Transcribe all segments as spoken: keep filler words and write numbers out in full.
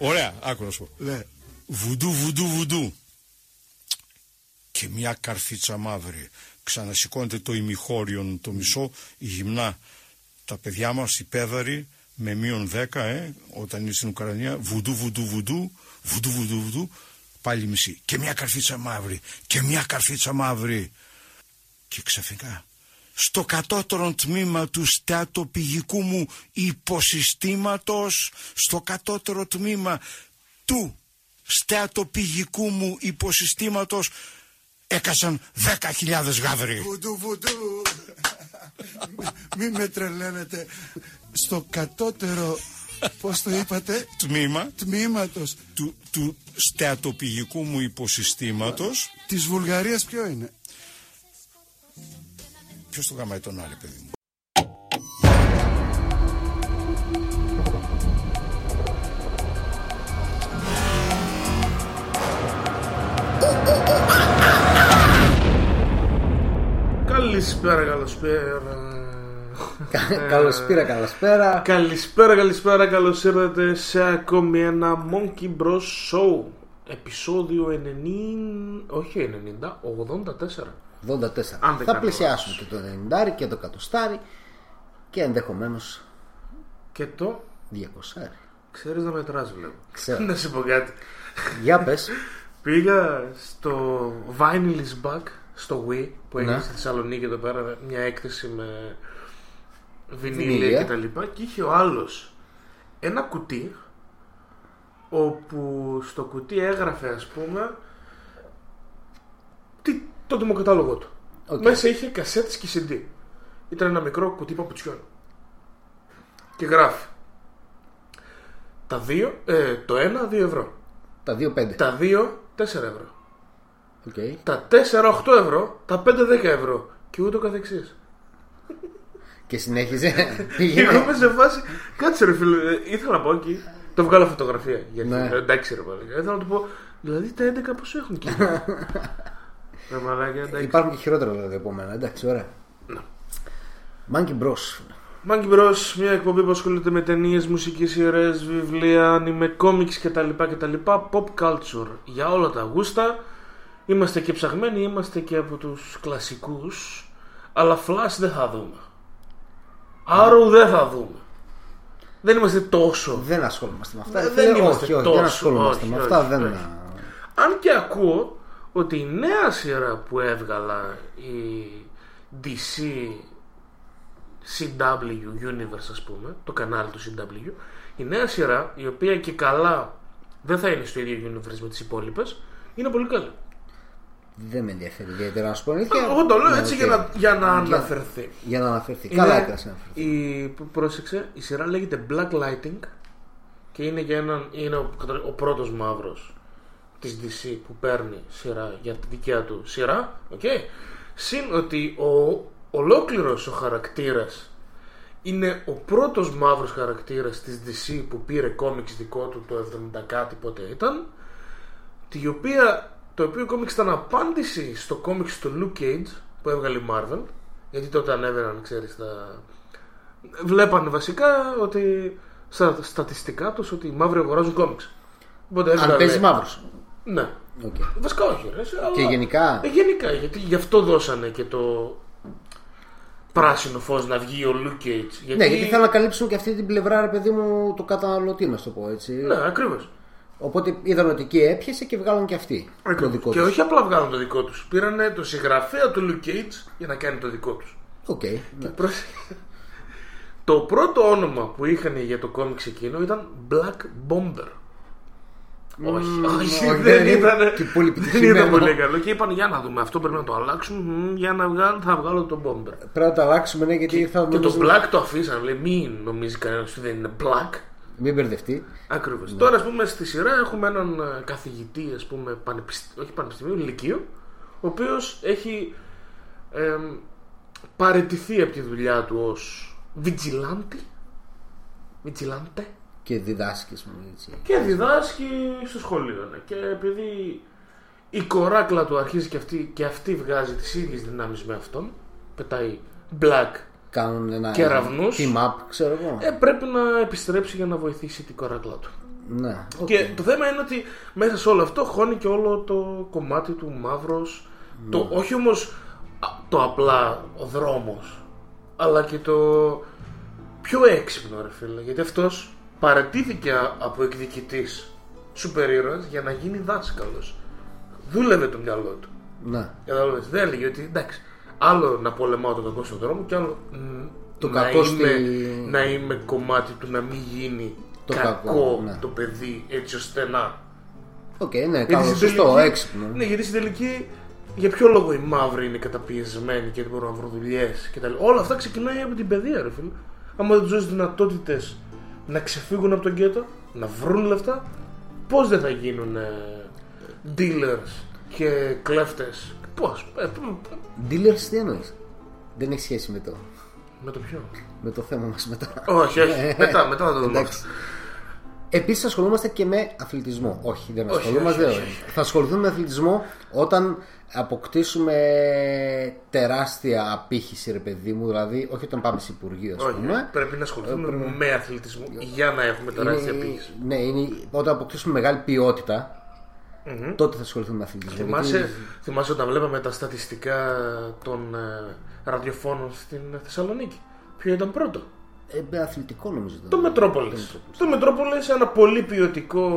Ωραία, άκου να σου πω. Ναι. Βουντού, βουντού, βουντού. Και μια καρφίτσα μαύρη. Ξανασηκώνεται το ημιχώριον το μισό, η γυμνά. Τα παιδιά μας, οι πέδαροι, με μείον δέκα, ε, όταν είναι στην Ουκρανία, βουντού, βουντού, βουντού, βουντού, βουντού, βουντού, πάλι μισή. Και μια καρφίτσα μαύρη. Και μια καρφίτσα μαύρη. Και ξαφνικά, στο κατώτερο τμήμα του στατοπηγικού μου υποσυστήματος, στο κατώτερο τμήμα του στατοπηγικού μου υποσυστήματος, έκασαν δέκα χιλιάδες γάβροι. Βουντου, βουντου. Μην με τρελαίνετε. Στο κατώτερο, πώς το είπατε, τμήμα τμήματος του, του στατοπηγικού μου υποσυστήματος. Της Βουλγαρίας ποιο είναι? Ποιος το γαμάει τον άλλο, παιδί μου? Καλησπέρα, καλησπέρα. Καλησπέρα, καλησπέρα. Καλησπέρα, καλησπέρα. Καλώς ήρθατε σε ακόμη ένα Monkey Bros. Show. Επεισόδιο ενενήντα. Όχι ενενήντα, ογδόντα τέσσερα. ογδόντα τέσσερα. Θα πλησιάσουμε και το ενενήντα και το εκατό και ενδεχομένως και το διακόσια. Ξέρεις να μετράς, βλέπω. Ξέρω. Να σου πω κάτι. Για πες. Πήγα στο Vinyl is Back, στο Wii, που έγινε στη Θεσσαλονίκη εδώ πέρα, μια έκθεση με βινίλια κτλ. Και, και είχε ο άλλος ένα κουτί, όπου στο κουτί έγραφε, ας πούμε, τι, το τιμοκατάλογο του. Okay. Μέσα είχε κασέτες και σι ντι. Ήταν ένα μικρό κουτί παπουτσιών. Και γράφει τα δύο, ε, το ένα δύο ευρώ. Τα δύο πέντε. Τα δύο τέσσερα ευρώ. Okay. Τα τέσσερα οχτώ ευρώ. Τα πέντε δέκα ευρώ. Και ούτω καθεξής. Και συνέχιζε. Εγώ είμαι σε φάση. Κάτσε ρε φίλε. Ήθελα να πω εκεί. Το βγάλω φωτογραφία. Γιατί ναι. Εντάξει ρε πάλι. Ήθελα να του πω. Δηλαδή τα έντεκα πως έχουν και μαλάκια, υπάρχουν και χειρότερα δηλαδή από μένα. Εντάξει, ωραία. Ναι. Monkey Bros. Monkey Bros, μια εκπομπή που ασχολείται με ταινίες, μουσικές, σειρές, βιβλία, άνιμε, κόμιξ κτλ, κτλ. Pop culture για όλα τα γούστα. Είμαστε και ψαγμένοι, είμαστε και από τους κλασικούς. Αλλά Flash δεν θα δούμε. Arrow δεν θα δούμε. Δεν είμαστε τόσο. Δεν ασχολούμαστε με αυτά. Δεν είμαστε όχι, όχι, τόσο. Δεν ασχολούμαστε όχι, με αυτά. Όχι, δεν... όχι. Αν και ακούω ότι η νέα σειρά που έβγαλα η ντι σι σι ντάμπλιου Universe, ας πούμε, το κανάλι του σι ντάμπλιου, η νέα σειρά, η οποία και καλά δεν θα είναι στο ίδιο Universe με τις υπόλοιπες, είναι πολύ καλή. Δεν με ενδιαφέρει ιδιαίτερα να σου πω. Εγώ το λέω έτσι για να αναφερθεί. Για να αναφερθεί. Καλά έκρασε. Πρόσεξε, η σειρά λέγεται Black Lightning και είναι, για έναν, είναι ο, ο πρώτος μαύρος της ντι σι που παίρνει σειρά για τη δικιά του σειρά. Okay. Συν ότι ο ολόκληρος ο χαρακτήρας είναι ο πρώτος μαύρος χαρακτήρας της ντι σι που πήρε κόμιξ δικό του το εβδομήντα κάτι πότε ήταν, τη οποία... το οποίο κόμιξ ήταν απάντηση στο κόμιξ του Luke Cage που έβγαλε η Marvel, γιατί τότε ανέβαιναν, ξέρεις, τα... βλέπανε βασικά ότι στα στατιστικά τους ότι οι μαύροι αγοράζουν κόμιξ. Αν παίζει μαύρος. Ναι. Okay. Βασικά όχι. Ρε, αλλά... και γενικά. Ε, γενικά, γιατί γι' αυτό δώσανε και το πράσινο φως να βγει ο Luke Cage. Γιατί... ναι, γιατί θα ανακαλύψουν και αυτή την πλευρά, ρε παιδί μου, του καταναλωτή, να το πω έτσι. Ναι, ακριβώς. Οπότε είδαν ότι εκεί έπιασε και βγάλαν και αυτοί το δικό και τους. Και όχι απλά βγάλαν το δικό τους. Πήρανε το συγγραφέα του Luke Cage για να κάνει το δικό τους. Οκ. Okay, ναι. προ... το πρώτο όνομα που είχαν για το κόμιξ εκείνο ήταν Black Bomber. Mm, όχι, όχι, όχι, δεν ήταν. Και πολύ δεν ήταν πολύ καλό. Και είπαν για να δούμε, αυτό πρέπει να το αλλάξουμε. Για να βγάλω, θα βγάλω τον Bomber. Πρέπει να το αλλάξουμε, ναι, γιατί και, θα βγάλω. Και το Black το αφήσαν. Λέει, μην νομίζει κανένα ότι δεν είναι Black. Μην μπερδευτεί. Ακριβώς. Ναι. Τώρα, ας πούμε, στη σειρά έχουμε έναν καθηγητή, ας πούμε, πανεπιστημίου, όχι πανεπιστημίου, λυκείου, ο οποίος έχει ε, παραιτηθεί από τη δουλειά του ως vigilante. Vigilante. Και διδάσκει, ας πούμε, έτσι. Και διδάσκει στο σχολείο. Ναι. Και επειδή η κοράκλα του αρχίζει και αυτή, και αυτή βγάζει τις ίδιες δυνάμεις με αυτόν, πετάει black. Κάνουν ένα team up, ξέρω εγώ. Ε, πρέπει να επιστρέψει για να βοηθήσει την κοράκλα του. Ναι, okay. Και το θέμα είναι ότι μέσα σε όλο αυτό χώνει και όλο το κομμάτι του μαύρος, ναι. Το, όχι όμως το απλά ο δρόμος, αλλά και το πιο έξυπνο, ρε φίλε. Γιατί αυτός παρατήθηκε από εκδικητής σούπερ ήρωας για να γίνει δάσκαλος. Δούλευε το μυαλό του. Ναι. Καταλάβες, δεν έλεγε ότι εντάξει, άλλο να πολεμάω το κακό στον δρόμο και άλλο το να, κακό είμαι, στη... να είμαι κομμάτι του να μην γίνει το κακό, κακό ναι. Το παιδί έτσι ώστε να. Οκ, okay, ναι, καλό, σωστό, έξυπνο. Ναι, γιατί στην τελική για ποιο λόγο οι μαύροι είναι καταπιεσμένοι και δεν μπορούν να βρουν δουλειές κτλ. Όλα αυτά ξεκινάει από την παιδεία, ρε φίλε. Άμα δεν τους δώσεις δυνατότητες να ξεφύγουν από τον γκέτο, να βρουν λεφτά, πώς δεν θα γίνουν ε, dealers και κλέφτες. Πώς. Ε, dealers τι εννοείς? Δεν έχει σχέση με το. Με το ποιο? Με το θέμα μας μετά. Όχι, όχι. μετά, μετά θα το δούμε. Επίσης ασχολούμαστε και με αθλητισμό. Όχι, δεν ασχολούμαστε. Όχι, όχι, όχι, όχι. Θα ασχοληθούμε με αθλητισμό όταν αποκτήσουμε τεράστια απήχηση, ρε παιδί μου. Δηλαδή, όχι όταν πάμε σε υπουργείο, ας πούμε. Όχι, πρέπει να ασχοληθούμε πρέπει... με αθλητισμό για να έχουμε τεράστια είναι, απήχηση. Ναι, είναι, όταν αποκτήσουμε μεγάλη ποιότητα. Mm-hmm. Τότε θα ασχοληθούμε με αθλητισμό. Θυμάσαι, γιατί... θυμάσαι όταν βλέπαμε τα στατιστικά των ε, ραδιοφώνων στην Θεσσαλονίκη. Ποιο ήταν πρώτο? Ε, αθλητικό νομίζω. Το Μετρόπολης. Το Μετρόπολης, ένα πολύ ποιοτικό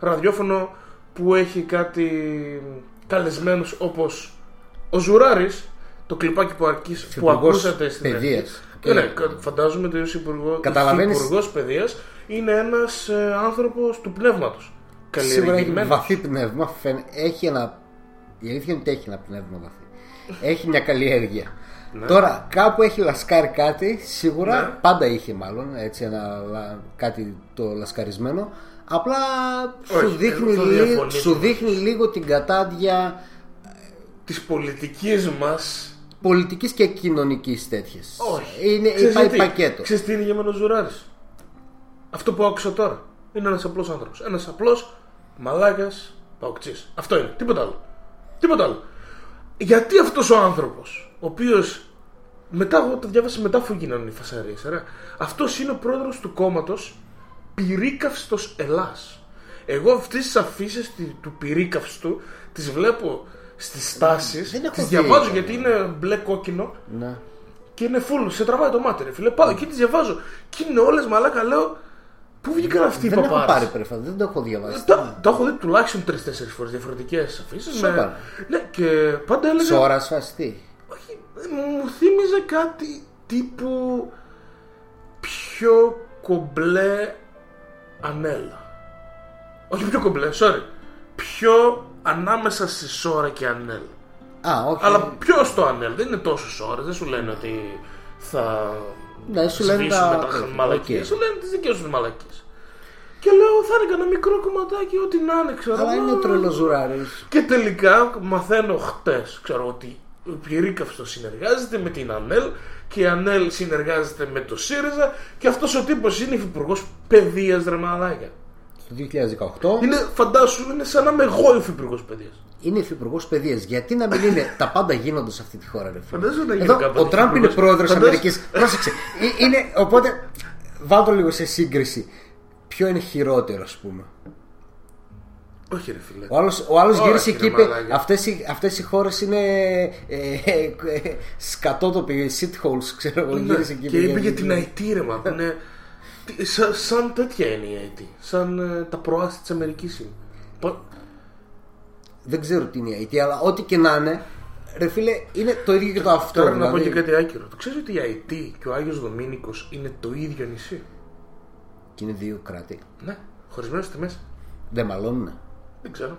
ραδιόφωνο που έχει κάτι καλεσμένους όπως ο Ζουράρης, το κλιπάκι που, αρκείς, που ακούσατε στην αρχή. Και... ναι, φαντάζομαι ότι ο υπουργός Καταλαβαίνεις... παιδείας είναι ένας ε, άνθρωπος του πνεύματος. Σίγουρα έχει βαθύ πνεύμα. Φεν... Έχει ένα... Η αλήθεια είναι ότι έχει ένα πνεύμα βαθύ. Έχει μια καλλιέργεια. Ναι. Τώρα κάπου έχει λασκάρει κάτι, σίγουρα, ναι. Πάντα είχε μάλλον έτσι ένα, κάτι το λασκαρισμένο. Απλά σου, όχι, δείχνει, λί... σου δείχνει λίγο την κατάδια της πολιτικής μας. Πολιτικής και κοινωνικής τέτοιες. Όχι. Είναι... Ξέρεις, πάει πακέτο. Ξέρεις τι είναι για μένα ο Ζουράρης? Αυτό που άκουσα τώρα. Είναι ένας απλός άνθρωπος. Ένας απλός μαλάκας παοκτζής. Αυτό είναι. Τίποτα άλλο. Τίποτα άλλο. Γιατί αυτός ο άνθρωπος, ο οποίος μετά, εγώ το διάβασα μετά αφού γίνανε οι φασαρίες, ρε, αυτός είναι ο πρόεδρος του κόμματος Πυρίκαυστος Ελλάς. Εγώ αυτές τις αφήσεις του Πυρίκαυστου τις βλέπω στις στάσεις, τις διαβάζω γιατί είναι μπλε κόκκινο. Ναι. Και είναι φουλ, σε τραβάει το μάτι, ρε φίλε. Πάω εκεί, τις διαβάζω. Και είναι όλες μαλάκα, λέω. Πού βγήκαν αυτοί οι παπάρες? Δεν έχω πάρει περίφαση, δεν το έχω διαβάσει. Το, το έχω δει τουλάχιστον τρεις τέσσερις φορές διαφορετικές αφήσεις. Με... ναι, και πάντα έλεγα. Σόρα, σφαστή. Όχι, μου θύμιζε κάτι τύπου πιο κομπλέ Ανέλα. Όχι πιο κομπλέ, sorry. Πιο ανάμεσα στη Σόρα και Ανέλα. Α, όχι. Okay. Αλλά πιο στο Ανέλα. Δεν είναι τόσο Σόρα, δεν σου λένε ότι θα. Ναι, σου λένε τα μαλακίες. Σου λένε τις δικές σου μαλακίες. Και λέω, θα έκανα μικρό κομματάκι, ό,τι να είναι, ξέρω. Αλλά είναι τρελός Ζουράρης. Και τελικά μαθαίνω χτες, ξέρω, ότι ο Πυρίκαυστος συνεργάζεται με την Ανέλ και η Ανέλ συνεργάζεται με το ΣΥΡΙΖΑ και αυτός ο τύπος είναι υφυπουργός παιδείας, ρε μαλάκια. Το δύο χιλιάδες δεκαοκτώ. Είναι, φαντάσου, είναι σαν να είμαι εγώ υφυπουργός παιδείας. Είναι υφυπουργός παιδείας. Γιατί να μην είναι? Τα πάντα γίνονται σε αυτή τη χώρα, ρε φίλε. Εδώ, ο Τραμπ είναι πρόεδρος Αμερικής. Πρόσεξε. Είναι, οπότε βάλτε λίγο σε σύγκριση. Ποιο είναι χειρότερο, ας πούμε? Όχι, ρε φίλε. Ο άλλος, ο άλλος γύρισε και είπε αυτές οι, αυτές οι χώρες είναι ε, ε, ε, σκατότοποι, shitholes, ξέρω εγώ. Ναι, και είπε για, για την Αιτή, ρε μα. Σαν, σαν τέτοια είναι η Αιτή. Σαν ε, τα προάστη της Αμερικής είναι. Δεν ξέρω τι είναι η Αιτή, αλλά ό,τι και να είναι, ρε φίλε, είναι το ίδιο και το αυτό. Τώρα δηλαδή... να πω και κάτι άκυρο. Το ξέρεις ότι η Αιτή και ο Άγιος Δομήνικος είναι το ίδιο νησί? Και είναι δύο κράτη. Ναι, χωρισμένες τιμές. Δεν μαλώνουνε? Δεν ξέρω.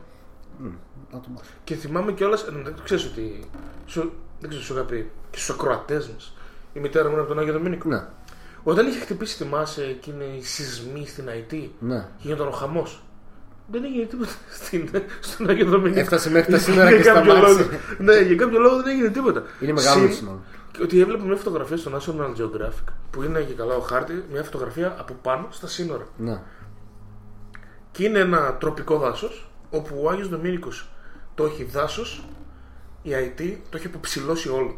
Mm, να το μάθω. Και θυμάμαι κιόλας, δεν ξέρεις ότι. Σου... δεν ξέρω, σου είχα πει και στους ακροατές μας. Η μητέρα μου από τον Άγιο Δομήνικο. Ναι. Όταν είχε χτυπήσει, θυμάσαι, εκείνη η σεισμή στην Αιτή, ναι. Και γινόταν ο χαμός. Δεν έγινε τίποτα στην, στον Άγιο Δομήνικο. Έφτασε μέχρι τα σύνορα και σταμάτησε. Ναι, για κάποιο λόγο δεν έγινε τίποτα. Είναι μεγάλο σημαντικό. Ότι έβλεπα μια φωτογραφία στο National Geographic που είναι και καλά ο χάρτη, μια φωτογραφία από πάνω στα σύνορα. Ναι. Και είναι ένα τροπικό δάσος όπου ο Άγιος Δομήνικος το έχει δάσος, η Αιτή το έχει αποψηλώσει όλο. Το,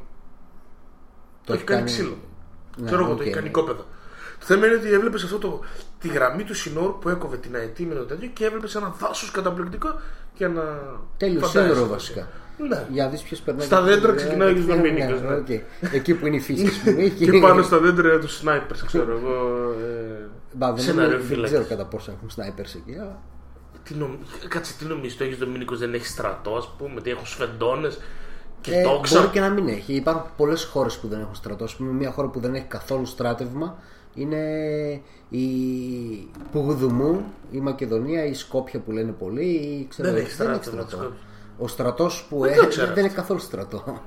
το έχει κάνει, κάνει ξύλο. Ναι, ξέρω εγώ, okay. Το έχει κάνει κόπεδα. Το θέμα είναι ότι έβλεπες αυτό το, τη γραμμή του συνόρου που έκοβε την αετή με το τέτοιο και έβλεπες ένα δάσος καταπληκτικό και ένα. Τέλειο σύνδερο βασικά. Ναι. Για δεις ποιος περνάει. Στα δέντρα ξεκινάει ο Δομήνικος. Εκεί που είναι η φύση, α πούμε. Και πάνω στα δέντρα είναι του σνάιπερς, ξέρω εγώ. Δεν ξέρω κατά πόσο έχουν σνάιπερς εκεί. Κάτσε, τι νομίζεις, το έχεις Δομήνικος, δεν έχει στρατό, α πούμε, τι έχουν σφεντώνες. Και ε, μπορεί και να μην έχει. Υπάρχουν πολλές χώρες που δεν έχουν στρατό. Ας πούμε, μια χώρα που δεν έχει καθόλου στράτευμα είναι η Πουγδουμού, η Μακεδονία, η Σκόπια που λένε πολλοί. Ή, ξέρω, δεν, δεν έχει στρατό. στρατό. Ο στρατός που δεν έχει δεν έχει καθόλου στρατό.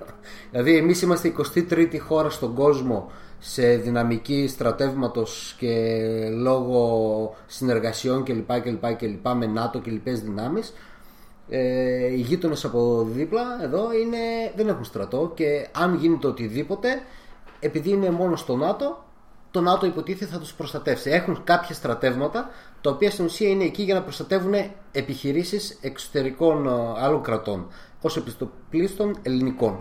Δηλαδή, εμείς είμαστε η εικοστή τρίτη χώρα στον κόσμο σε δυναμική στρατεύματος και λόγω συνεργασιών κλπ. κλπ, κλπ με ΝΑΤΟ και λοιπές δυνάμεις. Ε, οι γείτονες από δίπλα εδώ είναι, δεν έχουν στρατό και αν γίνεται οτιδήποτε, επειδή είναι μόνο στο ΝΑΤΟ, το ΝΑΤΟ υποτίθεται θα τους προστατεύσει. Έχουν κάποια στρατεύματα τα οποία στην ουσία είναι εκεί για να προστατεύουν επιχειρήσεις εξωτερικών άλλων κρατών, ως επιστοπλίστων ελληνικών.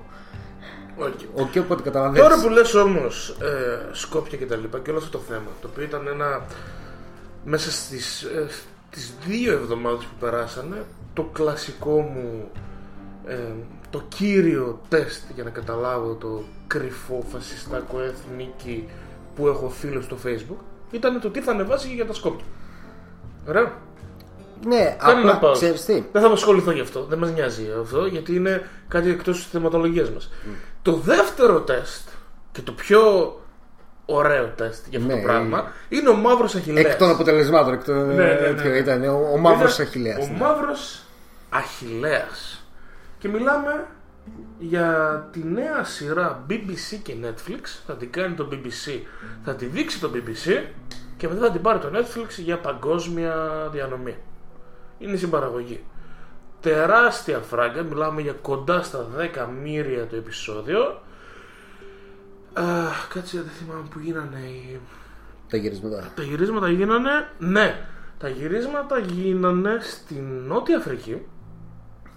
Okay. Okay, οπότε καταλαβαίνεις. Τώρα που λες όμως ε, Σκόπια και τα λοιπά και όλο αυτό το θέμα, το οποίο ήταν ένα μέσα στις ε, τις δύο εβδομάδες που περάσανε, το κλασικό μου, ε, το κύριο τεστ για να καταλάβω το κρυφό φασιστάκο εθνική που έχω φίλο στο Facebook, ήταν το τι θα ανεβάσει για τα Σκόπια. Ωραία. Ναι, απλά ξέρεις τι. Δεν θα ασχοληθώ γι' αυτό, δεν μας νοιάζει αυτό, γιατί είναι κάτι εκτός της θεματολογίας μας. Mm. Το δεύτερο τεστ και το πιο ωραίο τεστ για αυτό ναι, το πράγμα είναι ο Μαύρος Αχιλλέας. Εκ των αποτελεσμάτων. Εκ των... Ναι, ναι, ναι. Ήταν ο, ο Μαύρος Αχιλλέας. Ο ναι. Μαύρος Αχιλλέας. Και μιλάμε για τη νέα σειρά μπι μπι σι και Netflix. Θα την κάνει το μπι μπι σι, θα τη δείξει το μπι μπι σι και μετά θα την πάρει το Netflix για παγκόσμια διανομή. Είναι συμπαραγωγή. Τεράστια φράγκα. Μιλάμε για κοντά στα δέκα μοίρια το επεισόδιο. Uh, κάτσε, δεν θυμάμαι που γίνανε οι... τα γυρίσματα. Τα γυρίσματα γίνανε, ναι. Τα γυρίσματα γίνανε στην Νότια Αφρική.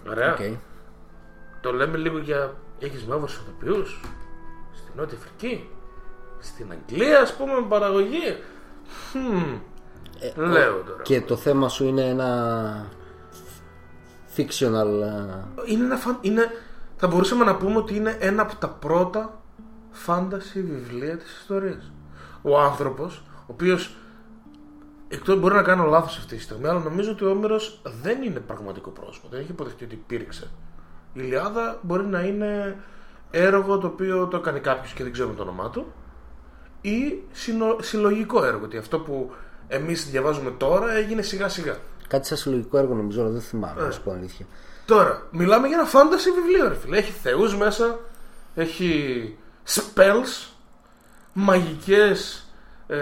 Ωραία. Okay. Το λέμε λίγο για... Έχεις μαύρους οδοποιούς. Στην Νότια Αφρική. Στην Αγγλία, ας πούμε, με παραγωγή. Hmm. Ε, Λέω τώρα. Και το θέμα σου είναι ένα... fictional... Είναι ένα... Φαν... Είναι... Θα μπορούσαμε να πούμε ότι είναι ένα από τα πρώτα... φάνταση βιβλία της ιστορίας. Ο άνθρωπος, ο οποίος εκτός μπορεί να κάνω λάθος αυτή τη στιγμή, αλλά νομίζω ότι ο Όμηρος δεν είναι πραγματικό πρόσωπο, δεν έχει υποδεχτεί ότι υπήρξε. Η Ιλιάδα μπορεί να είναι έργο το οποίο το έκανε κάποιος και δεν ξέρουμε το όνομά του, ή συνο... συλλογικό έργο, ότι αυτό που εμείς διαβάζουμε τώρα έγινε σιγά σιγά. Κάτι σαν συλλογικό έργο νομίζω, αλλά δεν θυμάμαι, να σου πω αλήθεια. Τώρα, μιλάμε για ένα φάνταση βιβλίο, ρε φίλε. Έχει θεούς μέσα, έχει spells, μαγικές, ε,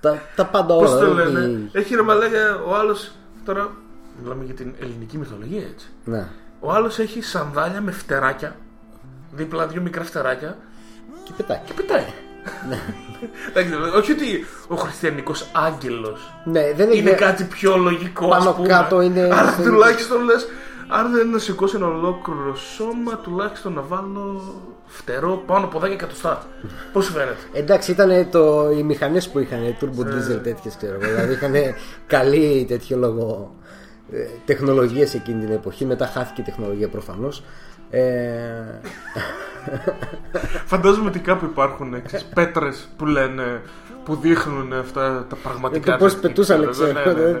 τα, τα πάντα όλα. Πώς το λένε. Έχει ρε μαλάκα ο άλλος. Τώρα μιλάμε για την ελληνική μυθολογία, έτσι. Ναι. Ο άλλος έχει σανδάλια με φτεράκια. Δίπλα δύο μικρά φτεράκια. Και πετάει. Και πετάει. Ναι. Όχι ότι ο χριστιανικός άγγελος ναι, δεν είναι δε... κάτι πιο λογικό. Πάνω πούμε, κάτω είναι. Αλλά τουλάχιστον λες, αν δεν να σηκώσει ένα ολόκληρο σώμα, τουλάχιστον να βάλω φτερό πάνω από δέκα εκατοστά. Πώς σου φαίνεται. Εντάξει, ήταν το... οι μηχανές που είχαν, turbo diesel τέτοιες, ξέρω. Δηλαδή είχαν καλή τέτοιο λόγο τεχνολογίες εκείνη την εποχή. Μετά χάθηκε η τεχνολογία προφανώς. Ε... Φαντάζομαι ότι κάπου υπάρχουν έξες, πέτρες που λένε, που δείχνουν αυτά τα πραγματικά. Και πώς πετούσαν, ξέρω. Ναι, ναι, ναι.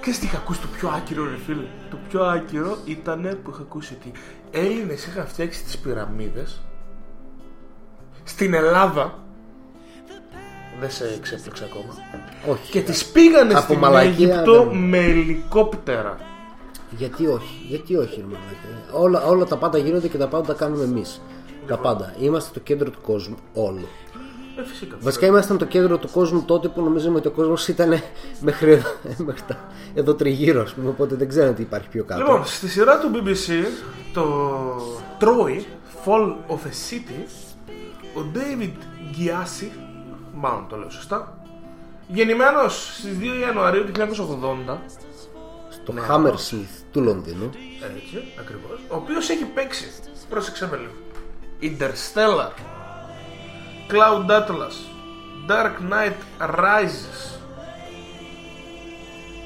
Ξέρεις τι είχα ακούσει το πιο άκυρο, ρε φίλε. Το πιο άκυρο ήταν που είχα ακούσει ότι Έλληνες είχαν φτιάξει τις πυραμίδες στην Ελλάδα. Δεν σε εξέπληξε ακόμα. Όχι. Και τις πήγανε από στην Μαλακία, Αίγυπτο δεν... με ελικόπτερα. Γιατί όχι, γιατί όχι, ρε μαλάκα. Όλα, όλα τα πάντα γίνονται και τα πάντα τα κάνουμε εμείς. Λοιπόν. Τα πάντα. Είμαστε το κέντρο του κόσμου. Όλοι. Ε, φυσικά. Βασικά ήμασταν το κέντρο του κόσμου τότε που νομίζαμε ότι ο κόσμος ήταν μέχρι εδώ, μέχρι τα, εδώ τριγύρω, α πούμε. Οπότε δεν ξέρετε τι υπάρχει πιο κάτω. Λοιπόν, στη σειρά του μπι μπι σι, το Troy, Fall of a City, ο David Gyasi, μάλλον το λέω σωστά, γεννημένος στις δύο Ιανουαρίου του χίλια εννιακόσια ογδόντα. Το ναι, Hammersmith του Λονδίνου. Έτσι, ακριβώς. Ο οποίος έχει παίξει, πρόσεξε με λίγο, Interstellar, Cloud Atlas, Dark Knight Rises.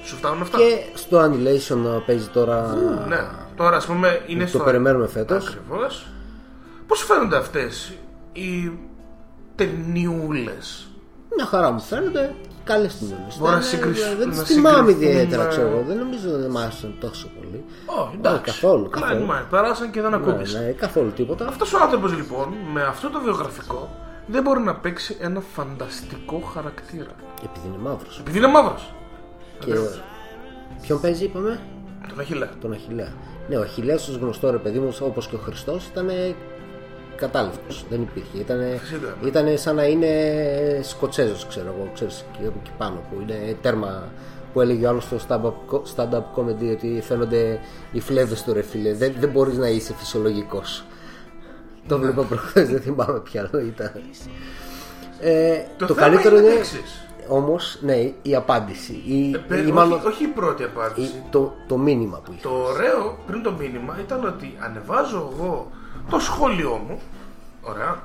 Σου φτάνουν αυτά. Και στο Annihilation παίζει τώρα. Ου, ναι, τώρα ας πούμε είναι στο. Το περιμένουμε φέτος. Ακριβώς. Πώς σου φαίνονται αυτές οι ταινιούλες? Μια χαρά μου φαίνονται. Καλές ταινιούλες. Μπορεί να συγκριθούν. Δεν τις θυμάμαι ιδιαίτερα, ξέρω εγώ. Δεν νομίζω ότι μ' άρεσαν τόσο πολύ. Όχι, εντάξει. Καθόλου. Κλάιν Μάιν, περάσαν και δεν ακούμπησαν. Ναι, καθόλου τίποτα. Αυτός ο άνθρωπος λοιπόν με αυτό το βιογραφικό δεν μπορεί να παίξει ένα φανταστικό χαρακτήρα. Επειδή είναι μαύρος. Επειδή είναι μαύρος. Και ποιον παίζει, είπαμε? Τον Αχιλλέα. Τον Αχιλλέα. Ναι, ο Αχιλλέας ως γνωστό, ρε παιδί μου, όπως και ο Χριστός, ήταν κατάληφος. Δεν υπήρχε. Ήταν σαν να είναι Σκοτσέζος, ξέρω εγώ, ξέρεις, και από εκεί πάνω που είναι τέρμα. Που έλεγε ο άλλος στο stand-up comedy ότι φαίνονται οι φλέβες του, ρε φίλε. Δεν, δεν μπορείς να είσαι φυσιολογικός. Το βλέπω προχθές, δεν θυμάμαι ποια ήταν. Ε, το το καλύτερο είναι. Όμως, ναι, η απάντηση. Η, ε, η, όχι, μάλλον, όχι η πρώτη απάντηση. Η, το, το μήνυμα που είχε. Το ωραίο πριν το μήνυμα ήταν ότι ανεβάζω εγώ το σχόλιο μου. Ωραία.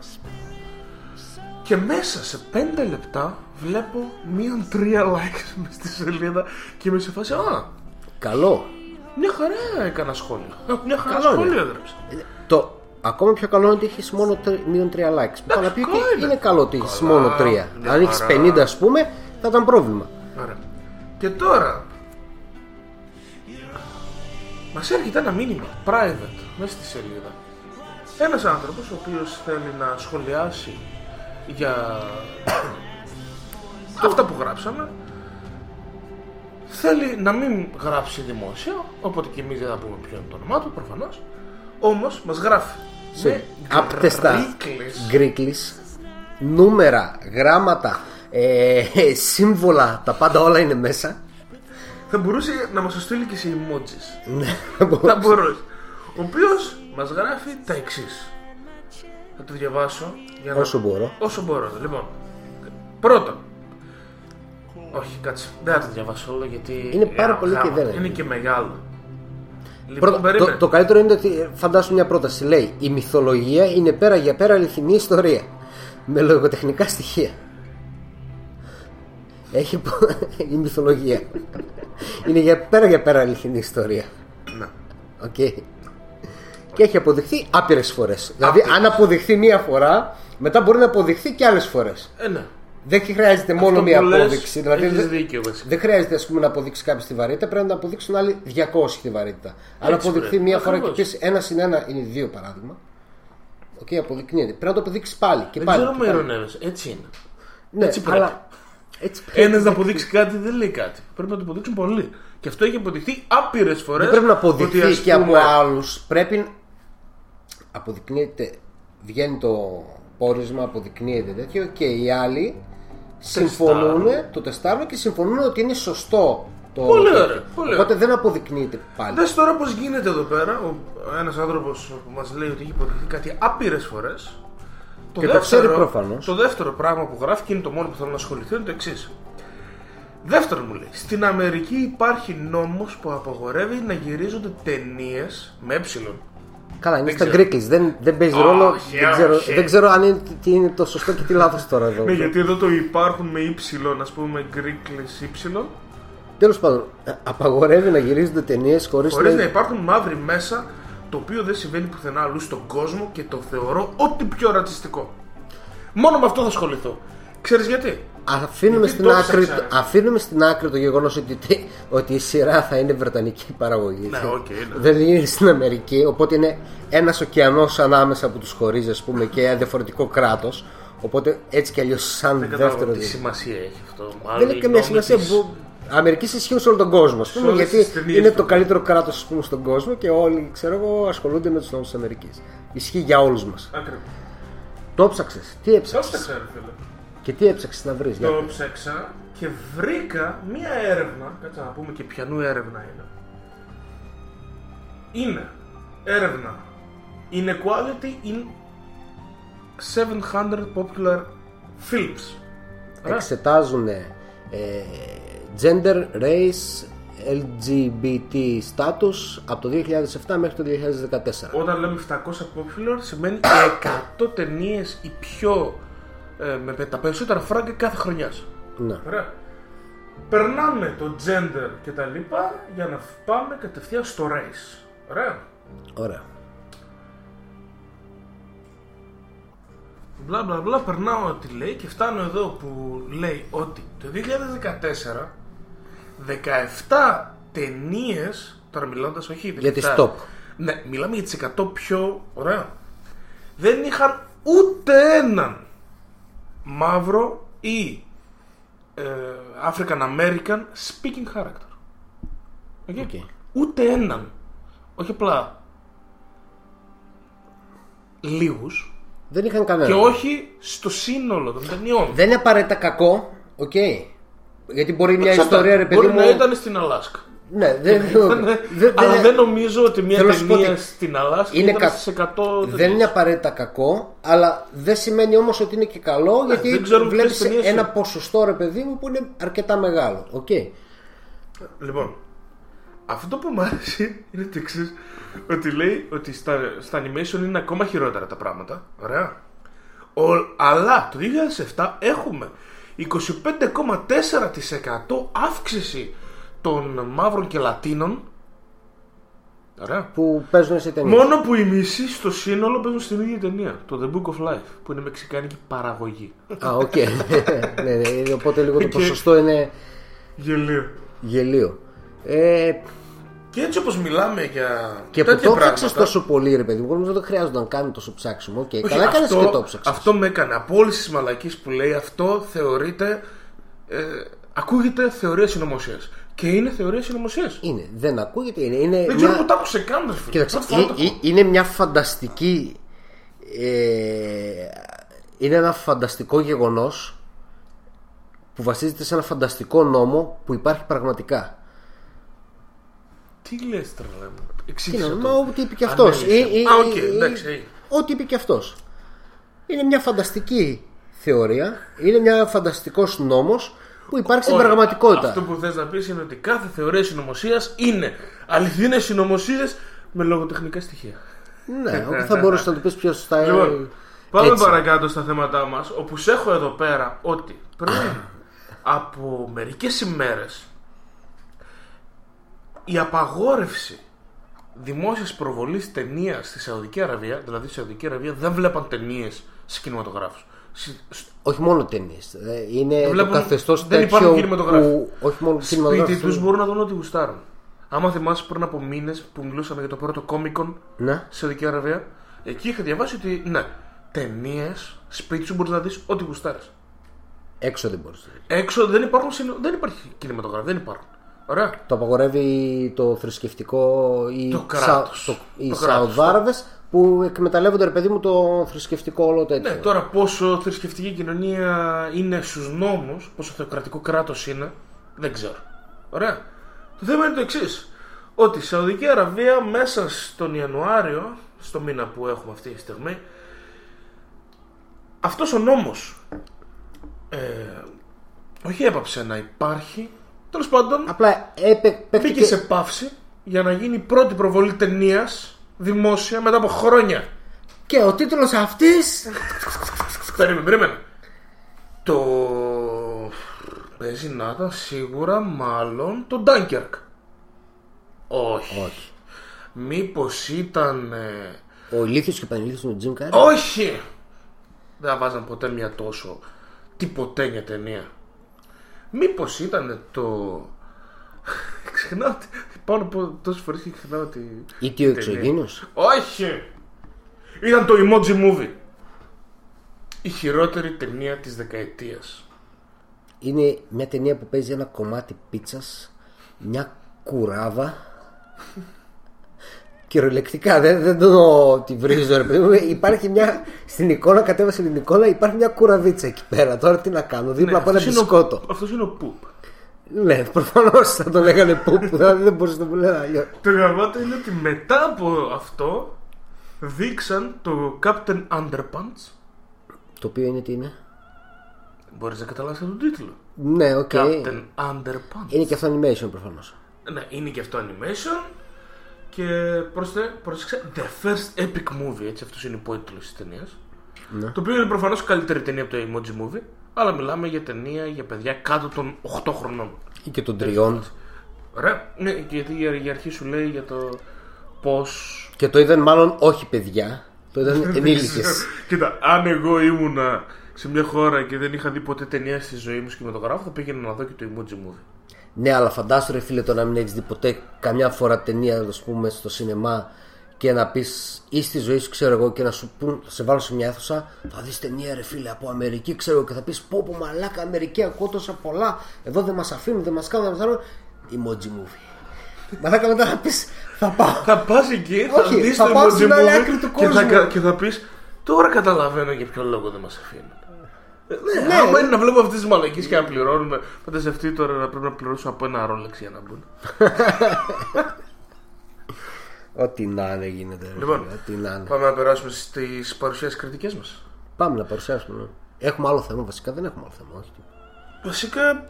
Και μέσα σε πέντε λεπτά βλέπω μείον τρία likes μες στη σελίδα και είμαι σε φάση. Α! Καλό. Μια χαρά έκανα σχόλιο. Μια χαρά καλό σχόλιο έγραψα. Το ακόμα πιο καλό είναι ότι έχεις μόνο μείον τρία likes. Πάνω απ' όλα είναι καλό ότι έχεις μόνο τρία. Αν έχεις πενήντα, ας πούμε, θα ήταν πρόβλημα. Άρα. Και τώρα μας έρχεται ένα μήνυμα private μέσα στη σελίδα. Ένας άνθρωπος ο οποίος θέλει να σχολιάσει για αυτά που γράψαμε, θέλει να μην γράψει δημόσια, οπότε και εμείς δεν θα πούμε ποιο είναι το όνομά του προφανώς, όμως μας γράφει σε άπτεστα γκρίκλις, νούμερα, γράμματα, ε, σύμβολα, τα πάντα όλα είναι μέσα. Θα μπορούσε να μας στείλει και σε emojis. Θα μπορούσε. Ο οποίος μας γράφει τα εξής. Θα το διαβάσω για να... όσο μπορώ. Όσο μπορώ. Λοιπόν, πρώτον. Όχι, κάτσε. Δεν θα το διαβάσω όλο γιατί. Είναι πάρα ε, πολύ γάμα, και δεν είναι. Είναι και μεγάλο. Λοιπόν, Πρώτα, το, το καλύτερο είναι ότι φαντάσου μια πρόταση. Λέει: η μυθολογία είναι πέρα για πέρα αληθινή ιστορία. Με λογοτεχνικά στοιχεία. Έχει. Η μυθολογία. Είναι για πέρα για πέρα αληθινή ιστορία. Ναι. Οκ. Okay. Και έχει αποδειχθεί άπειρες φορές. Δηλαδή, αν αποδειχθεί μία φορά, μετά μπορεί να αποδειχθεί και άλλες φορές. Ε, ναι. Δεν χρειάζεται αυτό μόνο μία απόδειξη. Δηλαδή, δίκαιο, δεν χρειάζεται ας πούμε, να αποδείξει κάποιος τη βαρύτητα, πρέπει να αποδείξουν άλλοι διακόσιοι τη βαρύτητα. Αν αποδειχθεί μία φορά και πεις ένα συν ένα είναι δύο παράδειγμα. Οκ, okay, αποδεικνύεται. Πρέπει να το αποδείξει πάλι και δεν πάλι. Δεν ξέρω με ειρωνεύεσαι. Έτσι είναι. Ναι, έτσι πρέπει. Αλλά... Ένας να αποδείξει κάτι δεν λέει κάτι. Πρέπει να το αποδείξουν πολλοί. Και αυτό έχει αποδειχθεί άπειρες φορές. Δεν πρέπει να αποδειχθεί και από άλλους. Πρέπει. Αποδεικνύεται, βγαίνει το πόρισμα, αποδεικνύεται τέτοιο και οι άλλοι συμφωνούν, το τεστάρουν και συμφωνούν ότι είναι σωστό το. Πολύ ωραία. Οπότε δεν αποδεικνύεται πάλι. Δες τώρα πως γίνεται εδώ πέρα. Ένας άνθρωπος που μας λέει ότι έχει αποδειχθεί κάτι άπειρες φορές. Το και δεύτερο, το ξέρει προφανώς. Το δεύτερο πράγμα που γράφει και είναι το μόνο που θέλω να ασχοληθώ είναι το εξής. Δεύτερον μου λέει, στην Αμερική υπάρχει νόμος που απαγορεύει να γυρίζονται ταινίες με έψιλον. Καλά, είναι στα γκρίκλις, δεν, δεν παίζει oh, ρόλο. Yeah, δεν, ξέρω, yeah. δεν ξέρω αν είναι, τι είναι το σωστό και τι λάθος τώρα εδώ. Ναι, γιατί εδώ το υπάρχουν με ύψιλον, ας πούμε, γκρίκλις ύψιλον. Τέλος πάντων, απαγορεύει να γυρίζονται ταινίες χωρίς, χωρίς να... να υπάρχουν μαύροι μέσα, το οποίο δεν συμβαίνει πουθενά αλλού στον κόσμο και το θεωρώ ό,τι πιο ρατσιστικό. Μόνο με αυτό θα ασχοληθώ. Ξέρεις γιατί? Αφήνουμε, γιατί στην, άκρη, αφήνουμε στην άκρη το γεγονός ότι, ότι η σειρά θα είναι βρετανική παραγωγή. Ναι, okay, ναι. Δεν είναι στην Αμερική, οπότε είναι ένας ωκεανός ανάμεσα που τους χωρίζει, ας πούμε, και ένα διαφορετικό κράτος. Οπότε έτσι κι αλλιώς, σαν δεν δεύτερο. Δεν τι σημασία έχει αυτό. Μάλλον δεν έχει καμία σημασία. Της... Που... Αμερική ισχύουν σε όλο τον κόσμο, ας πούμε, γιατί είναι το καλύτερο κράτος, ας πούμε, στον κόσμο και όλοι, ξέρω εγώ, ασχολούνται με τους νόμους της Αμερικής. Ισχύει για όλους μας. Ακριβώς. Το ψάξες. Τι έψαξες? Και τι έψαξες να βρεις? Το ψάξα και βρήκα μία έρευνα. Κάτσε να πούμε και ποιανού έρευνα είναι. Είναι έρευνα Inequality in seven hundred popular films. Εξετάζουνε ε, gender, race, ελ τζι μπι τι status από το δύο χιλιάδες επτά μέχρι το δύο χιλιάδες δεκατέσσερα. Όταν λέμε επτακόσια popular σημαίνει εκατό ταινίες οι πιο ε, με τα περισσότερα φράγκα κάθε χρονιάς. Ναι. Ωραία. Περνάμε το gender και τα λοιπά για να πάμε κατευθείαν στο race. Ωραία. Ωραία. Μπλα μπλα μπλα, περνάω ό,τι λέει και φτάνω εδώ που λέει ότι το δύο χιλιάδες δεκατέσσερα δεκαεπτά ταινίες, τώρα μιλώντας όχι δεκαεπτά, για τις top. Ναι, μιλάμε για τις εκατό πιο ωραία. Δεν είχαν ούτε έναν μαύρο ή ε, African American speaking character. Okay. Okay. Ούτε έναν. Όχι απλά λίγους. Δεν είχαν κανένα. Και όχι στο σύνολο των ταινιών. Δεν είναι απαραίτητα κακό. Οκ. Okay. Γιατί μπορεί μια Ξαντά, ιστορία, ρε παιδί μπορεί μου. Μπορεί να ήταν στην Αλάσκα. Ναι, δεν, ήταν, δε, δε, αλλά δε, δεν νομίζω ότι μια ταινία ότι στην Αλάσκα είναι κα... στις εκατό. Δεν είναι απαραίτητα κακό, αλλά δεν σημαίνει όμως ότι είναι και καλό, ναι, γιατί βλέπεις ένα ποσοστό, ρε παιδί μου, που είναι αρκετά μεγάλο. Okay. Λοιπόν, αυτό που μου άρεσε είναι το εξής, ότι λέει ότι στα, στα animation είναι ακόμα χειρότερα τα πράγματα. Ωραία. Ο, αλλά το δύο χιλιάδες επτά έχουμε είκοσι πέντε κόμμα τέσσερα τοις εκατό αύξηση των μαύρων και λατίνων. Ωραία. Που παίζουν σε ταινία. Μόνο που οι μισοί στο σύνολο παίζουν στην ίδια ταινία. Το The Book of Life, που είναι μεξικάνικη παραγωγή. Α, οκ. Okay. ναι, ναι, οπότε λίγο το ποσοστό είναι γελίο. Γελίο. Ε... Και έτσι όπως μιλάμε για. Και που το ψάξες τόσο πολύ, ρε παιδί μου, δεν το χρειάζονταν καν τόσο ψάξιμο. Okay. Καλά έκανες και το ψάξες. Αυτό με έκανε. Από όλες τις μαλακίες που λέει, αυτό θεωρείται. Ε, ακούγεται θεωρία συνωμοσίας. Και είναι θεωρία συνωμοσίας. Είναι. Δεν ακούγεται. Είναι, είναι δεν μια... ξέρω που τα άκουσε καν, φίλε. Κοίταξε, ε, ε, είναι μια φανταστική. Ε, είναι ένα φανταστικό γεγονός που βασίζεται σε ένα φανταστικό νόμο που υπάρχει πραγματικά. Τι λες τρελά μου. Εξήγησε το. Μα ό,τι είπε και αυτός. Α, οκ, εντάξει. Ό,τι είπε και αυτός. Είναι μια φανταστική θεωρία. Είναι μια φανταστικός νόμος που υπάρχει στην πραγματικότητα. Αυτό που θες να πεις είναι ότι κάθε θεωρία συνωμοσίας είναι αληθινές συνωμοσίες με λογοτεχνικά στοιχεία. Ναι, όπου θα μπορούσε να το πεις πιο σωστά. Λοιπόν, πάμε παρακάτω στα θέματά μας, όπου σε έχω εδώ πέρα ότι πριν από μερικές ημέρες η απαγόρευση δημόσιας προβολής ταινίας στη Σαουδική Αραβία, δηλαδή στη Σαουδική Αραβία δεν βλέπαν ταινίες σε κινηματογράφους. Όχι μόνο ταινίες. Είναι βλέπουν, το καθεστώς δεν τέτοιο που όχι μόνο σπίτι τους μπορούν να δουν ό,τι γουστάρουν. Άμα θυμάσαι πριν από μήνες που μιλούσαμε για το πρώτο κόμικον στη Σαουδική Αραβία, εκεί είχα διαβάσει ότι ναι, ταινίες σπίτι σου μπορείς να δεις ό,τι γουστάρεις. Έξω δεν μπορείς. Έξω δεν, υπάρχουν, δεν υπάρχει κινηματογράφη, δεν υπάρχουν. Ωραία. Το απαγορεύει το θρησκευτικό ή το κράτος, το, οι το Σαουδάραβες κράτος, που εκμεταλλεύονται, ρε παιδί μου, το θρησκευτικό όλο τέτοιο. Ναι, τώρα πόσο θρησκευτική κοινωνία είναι στους νόμους, πόσο θεοκρατικό κράτος είναι, δεν ξέρω. Ωραία. Το θέμα είναι το εξής, ότι η Σαουδική Αραβία μέσα στον Ιανουάριο, στο μήνα που έχουμε αυτή τη στιγμή, αυτός ο νόμος ε, όχι έπαψε να υπάρχει. Τέλος πάντων, απλά μπήκε σε παύση για να γίνει η πρώτη προβολή ταινίας δημόσια μετά από χρόνια. Και ο τίτλος αυτής. Περίμενε, περίμενε. Το. Παίζει να ήταν σίγουρα μάλλον το Dunkirk. Όχι. Όχι. Μήπως ήταν. Ο ηλίθιος και πανηλίθιος με τον Τζιμ Κάρι. Όχι! Δεν βάζαν ποτέ μια τόσο τυποτένια ταινία. Μήπως ήταν το. Ξεχνάω ότι. Πάνω από τόσες φορές και ξεχνάω ότι. Ή τι ο εξωγήινος. Όχι! Ήταν το Emoji Movie. Η χειρότερη ταινία της δεκαετίας. Είναι μια ταινία που παίζει ένα κομμάτι πίτσας, μια κουράβα. Κυριολεκτικά, δεν, δεν το τη βρίζω, ρε παιδί. Υπάρχει μια. Στην εικόνα, κατέβασε την εικόνα, υπάρχει μια κουραβίτσα εκεί πέρα. Τώρα τι να κάνω, δίπλα ναι, από ένα μπισκότο. Αυτό είναι ο Πουπ. Ναι, προφανώς θα το λέγανε Πουπ, δηλαδή δεν μπορούσε να το πούνε αλλιώς. Το γαμάτο είναι ότι μετά από αυτό δείξαν το Captain Underpants. Το οποίο είναι τι είναι. Μπορείς να καταλάβεις τον τίτλο. Ναι, οκ. Okay. Captain Underpants. Είναι και αυτό animation προφανώς. Ναι, είναι και αυτό animation. Και πρόσεξε, the first epic movie, έτσι αυτός είναι ο υπότιτλος της ταινίας. Ναι. Το οποίο είναι προφανώς καλύτερη ταινία από το Emoji Movie, αλλά μιλάμε για ταινία για παιδιά κάτω των οκτώ χρονών. Ή και των τριών. Ρε, ναι, γιατί η αρχή σου λέει για το πώς. Και το είδαν μάλλον όχι παιδιά, το είδαν ενήλικες. Κοίτα, αν εγώ ήμουνα σε μια χώρα και δεν είχα δει ποτέ ταινία στη ζωή μου σκηνογράφο, θα πήγαινα να δω και το Emoji Movie. Ναι, αλλά φαντάσου ρε φίλε το να μην έχεις δει ποτέ καμιά φορά ταινία, ας πούμε, στο σινεμά και να πεις ή στη ζωή σου, ξέρω εγώ, και να σου πούν, σε βάλω σε μια αίθουσα, θα δεις ταινία ρε φίλε από Αμερική, ξέρω, και θα πεις πω πω μαλάκα, Αμερική ακούω τόσα πολλά, εδώ δεν μας αφήνουν, δεν μας κάνουν, δεν μας κάνουν. Emoji Movie. Μαλάκα, μετά θα πεις, θα πάω. Θα πας εκεί, θα όχι, δεις θα το Emoji Movie του και, θα, και θα πεις, τώρα καταλαβαίνω για ποιο λόγο δεν μας αφήνουν. Ναι, ναι, άμα είναι να βλέπω αυτές τις μαλακίες και να πληρώνουμε. Φανταστευτεί τώρα να πρέπει να πληρώσω από ένα ρόλεξ για να μπουν. Ό,τι να είναι γίνεται. Λοιπόν, πάμε να περάσουμε στις παρουσιάσεις κριτικές μας. Πάμε να παρουσιάσουμε. Έχουμε άλλο θέμα, βασικά δεν έχουμε άλλο θέμα, όχι. Βασικά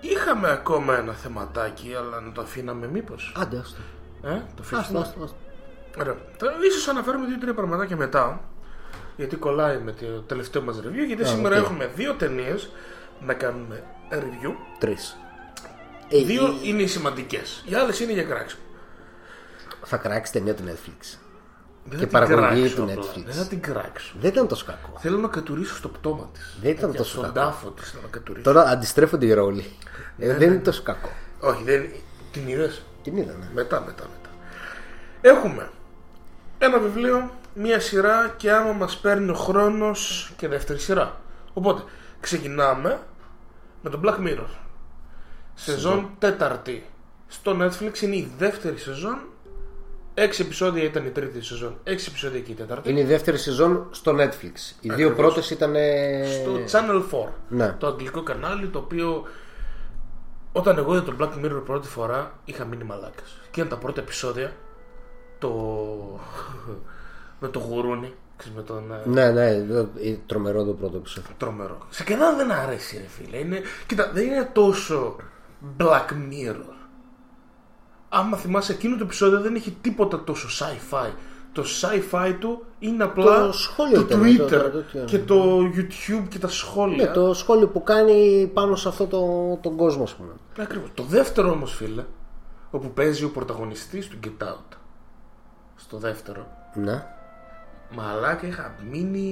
είχαμε ακόμα ένα θεματάκι, αλλά να το αφήναμε μήπως. Άντε, άστο. Ε, το αφήναμε. Άστο, άστο. Ωραία. Ίσως αναφέρουμε δύο-τρία πραγματάκια μετά. Γιατί κολλάει με το τελευταίο μας review. Γιατί yeah, σήμερα okay. έχουμε δύο ταινίες να κάνουμε review. Τρεις. Δύο hey, είναι οι σημαντικές. Οι άλλες είναι για κράξιμο. Θα κράξει ταινία του Netflix. Δεν και παραγωγή του Netflix. Δεν θα την κράξω. Δεν ήταν τόσο κακό. Θέλω να κατουρίσω στο πτώμα της. Δεν ήταν τόσο κακό. Στον τάφο της να κατουρίσω. Τώρα αντιστρέφονται οι ρόλοι. ε, δεν είναι τόσο κακό. Όχι, δεν... την είδες. Την είδα. Ναι. Μετά, μετά, μετά. Έχουμε ένα βιβλίο, μία σειρά και άμα μας παίρνει ο χρόνος και δεύτερη σειρά. Οπότε ξεκινάμε με τον Black Mirror. Σεζόν τέταρτη στο Netflix, είναι η δεύτερη σεζόν. Έξι επεισόδια ήταν η τρίτη σεζόν. Έξι επεισόδια και η τέταρτη. Είναι η δεύτερη σεζόν στο Netflix. Οι ακριβώς. Δύο πρώτες ήταν στο Channel φορ, ναι. Το αγγλικό κανάλι, το οποίο όταν εγώ είδα τον Black Mirror πρώτη φορά είχα μείνει μαλάκας. Και ήταν τα πρώτα επεισόδια. Το... με το γουρούνι, με τον... Ναι, ναι, τρομερό το πρώτο επεισόδιο. Τρομερό. Σε κανένα δεν αρέσει ρε φίλε. Είναι... Κοίτα, δεν είναι τόσο Black Mirror. Άμα θυμάσαι εκείνο το επεισόδιο δεν έχει τίποτα τόσο sci-fi. Το sci-fi του είναι απλά το, σχόλιο το Twitter το, το, το, το, και το YouTube και τα σχόλια. Ναι, το σχόλιο που κάνει πάνω σε αυτό τον το κόσμο, ας πούμε. Ακριβώς. Το δεύτερο όμως φίλε, όπου παίζει ο πρωταγωνιστής του Get Out. Στο δεύτερο. Ναι. Μαλάκα, είχα μείνει.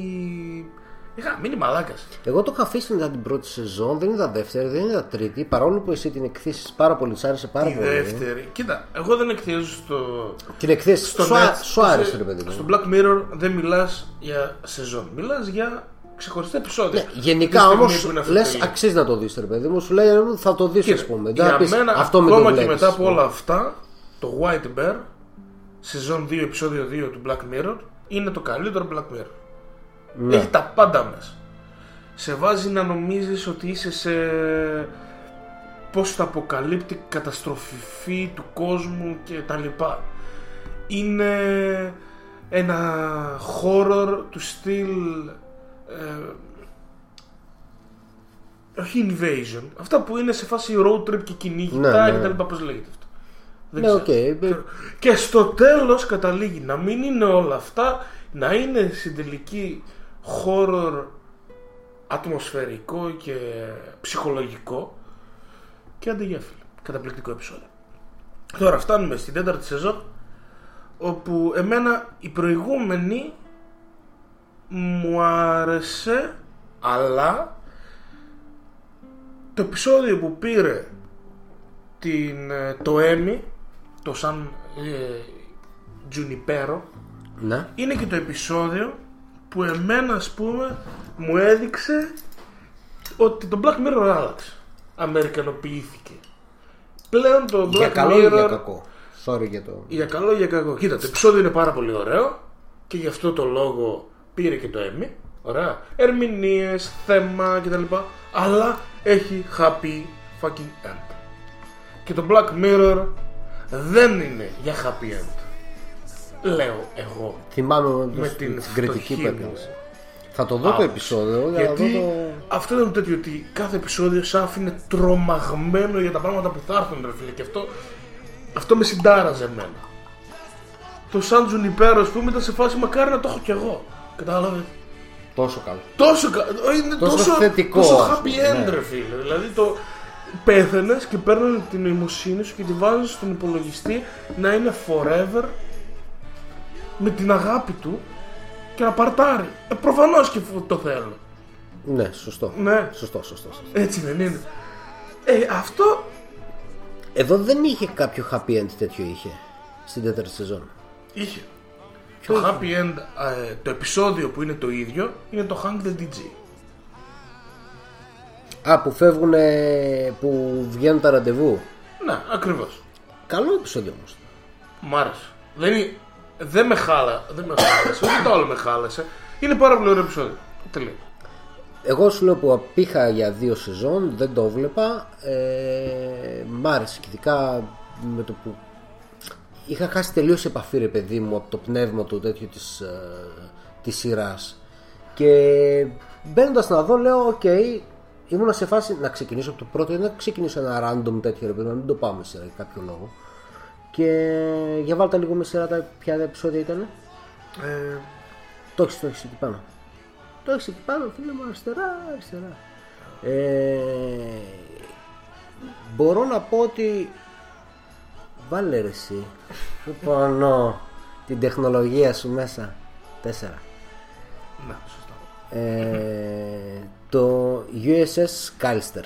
Είχα μείνει μαλάκας. Εγώ το είχα αφήσει μετά την πρώτη σεζόν, δεν είδα δεύτερη, δεν είδα τρίτη. Παρόλο που εσύ την εκθήσεις πάρα πολύ, σ' άρεσε πάρα η πολύ. Δεύτερη. Κοίτα, εγώ δεν εκθίζω στο. Την εκθέσεις στο. Σου σω... άρεσε, ρε παιδί μου. Στο Black Mirror δεν μιλάς για σεζόν. Μιλάς για ξεχωριστά επεισόδια. Ναι, γενικά όμως λες αξίζει να το δεις, ρε παιδί μου. Σου λέει θα το δεις, ας πούμε. Για πεις, μένα, αυτό ακόμα με και μετά από όλα αυτά, το White Bear, σεζόν δύο, επεισόδιο δύο του Black Mirror. Είναι το καλύτερο Black Mirror. Ναι. Έχει τα πάντα μέσα. Σε βάζει να νομίζεις ότι είσαι σε, πώς θα αποκαλύπτει, καταστροφή του κόσμου και τα λοιπά. Είναι ένα horror του στυλ ε, όχι invasion, αυτά που είναι σε φάση road trip και κυνήγητα, ναι, ναι, και τα λοιπά, πώς λέγεται αυτό. Ναι, okay. Και στο τέλος καταλήγει να μην είναι όλα αυτά, να είναι συντελική horror ατμοσφαιρικό και ψυχολογικό. Και αντιγέφυλλο. Καταπληκτικό επεισόδιο. Τώρα φτάνουμε στην τέταρτη σεζόν, όπου εμένα η προηγούμενη μου άρεσε, αλλά το επεισόδιο που πήρε την, το Emmy, το Σαν Τζουνιπέρο, ναι, είναι και το επεισόδιο που εμένα, ας πούμε, μου έδειξε ότι το Black Mirror άλλαξε. Αμερικανοποιήθηκε. Πλέον το Black για καλό Mirror... ή για κακό. Sorry για το... Για καλό ή για κακό. Κοίτα, το επεισόδιο είναι πάρα πολύ ωραίο και γι' αυτό το λόγο πήρε και το Emmy. Ωραία. Ερμηνείες, θέμα κτλ. Αλλά έχει happy fucking end. Και το Black Mirror δεν είναι για happy end, λέω εγώ. Θυμάμαι με το, την κριτική μου. Θα το δω Ά, το επεισόδιο. Γιατί δω το... αυτό ήταν τέτοιο, ότι κάθε επεισόδιο σ' άφηνε τρομαγμένο για τα πράγματα που θα έρθουν, ρε φίλε. Και αυτό, αυτό με συντάραζε εμένα. Το Σαν Τζουνιπέρο, ας πούμε, ήταν σε φάση μακάρι να το έχω κι εγώ. Κατάλαβε. Τόσο καλό. Τόσο καλό. Είναι τόσο, τόσο θετικό. Τόσο happy end, ναι. Φίλε. Δηλαδή το πέθανε και παίρνανε την νοημοσύνη σου και τη βάζανε στον υπολογιστή να είναι forever με την αγάπη του και να παρτάρει. Ε, προφανώς και το θέλω. Ναι, σωστό. Ναι. Σωστό, σωστό, σωστό. Έτσι δεν είναι. Ε, αυτό. Εδώ δεν είχε κάποιο happy end τέτοιο είχε στην τέταρτη σεζόν. Είχε. Το happy end, ε, το επεισόδιο που είναι το ίδιο, είναι το Hang the ντι τζέι. Α, που φεύγουν, που βγαίνουν τα ραντεβού. Ναι, ακριβώς. Καλό επεισόδιο όμως. Μ' άρεσε. Δηλαδή, δεν με χάλα, δεν με χάλασε, ούτε το άλλο με χάλασε. Είναι πάρα πολύ ωραίο επεισόδιο. Τελείω. Εγώ σου λέω που απήχα για δύο σεζόν, δεν το βλέπα. Ε, μ' άρεσε, ειδικά με το που... Είχα χάσει τελείως επαφή, ρε παιδί μου, από το πνεύμα του τέτοιου της, ε, της σειράς. Και μπαίνοντας να δω, λέω: Οκ, okay, ήμουνα σε φάση να ξεκινήσω από το πρώτο ή να ξεκινήσω ένα random τέτοιο, ρε παιδί μου, να μην το πάμε σειρά για κάποιο λόγο. Και για βάλτε λίγο με σειρά τα ποια επεισόδια ήταν. Ε... Το έχεις το έχεις εκεί πάνω. Το έχεις εκεί πάνω, φίλε μου, αριστερά, αριστερά. Ε... Μπορώ να πω ότι. Βάλε ρε εσύ. Πονώ την τεχνολογία σου μέσα. Τέσσερα. Ναι, σωστά. Ε, το γιου ες ες Callister.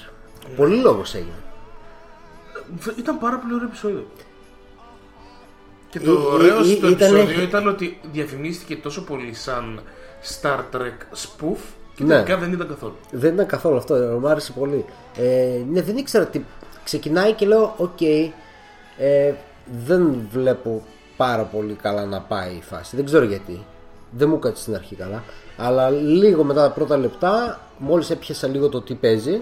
Ναι. Πολύ λόγος έγινε. Ήταν πάρα πολύ ωραίο επεισόδιο. Και το ε, ωραίο στο ε, ήταν... επεισόδιο ήταν ότι διαφημίστηκε τόσο πολύ σαν Star Trek spoof και ναι. Τελικά δεν ήταν καθόλου. Δεν ήταν καθόλου αυτό. Μ' άρεσε πολύ. Ε, ναι, δεν ήξερα τι. Ξεκινάει και λέω: Οκ. Okay, Ε, δεν βλέπω πάρα πολύ καλά να πάει η φάση. Δεν ξέρω γιατί. Δεν μου κάτσε στην αρχή καλά. Αλλά λίγο μετά τα πρώτα λεπτά, μόλις έπιασα λίγο το τι παίζει,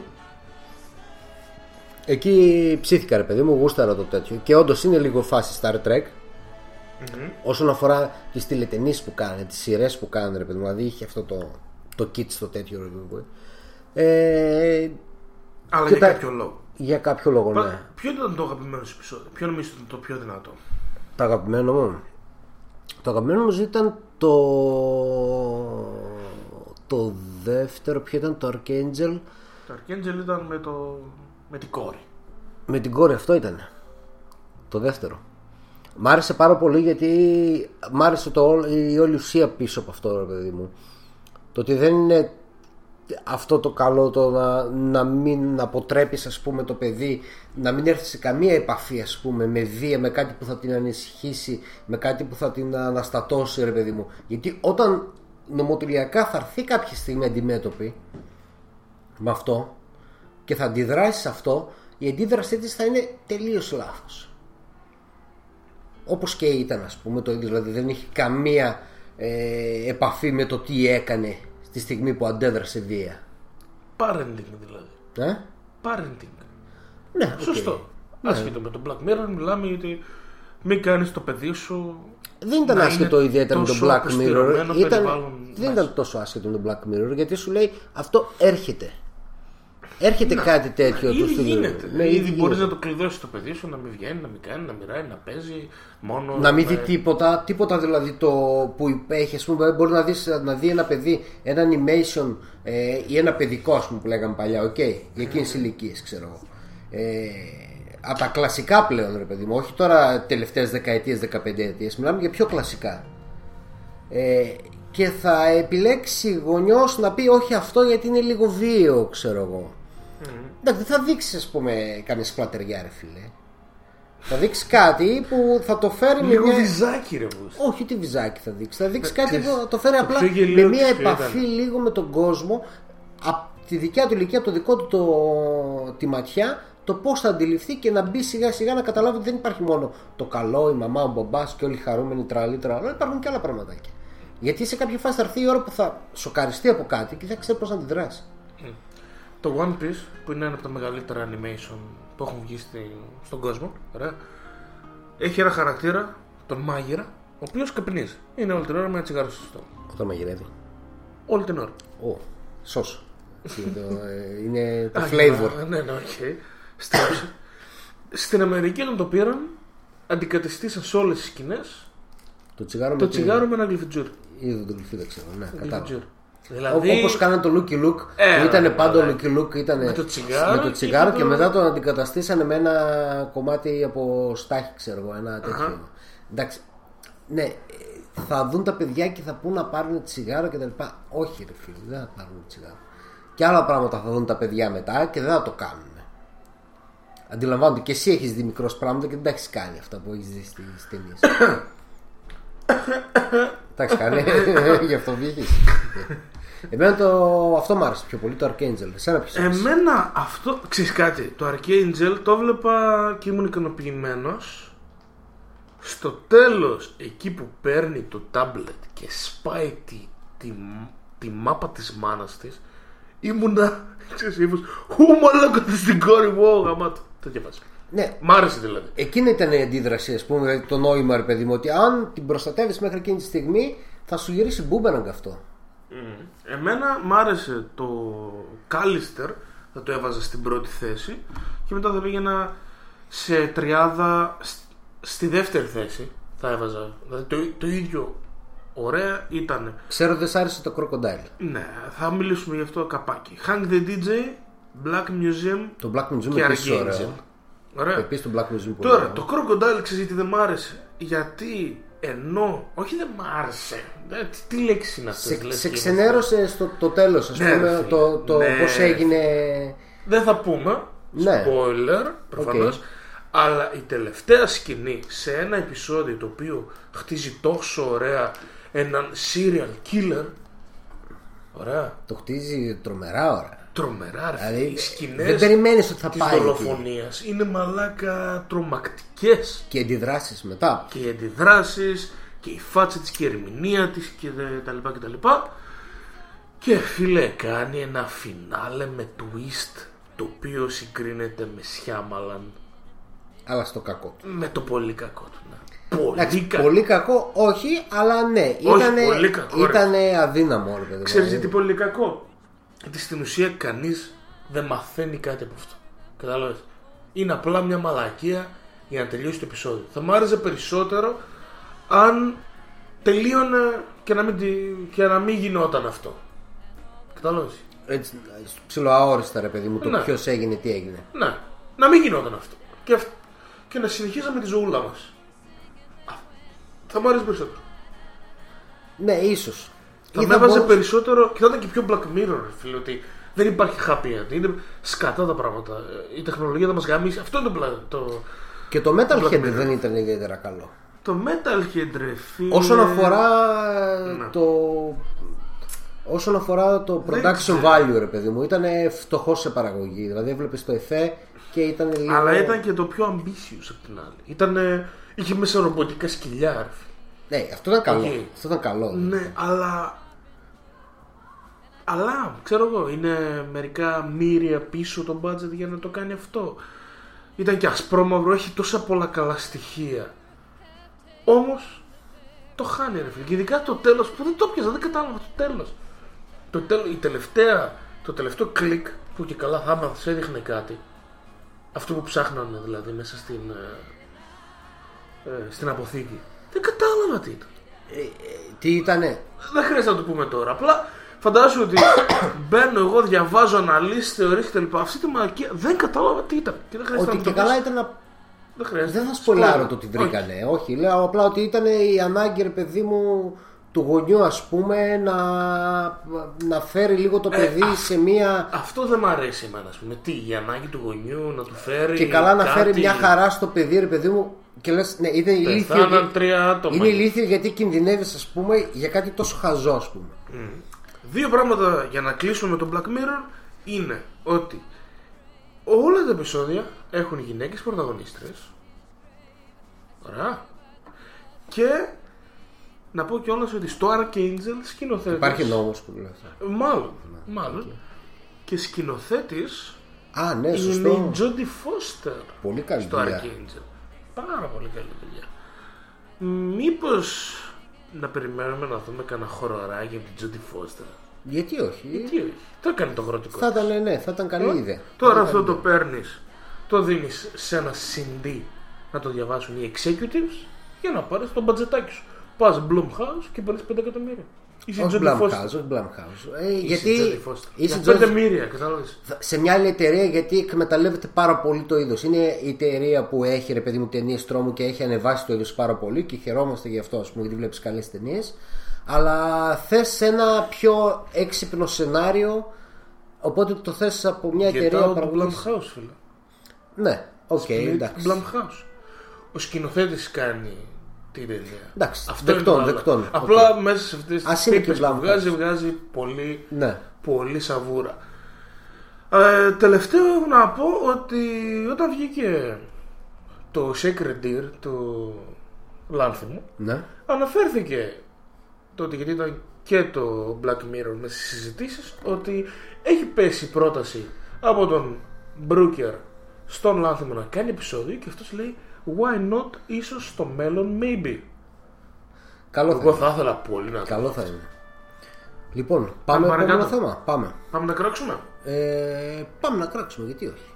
εκεί ψήθηκα, ρε παιδί μου, γούσταρα το τέτοιο. Και όντως είναι λίγο φάση Star Trek. Mm-hmm. Όσον αφορά τις τηλετενίες που κάνανε, τις σειρές που κάνανε, ρε παιδί μου. Δηλαδή είχε αυτό το, το kit στο τέτοιο, ρε παιδί μου. Ε, αλλά για τα... κάποιο λόγο. Για κάποιο λόγο, Πα... ναι. Ποιο ήταν το αγαπημένο σου επεισόδιο, ποιο νομίζω ήταν το πιο δυνατό? Το αγαπημένο μου. Το αγαπημένο μου ήταν το. Το δεύτερο, ποιο ήταν το Archangel. Το Archangel ήταν με, το... με την κόρη. Με την κόρη, αυτό ήταν. Το δεύτερο. Μ' άρεσε πάρα πολύ γιατί μ' άρεσε το... η όλη ουσία πίσω από αυτό, ρε παιδί μου. Το ότι δεν είναι. Αυτό το καλό το να, να μην αποτρέπεις, ας πούμε, το παιδί να μην έρθει σε καμία επαφή, ας πούμε, με βία, με κάτι που θα την ανησυχήσει, με κάτι που θα την αναστατώσει, ρε παιδί μου. Γιατί όταν νομοτελειακά θα έρθει κάποια στιγμή αντιμέτωπη με αυτό και θα αντιδράσει σε αυτό, η αντίδρασή της θα είναι τελείως λάθος. Όπως και ήταν, ας πούμε, το ίδιο. Δηλαδή δεν έχει καμία ε, επαφή με το τι έκανε τη στιγμή που αντέδρασε βία. Parenting δηλαδή. Ε? Parenting. Ναι, σωστό. Okay. Άσχετο, ναι. Με τον Black Mirror μιλάμε ότι μην κάνεις το παιδί σου. Δεν ήταν άσχετο ιδιαίτερα με τον Black Mirror. Ήταν... Δεν ήταν τόσο άσχετο με τον Black Mirror γιατί σου λέει αυτό έρχεται. Έρχεται να, κάτι τέτοιο. Ήδη του γίνεται. Ναι, ήδη μπορείς να το κλειδώσεις το παιδί σου, να μην βγαίνει, να μην κάνει, να μοιράει, να παίζει μόνο. Να μην δει με... τίποτα, τίποτα δηλαδή το που υπέχει. Ας πούμε, μπορεί να, δεις, να δει ένα παιδί, ένα animation ε, ή ένα παιδικό, ας πούμε, που λέγαμε παλιά, οκ, okay, για εκείνες ηλικίες, ξέρω εγώ. Ε, από τα κλασικά πλέον, ρε παιδί μου, όχι τώρα τελευταίες δεκαετίες, δεκαπενταετίες, μιλάμε για πιο κλασικά. Ε, και θα επιλέξει γονιός να πει όχι αυτό γιατί είναι λίγο βίαιο, ξέρω εγώ. Mm. Εντάξει, δεν θα δείξει, ας πούμε, καμία σπλατεριά, ρε φίλε. Θα δείξει κάτι που θα το φέρει λίγο με μια... βυζάκι, ρε βούς. Όχι, τι βυζάκι θα δείξει. Θα δείξει κάτι που θα το φέρει το απλά με μια επαφή ήταν. Λίγο με τον κόσμο, από τη δικιά του ηλικία, από το δικό του το... τη ματιά, το πώς θα αντιληφθεί και να μπει σιγά σιγά να καταλάβει ότι δεν υπάρχει μόνο το καλό, η μαμά, ο μπαμπάς και όλοι χαρούμενοι τραλή, τραλή. Υπάρχουν και άλλα πραγματάκια. Γιατί σε κάποια φάση θα έρθει η ώρα που θα σοκαριστεί από κάτι και θα ξέρει πώς να αντιδράσει. Mm. Το One Piece που είναι ένα από τα μεγαλύτερα animation που έχουν βγει στη, στον κόσμο, ρε, έχει ένα χαρακτήρα, τον μάγειρα, ο οποίος καπνίζει. Είναι όλη την ώρα με ένα τσιγάρο στο στόμα. Όταν μαγειρεύει. Όλη την ώρα. Ω, σώσο. Είναι το flavor. Ναι, ναι, οκ. Στρέψε. Στην Αμερική όταν το πήραν, αντικατεστήσαν σε όλες τις σκηνές το τσιγάρο, το με, τσιγάρο με ένα γλυφιτζούρι. Είδα τον γλυφί, δεν ξέρω. Ναι, κατάλαβα. Δηλαδή... Όπως κάναν το Lucky Luke. Ένα, που ήταν πάντα ο Lucky Luke ήταν με το τσιγάρο, με το τσιγάρο και, και, το... και μετά τον αντικαταστήσανε με ένα κομμάτι από στάχη, ξέρω εγώ, ένα τέτοιο. Uh-huh. Εντάξει. Ναι, θα δουν τα παιδιά και θα πούν να πάρουν τσιγάρο και τα λοιπά. Όχι, ρε φίλοι, δεν θα πάρουν τσιγάρο. Και άλλα πράγματα θα δουν τα παιδιά μετά και δεν θα το κάνουν. Αντιλαμβάνονται και εσύ έχεις δει μικρός πράγματα και δεν τα έχεις κάνει αυτά που έχεις δει στις ταινίες. Εντάξει, κάνει. Γι' αυτό βγήκες. Εμένα το... αυτό μου άρεσε πιο πολύ, το Archangel. Εσένα ποιος άρεσε? Εμένα αυτό, ξέρεις κάτι, το Archangel το βλέπα και ήμουν ικανοποιημένος. Στο τέλος, εκεί που παίρνει το τάμπλετ και σπάει τη, τη, τη μάπα της μάνας της, ήμουνα, ξέρεις, ήμουν χουμολόκοτη στην κόρη μου, ο γαμάτο. Το διαβάζει. Ναι. Μ' άρεσε δηλαδή. Εκείνη ήταν η αντίδραση, ας πούμε, δηλαδή το νόημα, ρε παιδί μου, ότι αν την προστατεύεις μέχρι εκείνη τη στιγμή, θα σου γυρίσει μπούμπαναγκ αυτό. Mm. Εμένα μ' άρεσε το Κάλιστερ, θα το έβαζα στην πρώτη θέση και μετά θα πήγαινα σε τριάδα. Στη δεύτερη θέση θα έβαζα. Δηλαδή το, το ίδιο ωραία ήταν. Ξέρω δεν σ' άρεσε το Crocodile. Ναι, θα μιλήσουμε γι' αυτό καπάκι. Hang the ντι τζέι, Black Museum. Το Black Museum και επίσης ωραίο. Ωραία. Επίσης το Black Museum. Τώρα ωραίο. Το Crocodile ξέρεις γιατί δεν μ' άρεσε? Γιατί ενώ όχι δεν μ' άρεσε, τι λέξη είναι αυτή? Σε, σε ξενέρωσε στο το τέλος, ας ναι, πούμε. Το, το ναι, πώς έγινε. Δεν θα πούμε ναι. Spoiler προφανώς. Okay. Αλλά η τελευταία σκηνή σε ένα επεισόδιο το οποίο χτίζει τόσο ωραία έναν serial killer. Ωραία. Το χτίζει τρομερά ωραία. Τρομερά ρε. Δηλαδή, οι σκηνές δεν περιμένεις ότι θα της πάει δολοφονίας εκεί. Είναι μαλάκα τρομακτικές. Και οι αντιδράσεις μετά. Και οι αντιδράσεις και η φάτσα της και η ερμηνεία της και τα λοιπά και τα λοιπά. Και φίλε κάνει ένα φινάλε με twist το οποίο συγκρίνεται με Σιάμαλαν. Αλλά στο κακό του. Με το πολύ κακό του. Ναι. Πολύ, εντάξει, κακό. Πολύ κακό, όχι, αλλά ναι. Ήτανε, όχι, πολύ κακό, ήτανε αδύναμο όλο παιδί. Ξέρεις γιατί πολύ κακό? Γιατί στην ουσία κανείς δεν μαθαίνει κάτι από αυτό. Καταλάβες. Είναι απλά μια μαλακία για να τελειώσει το επεισόδιο. Θα μου άρεσε περισσότερο αν τελείωνε και να μην, και να μην γινόταν αυτό. Καταλάβες. Έτσι, ψιλοαόριστα ρε παιδί μου το ποιος έγινε, τι έγινε. Ναι, να μην γινόταν αυτό. Και αυτό. Και να συνεχίσαμε τη ζωούλα μας. Θα μου άρεσε περισσότερο. Ναι, ίσως. Θα με έβαζε μπορούσε... περισσότερο. Και θα ήταν και πιο Black Mirror, φίλε. Ότι δεν υπάρχει happy end. Είναι σκατά τα πράγματα. Η τεχνολογία θα μας γαμίσει. Αυτό είναι το, το... Και το Metalhead δεν ήταν ιδιαίτερα καλό. Το Metalhead, ρε φίλε. Όσον αφορά να. Το. Όσον αφορά το production value, ρε παιδί μου, ήταν φτωχό σε παραγωγή. Δηλαδή έβλεπες το εφέ και ήταν λίγο... Αλλά ήταν και το πιο ambitious απ' την άλλη. Ήτανε... Είχε μέσα ρομποτικά σκυλιά, ρε φίλε. Ναι, αυτό ήταν καλό. Okay. Αυτό ήταν καλό. Ναι, ναι, αλλά... Αλλά, ξέρω εγώ, είναι μερικά μύρια πίσω το budget για να το κάνει αυτό. Ήταν και ασπρόμαυρο, έχει τόσα πολλά καλά στοιχεία. Όμως, το χάνει, ρε φίλε. Και ειδικά το τέλος που δεν το πιασα, δεν κατάλαβα το τέλος. Το, τέλος, η τελευταία, το τελευταίο κλικ που και καλά θα μάθεις έδειχνε κάτι. Αυτό που ψάχνανε δηλαδή μέσα στην, ε, στην αποθήκη. Δεν κατάλαβα τι ήταν. Ε, ε, τι ήτανε. Δεν χρειάζεται να το πούμε τώρα. Απλά φαντάζομαι ότι μπαίνω εγώ, διαβάζω αναλύσεις, θεωρίες κτλ. Αυτή τη μαλακία δεν κατάλαβα τι ήταν. Και δεν χρειάζεται ότι να το και καλά ήταν να... Δεν χρειάζεται. Δεν θα σπολάρω το ότι βρήκανε. Όχι. Όχι, λέω απλά ότι ήταν η ανάγκη, ρε παιδί μου, του γονιού, ας πούμε, να, να φέρει λίγο το παιδί ε, σε μία... Αυτό δεν μ' αρέσει εμένα, ας πούμε. Τι, η ανάγκη του γονιού να του φέρει... Και καλά κάτι... να φέρει μια χαρά στο παιδί, ρε παιδί μου, και λες, ναι, είναι ηλίθιο, γιατί... τρία άτομα. Είναι ηλίθιο γιατί κινδυνεύεις, ας πούμε, για κάτι τόσο χαζό, ας πούμε. Mm. Δύο πράγματα για να κλείσουμε τον Black Mirror είναι ότι όλα τα επεισόδια έχουν γυναίκες πρωταγωνίστρες. Ωραία. Και... Να πω κιόλας ότι στο Archangel σκηνοθέτης... Υπάρχει νόμος που λέει. Μάλλον, μάλλον. Και σκηνοθέτης... Α, ναι, σωστό. Είναι η Jodie Foster. Πολύ καλή στο δουλειά. Archangel. Πάρα πολύ καλή δουλειά. Μήπως να περιμένουμε να δούμε κανένα χοροράκι από την Jodie Foster? Γιατί όχι. Γιατί όχι. Το έκανε το γροτικό. Θα ήταν, ναι, θα ήταν καλή ιδέα. Τώρα αυτό το παίρνεις, το δίνεις σε ένα σι ντι να το διαβάσουν οι executives για να πάρεις το μπατζετάκι σου. Πας Blumhouse και παίρνεις πέντε εκατομμύρια. Όχι Blumhouse, όχι Blumhouse. Ε, γιατί είσαι Jodie Foster. πέντε μοίρια, κατάλαβες. Σε μια άλλη εταιρεία, γιατί εκμεταλλεύεται πάρα πολύ το είδος. Είναι η εταιρεία που έχει, ρε παιδί μου, ταινίες τρόμου και έχει ανεβάσει το είδος πάρα πολύ και χαιρόμαστε γι' αυτό, α πούμε, γιατί βλέπεις καλές ταινίες. Αλλά θες ένα πιο έξυπνο σενάριο, οπότε το θες από μια και εταιρεία παραγωγής. Για το Blumhouse, φίλε. Ναι, οκ, okay, εντάξει. Blumhouse. Ο σκηνοθέτης κάνει. Εντάξει, δεκτών, δεκτών. Απλά okay. μέσα σε αυτές τις τύπες που βγάζει, βγάζει πολύ, ναι. πολύ σαβούρα. ε, Τελευταίο να πω ότι όταν βγήκε το Secret Deer του Λάνθιμου, ναι. αναφέρθηκε τότε, γιατί ήταν και το Black Mirror μέσα στις συζητήσεις, ότι έχει πέσει πρόταση από τον Brooker στον Λάνθιμο να κάνει επεισόδιο και αυτός λέει why not, ίσως στο μέλλον, maybe. Καλό Εγώ θα, είναι. θα ήθελα πολύ να το Καλό θα είναι. Λοιπόν, πάμε, πάμε επόμενο θέμα. Πάμε. πάμε να κράξουμε. Ε, πάμε να κράξουμε, γιατί όχι.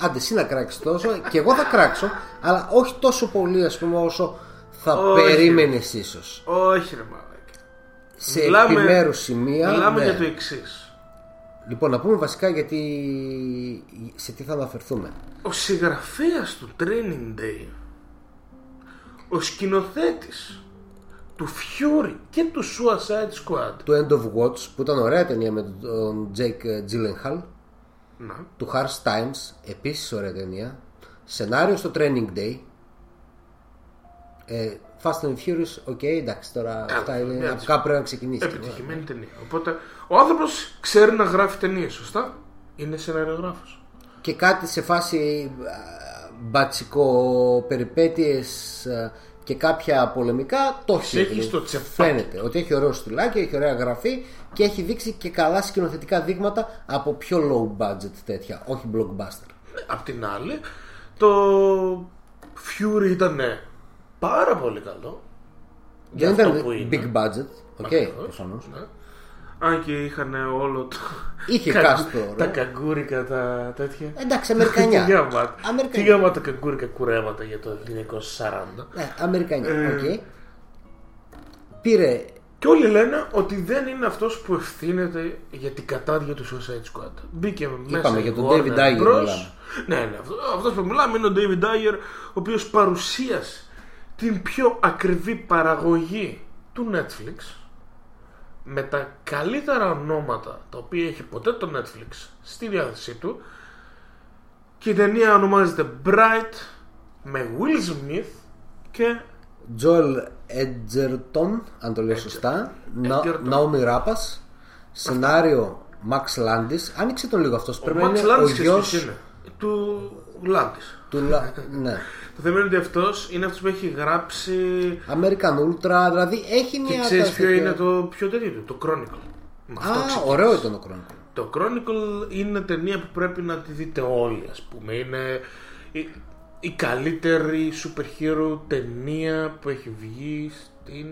Άντε, εσύ να κράξεις τόσο, και εγώ θα κράξω, αλλά όχι τόσο πολύ, ας πούμε, όσο θα όχι. περίμενες ίσως. Όχι, ρε μαλάκα. Σε επιμέρους σημεία. Μιλάμε ναι. για το εξής. Λοιπόν, να πούμε βασικά γιατί σε τι θα αναφερθούμε. Ο συγγραφέας του Training Day, ο σκηνοθέτης του Fury και του Suicide Squad, του End of Watch, που ήταν ωραία ταινία με τον Jake Gyllenhaal, να. του Harsh Times, επίσης ωραία ταινία, σενάριο στο Training Day, ε, Fast and Furious, οκ, okay, εντάξει, τώρα yeah, αυτά είναι, από κάπου πρέπει να ξεκινήσει. Επιτυχημένη yeah. ταινία. Οπότε ο άνθρωπος ξέρει να γράφει ταινίες, σωστά. Είναι σεναριογράφος. Και κάτι σε φάση μπατσικο περιπέτειες και κάποια πολεμικά το έχει. Έχει στο τσεφάκι. Φαίνεται ότι έχει ωραίο στυλάκι, έχει ωραία γραφή και έχει δείξει και καλά σκηνοθετικά δείγματα από πιο low budget τέτοια, όχι blockbuster. Απ' την άλλη, το Fury ήταν πάρα πολύ καλό. Δεν ήταν big budget. Οκ, okay, προφανώς. Ναι. Αν και είχαν όλο το. Είχε κάστορο. Τα καγκούρικα, τα τέτοια. Εντάξει, Αμερικανιά. Τι γάματα καγκούρικα κουρέματα για το χίλια εννιακόσια σαράντα. Ναι, Αμερικανιά. Ε, okay. Πήρε. Και όλοι λένε ότι δεν είναι αυτός που ευθύνεται για την κατάδια του Suicide Squad. Μπήκε μέσα. Είπαμε για τον David Ayer. Ναι, ναι, αυτός που μιλάμε είναι ο David Ayer, ο οποίος παρουσίασε την πιο ακριβή παραγωγή του Netflix, με τα καλύτερα ονόματα τα οποία έχει ποτέ το Netflix στη διάθεσή του, και η ταινία ονομάζεται Bright, με Will Smith και Joel Edgerton, αν το λέω σωστά, Naomi Rapaz, σενάριο Max Landis. Άνοιξε τον λίγο αυτός, πρέπει να είναι ο γιος του Landis. Ναι. Το θέμα είναι ότι αυτός είναι αυτός που έχει γράψει American Ultra, δηλαδή έχει μια. Και ξέρεις ποιο είναι το πιο τέτοιο του, το Chronicle. Α, ωραίο ήταν το Chronicle. Το Chronicle είναι ταινία που πρέπει να τη δείτε όλοι, ας πούμε. Είναι η, η καλύτερη super hero ταινία που έχει βγει στην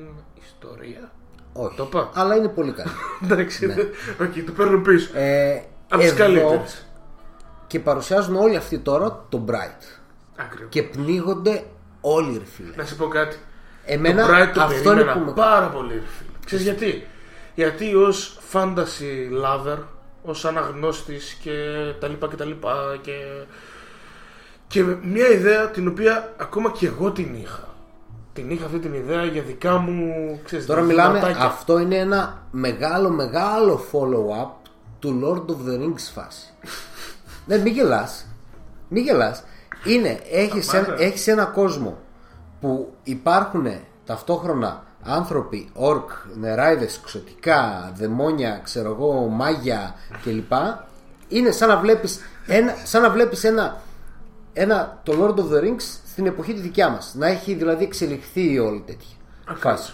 ιστορία. Όχι, το είπα. Αλλά είναι πολύ καλή. Εντάξει, ναι. Okay, το παίρνω πίσω. ε, Από τις καλύτερες. Και παρουσιάζουν όλοι αυτοί τώρα το Bright. Ακριβώς. Και πνίγονται όλοι οι ρυφίλοι. Να σου πω κάτι. Εμένα το Bright το αυτό είναι που με... πάρα πολύ ρυφίλοι. Ξέρεις γιατί? Γιατί ως fantasy lover, ως αναγνώστης και τα λοιπά και τα λοιπά και... και μια ιδέα την οποία ακόμα και εγώ την είχα. Την είχα αυτή την ιδέα για δικά μου, ξέρεις, τώρα μιλάμε ματάκια. Αυτό είναι ένα μεγάλο μεγάλο follow up του Lord of the Rings φάση. Ναι, μην γελάς, μη γελάς. Είναι, έχεις, ένα, έχεις ένα κόσμο που υπάρχουν ταυτόχρονα άνθρωποι, ορκ, νεράιδες, ξωτικά, δαιμόνια, ξέρω εγώ, μάγια κλπ. Είναι σαν να βλέπεις ένα, σαν να βλέπεις ένα, ένα το Lord of the Rings στην εποχή τη δικιά μας. Να έχει δηλαδή εξελιχθεί όλη τέτοια φάση.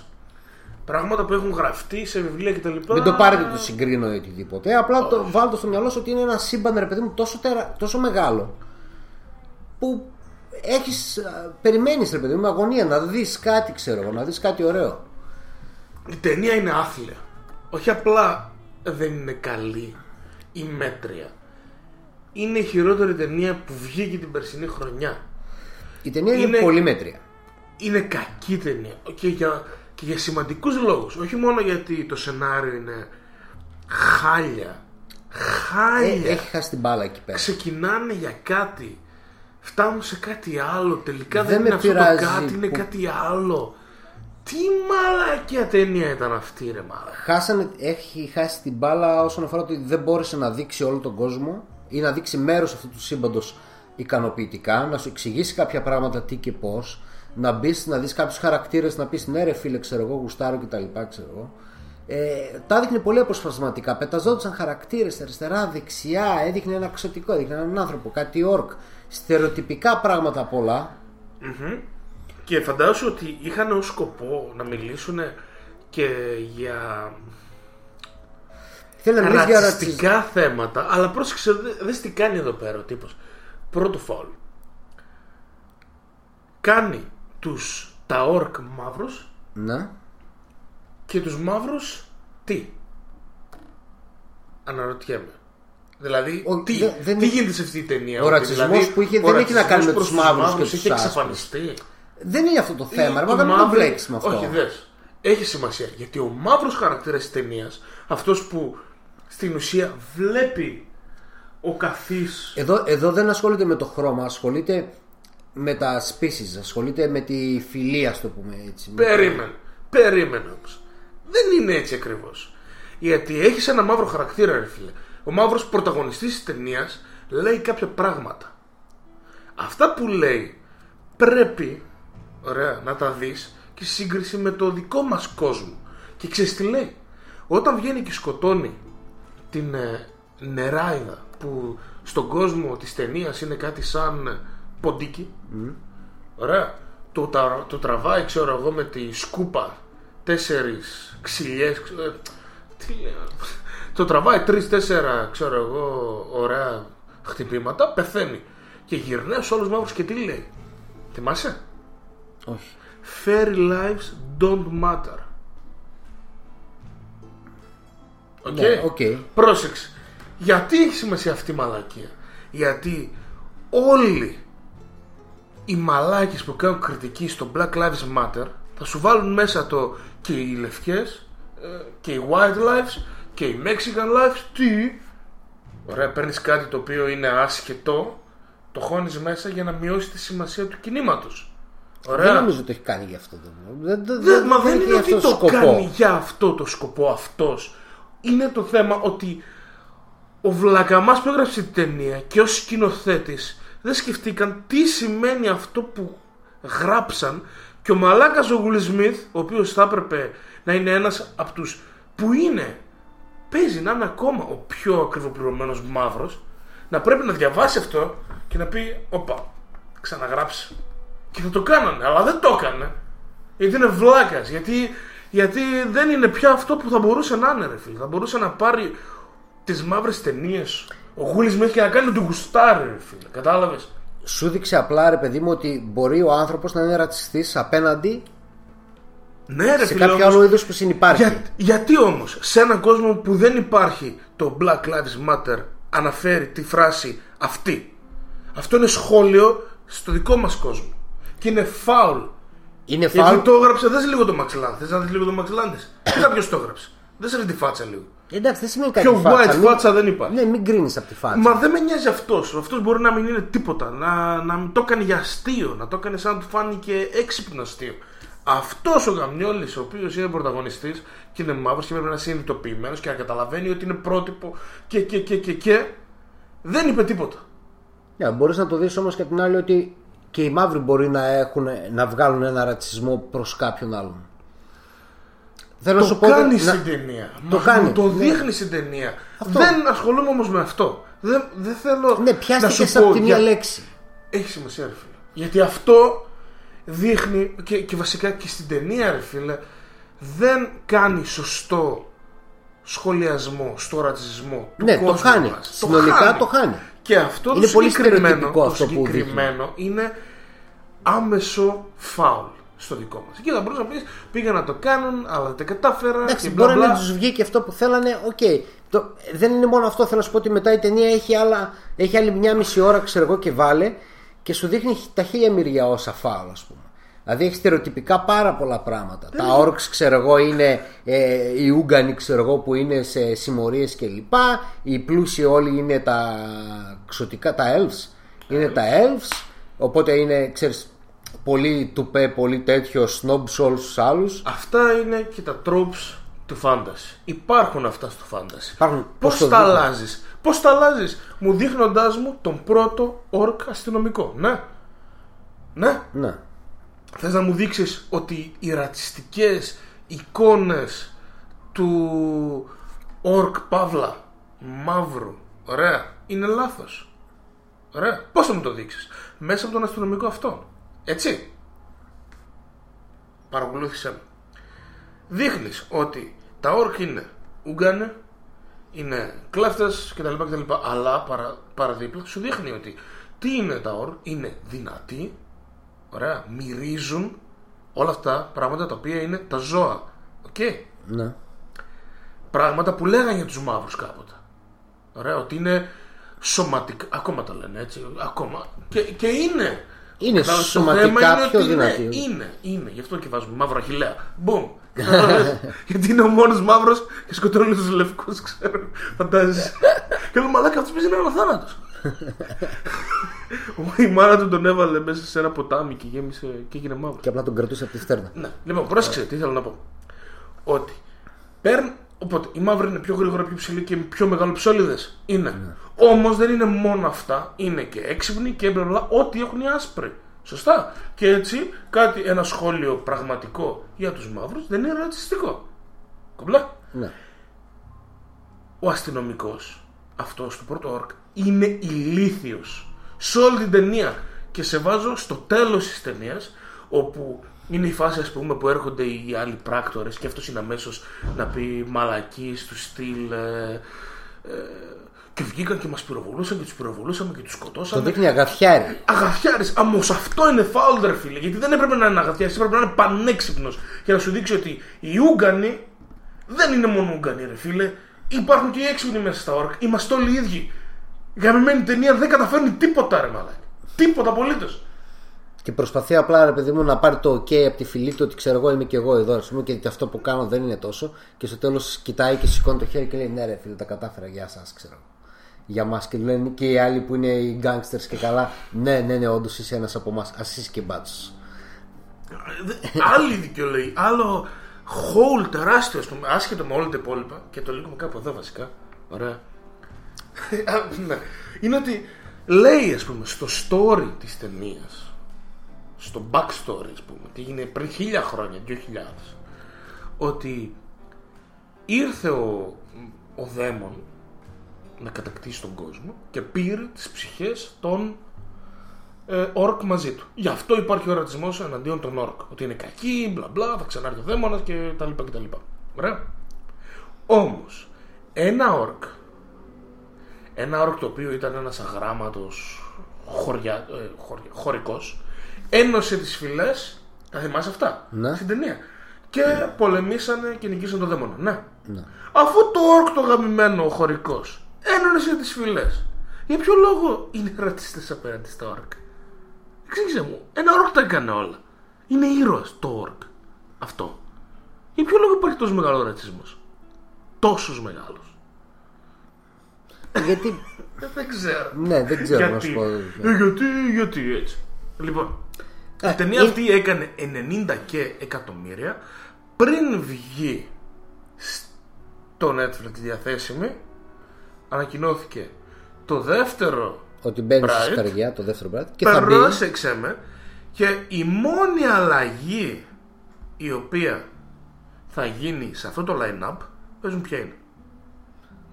Πράγματα που έχουν γραφτεί σε βιβλία κτλ. Μην το πάρετε το συγκρίνω ή οτιδήποτε. Απλά το, βάλτε στο μυαλό σου ότι είναι ένα σύμπαν, ρε παιδί μου, τόσο, τερα, τόσο μεγάλο που έχεις, περιμένεις, ρε παιδί μου, αγωνία να δεις κάτι, ξέρω, να δεις κάτι ωραίο. Η ταινία είναι άθλια. Όχι απλά δεν είναι καλή ή μέτρια. Είναι η χειρότερη ταινία που βγήκε την περσινή χρονιά. Η ταινία είναι, είναι πολύ μέτρια. Είναι κακή ταινία. Okay, για... Και για σημαντικούς λόγους. Όχι μόνο γιατί το σενάριο είναι χάλια. Χάλια. Έ, έχει χάσει την μπάλα εκεί πέρα. Ξεκινάνε για κάτι, φτάνουν σε κάτι άλλο. Τελικά δεν, δεν είναι αυτό το κάτι, που... είναι κάτι άλλο. Τι μαλακιά ταινία ήταν αυτή, ρε μαλακιά. Χάσανε, έχει χάσει την μπάλα όσον αφορά το ότι δεν μπόρεσε να δείξει όλο τον κόσμο ή να δείξει μέρος αυτού του σύμπαντος ικανοποιητικά, να σου εξηγήσει κάποια πράγματα τι και πώς, να μπεις, να δεις κάποιους χαρακτήρες, να πεις ναι ρε φίλε, ξέρω εγώ, γουστάρω κτλ. Ξέρω εγώ. Ε, τα έδειχνε πολύ αποσπασματικά. Πεταζόντουσαν χαρακτήρες αριστερά, δεξιά, έδειχνε ένα εξωτικό, έδειχνε έναν άνθρωπο, κάτι ορκ. Στερεοτυπικά πράγματα πολλά. Mm-hmm. Και φαντάζω ότι είχαν ως σκοπό να μιλήσουν και για ρατσιστικά θέματα. Αλλά πρόσεξε, δες τι κάνει εδώ πέρα ο τύπος. Πρώτο φαουλ. Κάνει τους τα ορκ μαύρους. Να. Και τους μαύρους τι? Αναρωτιέμαι. Δηλαδή ο, τι, δε, τι δε, γίνεται σε αυτή η ταινία? Ο ρατσισμός δηλαδή, που είχε, δεν έχει να κάνει με τους μαύρους και τους άσπρους. Δεν είναι αυτό το θέμα, αλλά δεν το βλέπεις με αυτό. Όχι, δες. Έχει σημασία γιατί ο μαύρος χαρακτήρας της ταινίας, αυτός που στην ουσία βλέπει ο καθής. Εδώ, εδώ δεν ασχολείται με το χρώμα, ασχολείται με τα species, ασχολείται με τη φιλία, ας το πούμε έτσι. Περίμενε, περίμενε όμως. Δεν είναι έτσι ακριβώς. Γιατί έχεις ένα μαύρο χαρακτήρα, ρε φίλε. Ο μαύρος πρωταγωνιστής της ταινίας λέει κάποια πράγματα. Αυτά που λέει πρέπει, ωραία, να τα δεις και σύγκριση με το δικό μας κόσμο. Και ξέρεις τι λέει? Όταν βγαίνει και σκοτώνει την ε, νεράιδα που στον κόσμο της ταινίας είναι κάτι σαν ποντίκι, mm. ωραία, το, τα, το τραβάει, ξέρω εγώ, με τη σκούπα τέσσερις ξυλιές, ξέρω, ε, τι λέω, το τραβάει τρεις-τέσσερα, ξέρω εγώ, ωραία χτυπήματα, πεθαίνει. Και γυρνάει στους όλους μαύρους και τι λέει? Θυμάσαι? Όχι. Fairy lives don't matter. Οκ. Okay. Okay. Πρόσεξε. Γιατί έχει σημασία αυτή η μαλακία? Γιατί όλοι οι μαλάκες που κάνουν κριτική στο Black Lives Matter θα σου βάλουν μέσα το και οι λευκές και οι white lives και οι Mexican lives. Τι? Ωραία, παίρνεις κάτι το οποίο είναι άσχετο, το χώνεις μέσα για να μειώσει τη σημασία του κινήματος. Ωραία. Δεν νομίζω ότι έχει κάνει για αυτό το δεν, δεν, δεν, μα δεν είναι ότι το σκοπό. Κάνει για αυτό το σκοπό αυτός. Είναι το θέμα ότι ο βλακαμάς που έγραψε την ταινία και ως σκηνοθέτης δεν σκεφτήκαν τι σημαίνει αυτό που γράψαν. Και ο μαλάκας ο Will Smith, ο οποίος θα έπρεπε να είναι ένας από τους που είναι, παίζει να είναι ακόμα ο πιο ακριβοπληρωμένος μαύρος, να πρέπει να διαβάσει αυτό και να πει όπα, ξαναγράψει. Και θα το κάνανε, αλλά δεν το έκανε. Γιατί είναι βλάκας, γιατί, γιατί δεν είναι πια αυτό που θα μπορούσε να είναι, ρε φίλε. Θα μπορούσε να πάρει τις μαύρες ταινίες ο Will Smith και να κάνει του γουστάρι, ρε φίλε. Κατάλαβες? Σου δείξε απλά, ρε παιδί μου, ότι μπορεί ο άνθρωπος να είναι ρατσιστής απέναντι, ναι, ρε, σε φίλε, κάποιο όμως, άλλο είδος που συνυπάρχει. Για, γιατί όμως σε έναν κόσμο που δεν υπάρχει το Black Lives Matter αναφέρει τη φράση αυτή? Αυτό είναι σχόλιο στο δικό μας κόσμο. Και είναι φάουλ. Είναι φάουλ. Γιατί το έγραψε, δες λίγο το Max Landis. Θες να δεις λίγο το Max Landis? Κάποιος το έγραψε. Δες ρε τη φάτσα λίγο. Εντάξει, δεν σημαίνει κάτι. Πιο white φάτσα δεν υπάρχει. Ναι, μην κρίνεις από τη φάτσα. Μα δεν με νοιάζει αυτός. Αυτός μπορεί να μην είναι τίποτα. Να, να μην το έκανε για αστείο. Να το έκανε σαν να του φάνηκε έξυπνο αστείο. Αυτός ο γαμιόλης, ο οποίος είναι πρωταγωνιστής και είναι μαύρος και πρέπει να είναι συνειδητοποιημένος και να καταλαβαίνει ότι είναι πρότυπο και, και, και, και, και δεν είπε τίποτα. Ναι, yeah, μπορείς να το δεις όμως και την άλλη ότι και οι μαύροι μπορεί να, έχουν, να βγάλουν ένα ρατσισμό προς κάποιον άλλον. Θέλω το να σου πω, κάνει να... στην ταινία. Το, κάνει. Το δείχνει, ναι, στην ταινία. Αυτό. Δεν ασχολούμαι όμως με αυτό. Δεν, δεν θέλω. Ναι, πιάστηκες από τη μία για... λέξη. Έχει σημασία, ρε φίλε. Γιατί αυτό δείχνει και, και βασικά και στην ταινία, ρε φίλε, δεν κάνει σωστό σχολιασμό στο ρατσισμό του, ναι, κόσμου. Το χάνει. Μας. Συνολικά το χάνει. Το χάνει. Και αυτό είναι το πολύ συγκεκριμένο, αυτό το συγκεκριμένο που είναι άμεσο φάουλ στο δικό μας. Και θα μπορούσα να πεις πήγα να το κάνουν, αλλά δεν τα κατάφερα. Εντάξει, μπορεί να τους βγει και αυτό που θέλανε. Okay. Το, δεν είναι μόνο αυτό, θέλω να σου πω ότι μετά η ταινία έχει, άλλα, έχει άλλη μια μισή ώρα, ξέρω εγώ, και βάλε και σου δείχνει τα χίλια μυριά όσα φάουλ, ας πούμε. Δηλαδή έχει στερεοτυπικά πάρα πολλά πράγματα. Mm. Τα orcs, ξέρω εγώ, είναι ε, οι ούγκανοι, ξέρω εγώ, που είναι σε συμμορίες κλπ. Οι πλούσιοι όλοι είναι τα ξωτικά, τα elves. Mm. Είναι τα elves. Οπότε είναι, ξέρεις, πολύ τουπέ, πολύ τέτοιο, snob σε όλους τους άλλους. Αυτά είναι και τα tropes του fantasy. Υπάρχουν αυτά στο fantasy. Πώς τα αλλάζεις, πώς τα αλλάζεις, μου δείχνοντάς μου τον πρώτο orc αστυνομικό. Ναι, ναι, ναι. Θες να μου δείξεις ότι οι ρατσιστικές εικόνες του orc παύλα μαύρου, ωραία, είναι λάθος. Ωραία, πώς θα μου το δείξεις? Μέσα από τον αστυνομικό αυτό. Έτσι. Παρακολούθησέ μου. Δείχνεις ότι τα orc είναι ούγκανε, είναι κλέφτες κτλ, κτλ. Αλλά παρα, παραδίπλα σου δείχνει ότι τι είναι τα orc? Είναι δυνατοί. Ωραία, μυρίζουν, όλα αυτά πράγματα τα οποία είναι τα ζώα. Οκ. Okay. Ναι. Πράγματα που λέγανε για τους μαύρους κάποτε. Ωραία, ότι είναι σωματικά. Ακόμα τα λένε έτσι. Ακόμα. Και, και είναι. Είναι τα σωματικά είναι πιο δυνατή. Είναι, είναι, είναι. Γι' αυτό και βάζουμε μαύρο Αχιλλέα. Μπούμ. Γιατί είναι ο μόνος μαύρος και σκοτώνει τους λευκούς, ξέρω. Φαντάζεσαι. Και λέω, μαλάκα, αυτός είναι ένα θάνατος. Η μάνα του τον έβαλε μέσα σε ένα ποτάμι και γέμισε και έγινε μαύρο. Και απλά τον κρατούσε από τη στέρνα. Ναι. Λοιπόν, πρόσεξε, τι θέλω να πω. Ότι παίρν... Οπότε οι μαύροι είναι πιο γρήγορα, πιο ψηλοί και πιο μεγαλοψόλιδες. Είναι. Ναι. Όμως δεν είναι μόνο αυτά. Είναι και έξυπνοι και έμπλευλα ό,τι έχουν οι άσπροι. Σωστά. Και έτσι κάτι, ένα σχόλιο πραγματικό για τους μαύρους δεν είναι ρατσιστικό. Κομπλά. Ναι. Ο αστυνομικός αυτός του πρώτου όρκ είναι ηλίθιος σε όλη την ταινία. Και σε βάζω στο τέλος της ταινίας, όπου είναι η φάση, ας πούμε, που έρχονται οι άλλοι πράκτορες και αυτός είναι αμέσως να πει μαλακίες του στυλ ε, ε, και βγήκαν και μας πυροβολούσαν και τους πυροβολούσαμε και τους σκοτώσαμε. Το δείχνει αγαθιάρι. Αγαθιάρις. Όμως αυτό είναι φάουλ, ρε φίλε. Γιατί δεν έπρεπε να είναι αγαθιάρις, έπρεπε να είναι πανέξυπνος. Για να σου δείξει ότι οι Ούγγανοι δεν είναι μόνο Ούγγανοι, ρε φίλε. Υπάρχουν και οι έξυπνοι μέσα στα όρκ. Είμαστε όλοι οι ίδιοι. Η γαμημένη ταινία δεν καταφέρνει τίποτα, ρε μαλάκι. Τίποτα απολύτως. Και προσπαθεί απλά, ρε παιδί μου, να πάρει το OK από τη φυλή του ότι ξέρω εγώ είμαι και εγώ εδώ, α πούμε, και αυτό που κάνω δεν είναι τόσο. Και στο τέλος κοιτάει και σηκώνει το χέρι και λέει: ναι, ρε φίλε, τα κατάφερα για σας, ξέρω. Για μας. Και λένε και οι άλλοι που είναι οι gangsters και καλά: ναι, ναι, ναι, όντως είσαι ένας από εμάς. Α είσαι και μπάτσος. Άλλη δικαιολογία. Άλλο χόλ τεράστιο, α πούμε, άσχετο με όλα τα υπόλοιπα. Και το λέγουμε κάπου εδώ βασικά. Ωραία. Είναι ότι λέει, ας πούμε, στο story της ταινίας, στο backstory, ας πούμε, τι έγινε πριν χίλια χρόνια, δύο χιλιάδες, ότι ήρθε ο, ο δαίμον να κατακτήσει τον κόσμο και πήρε τις ψυχές των ε, ορκ μαζί του. Γι' αυτό υπάρχει ο ρατσισμός εναντίον των ορκ, ότι είναι κακοί, μπλα μπλα, θα ξανάρθει ο δαίμονας και τα λοιπά και τα λοιπά. Ωραία. Όμως ένα ορκ, ένα όρκ το οποίο ήταν ένας αγράμματος χωριά, ε, χωρι, χωρικός, ένωσε τις φυλές, τα θυμάσαι αυτά, ναι, στην ταινία. Και ναι, πολεμήσανε και νικήσαν τον δαίμονα. Ναι. Ναι. Αφού το όρκ το γαμημένο, ο χωρικός, ένωσε τις φυλές, για ποιο λόγο είναι ρατσιστές απέναντι στα όρκ? Εξήγησε μου. Ένα όρκ τα έκανε όλα. Είναι ήρωας το όρκ αυτό. Για ποιο λόγο υπάρχει τόσο μεγάλο ρατσισμός? Τόσους μεγάλους. Γιατί. Δεν ξέρω. Ναι, δεν ξέρω γιατί... να σου πω. Ε, γιατί, γιατί έτσι. Λοιπόν, ε, η ταινία ε... αυτή έκανε ενενήντα και εκατομμύρια πριν βγει στο Netflix διαθέσιμη. Ανακοινώθηκε το δεύτερο. Ότι μπαίνει στη σκαριά, το δεύτερο Bright. Και θα μπει. Πρόσεξε με. Και η μόνη αλλαγή η οποία θα γίνει σε αυτό το line-up, παίζουν ποια είναι.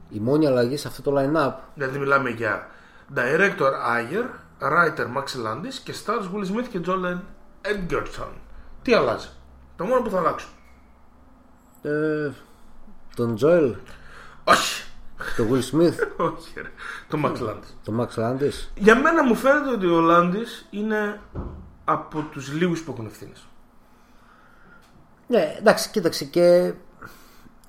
Η μόνη αλλαγή σε αυτό το line-up. Δηλαδή μιλάμε για director Ayer, writer Max Landis και stars Will Smith και Joel Edgerton. Τι αλλάζει? Το μόνο που θα αλλάξω. Ε, τον Joel. Όχι. Το Will Smith. Όχι ρε. Το Max Landis. Το Max Landis. Για μένα μου φαίνεται ότι ο Landis είναι από τους λίγους που έχουν ευθύνες. Ναι, εντάξει, κοίταξε και...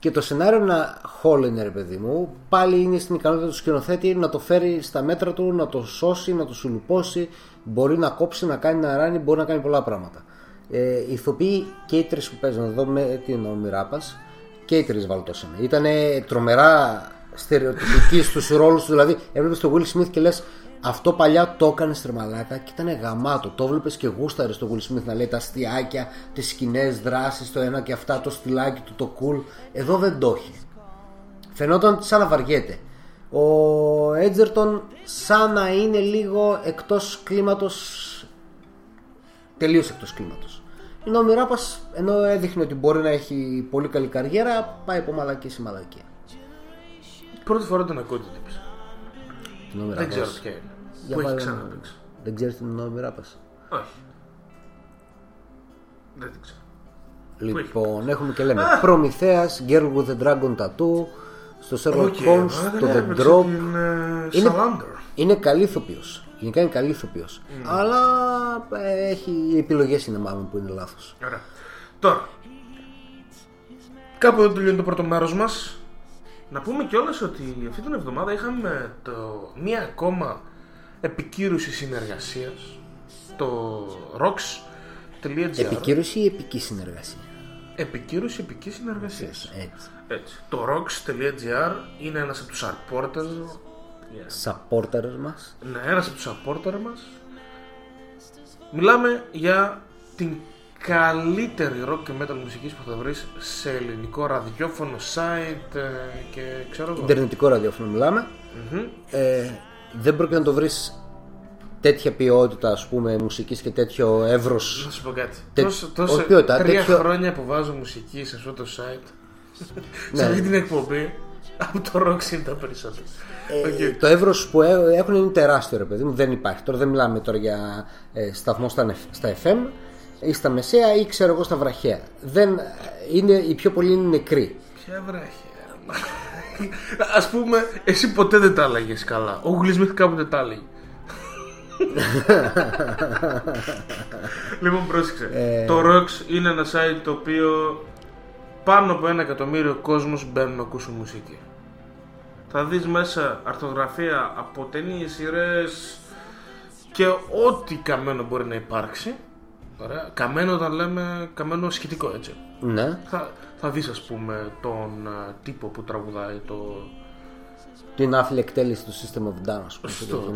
Και το σενάριο να χόλενε, ρε παιδί μου, πάλι είναι στην ικανότητα του σκηνοθέτη να το φέρει στα μέτρα του, να το σώσει, να το σουλουπώσει. Μπορεί να κόψει, να κάνει να ράνει, μπορεί να κάνει πολλά πράγματα. ε, οι ηθοποιοί και οι τρεις που παίζουν, να δούμε τι εννοώ, μοιράπας, και οι τρεις βαλτώσανε. Ήτανε τρομερά στερεοτυπικοί στους ρόλους του. Δηλαδή έβλεπες τον Will Smith και λες, αυτό παλιά το έκανε στρεμαλάκα και ήταν γαμάτο. Το βλέπεις και γούσταρες τον Will Smith να λέει τα αστιάκια, τις σκηνές δράσεις, το ένα και αυτά, το στυλάκι του, το cool. Εδώ δεν το έχει. Φαινόταν σαν να βαριέται. Ο Edgerton σαν να είναι λίγο εκτός κλίματος, τελείως εκτός κλίματος. Ενώ ο Μιράπας, ενώ έδειχνε ότι μπορεί να έχει πολύ καλή καριέρα, πάει από μαλακή σε μαλακή. Πρώτη φορά τον ακούω τον τύπησα. Δεν ξέρω ποια είναι. Που έχει ξαναπήξει. Δεν ξέρεις την εννοώ Μιράπας. Όχι. Δεν την ξέρω. Λοιπόν, έχουμε και λέμε ah. Προμηθέας, Girl with the Dragon Tattoo, στο Sherlock Holmes, το The Drop. Είναι, είναι καλή ηθοποιός. Γενικά είναι καλή ηθοποιός. Mm. Αλλά ε, έχει, οι επιλογές είναι μάλλον που είναι λάθος. Ωραία. Τώρα, κάπου εδώ τελειώνει το πρώτο μέρος μας. Να πούμε κιόλας ότι αυτή την εβδομάδα είχαμε το, μία ακόμα επικύρωση συνεργασίας, το Rocks.gr. Επικύρωση ή επική συνεργασία? Επικύρωση επική συνεργασία. Έτσι. Έτσι. Το Rocks.gr είναι ένας από τους supporters yeah. μας. Ναι, ένας από τους supporters μας. Μιλάμε για την καλύτερη rock και metal μουσικής που θα βρεις σε ελληνικό ραδιόφωνο, site και ξέρω εγώ. Ιντερνετικό ραδιόφωνο μιλάμε. Mm-hmm. Ε, δεν πρόκειται να το βρεις τέτοια ποιότητα, ας πούμε, μουσικής και τέτοιο εύρος. Να σου πω κάτι. Τέ... Τόσο, τόσο ποιότητα, τρία τέτοιο... χρόνια που βάζω μουσική σε αυτό το site, σε αυτή την εκπομπή, από το Rocks είναι τα περισσότερα. Ε, okay. Το εύρος που έχουν είναι τεράστιο, ρε παιδί μου, δεν υπάρχει. Τώρα δεν μιλάμε τώρα για ε, σταθμό στα, στα εφ εμ ή στα μεσαία ή ξέρω εγώ στα βραχαία. Δεν, είναι, οι πιο πολλοί είναι νεκροί. Ποια βραχαία? Ας πούμε, εσύ ποτέ δεν τα έλεγες καλά. Ο Will Smith κάποτε τα έλεγε. Λοιπόν, πρόσεξε. ε... Το Rocks είναι ένα site το οποίο πάνω από ένα εκατομμύριο κόσμος μπαίνουν να ακούσουν μουσική. Θα δεις μέσα αρθογραφία από ταινίες, σειρές και ό,τι καμένο μπορεί να υπάρξει. Ωραία. Καμένο όταν λέμε καμένο σχετικό, έτσι. Ναι. Θα, θα δεις, ας πούμε, τον τύπο που τραγουδάει το... την άφηλη εκτέλεση του System of Down,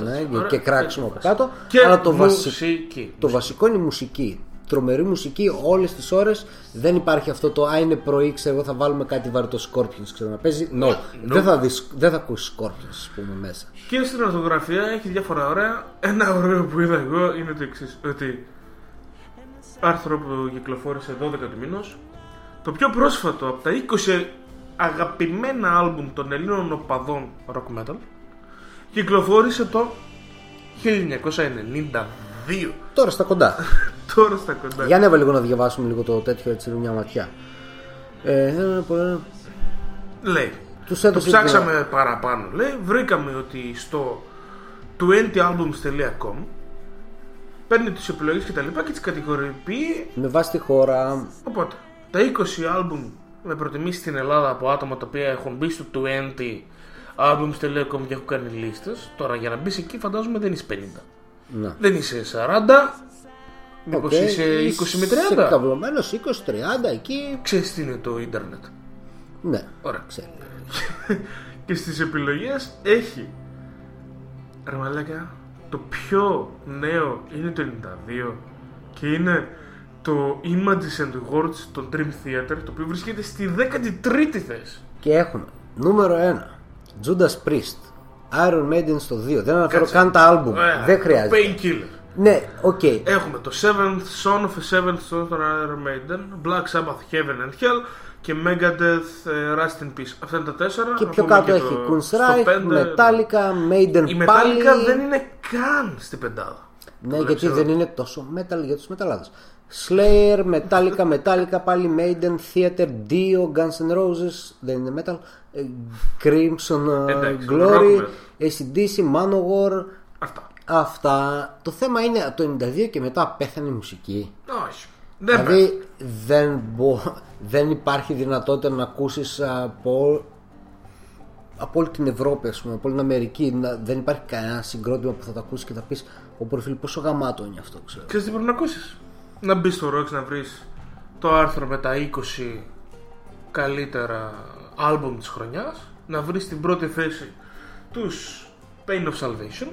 ναι, και κράξιμο από κάτω. Και αλλά το, μουσική, μουσική. το βασικό είναι η μουσική. Τρομερή μουσική όλες τις ώρες. Δεν υπάρχει αυτό το α, είναι πρωί, ξέρω εγώ, θα βάλουμε κάτι βαρύτο Scorpions, ξέρω να παίζει. No. No. Δεν θα, δεις, δεν θα ακούσεις Scorpions, α πούμε, μέσα. Και στην ορθογραφία έχει διάφορα ωραία. Ένα ωραίο που είδα εγώ είναι το εξής. Ότι άρθρο που κυκλοφόρησε δώδεκα του μηνός, το πιο πρόσφατο από τα είκοσι αγαπημένα άλμπουμ των Ελλήνων οπαδών rock metal, κυκλοφόρησε το χίλια εννιακόσια ενενήντα δύο. Τώρα στα κοντά. Τώρα στα κοντά. Για να έβαλε λίγο να διαβάσουμε λίγο το τέτοιο, έτσι, μια ματιά. Ε, λέει, τους έδωσε, το ψάξαμε το... παραπάνω. Λέει, βρήκαμε ότι στο είκοσι άλμπουμς τελεία κομ παίρνει τις επιλογές και τα λοιπά και τις κατηγοριοποιεί με βάση τη χώρα. Οπότε, τα είκοσι άλμπουμ με προτιμήσει στην Ελλάδα από άτομα τα οποία έχουν μπει στο είκοσι άλμπουμς τελεία κομ και έχουν κάνει λίστες. Τώρα για να μπεις εκεί φαντάζομαι δεν είσαι πενήντα. Να. Δεν είσαι σαράντα. Μήπως okay, είσαι είκοσι με τριάντα. Είσαι καυλωμένος είκοσι τριάντα εκεί. Ξέρεις τι είναι το ίντερνετ? Ναι. Ωραία. Και στις επιλογές έχει, ρε μαλάκα, το πιο νέο είναι το ενενήντα δύο και είναι το Images and Words των Dream Theater, το οποίο βρίσκεται στη δέκατη τρίτη θέση. Και έχουμε νούμερο ένα Judas Priest, Iron Maiden στο δύο. Δεν αναφέρω καν τα άλμπουμ, yeah, δεν χρειάζεται. Painkiller. Ναι, οκ. Okay. Έχουμε το Seventh Son of a Seventh Son των Iron Maiden, Black Sabbath, Heaven and Hell και Megadeth, Rust in Peace. Αυτά είναι τα τέσσερα. Και πιο κάτω και έχει το... Kunstreich, Metallica, Maiden. Η Metallica δεν είναι καν στην πεντάδα. Ναι, το γιατί δεν είναι τόσο metal για τους μεταλλάδες. Slayer, Metallica, Metallica πάλι, Maiden, Theater, Dio, Guns N' Roses, δεν είναι metal, Crimson Εντάξει, Glory, έι σι ντι σι, Manowar. Αυτά. Αυτά. Το θέμα είναι από το ενενήντα δύο και μετά πέθανε η μουσική. Όχι. Δεν δηλαδή δεν, μπο... δεν υπάρχει δυνατότητα να ακούσεις από... από όλη την Ευρώπη, ας πούμε, από όλη την Αμερική. Δεν υπάρχει κανένα συγκρότημα που θα τα ακούσεις και θα πεις, ο προφίλ πόσο γαμάτο είναι αυτό, ξέρω. Ξέρεις τι πρέπει να ακούσεις? να μπεις στο Rocks να βρεις το άρθρο με τα είκοσι καλύτερα άλμπουμ της χρονιάς, να βρεις την πρώτη θέση τους Pain of Salvation,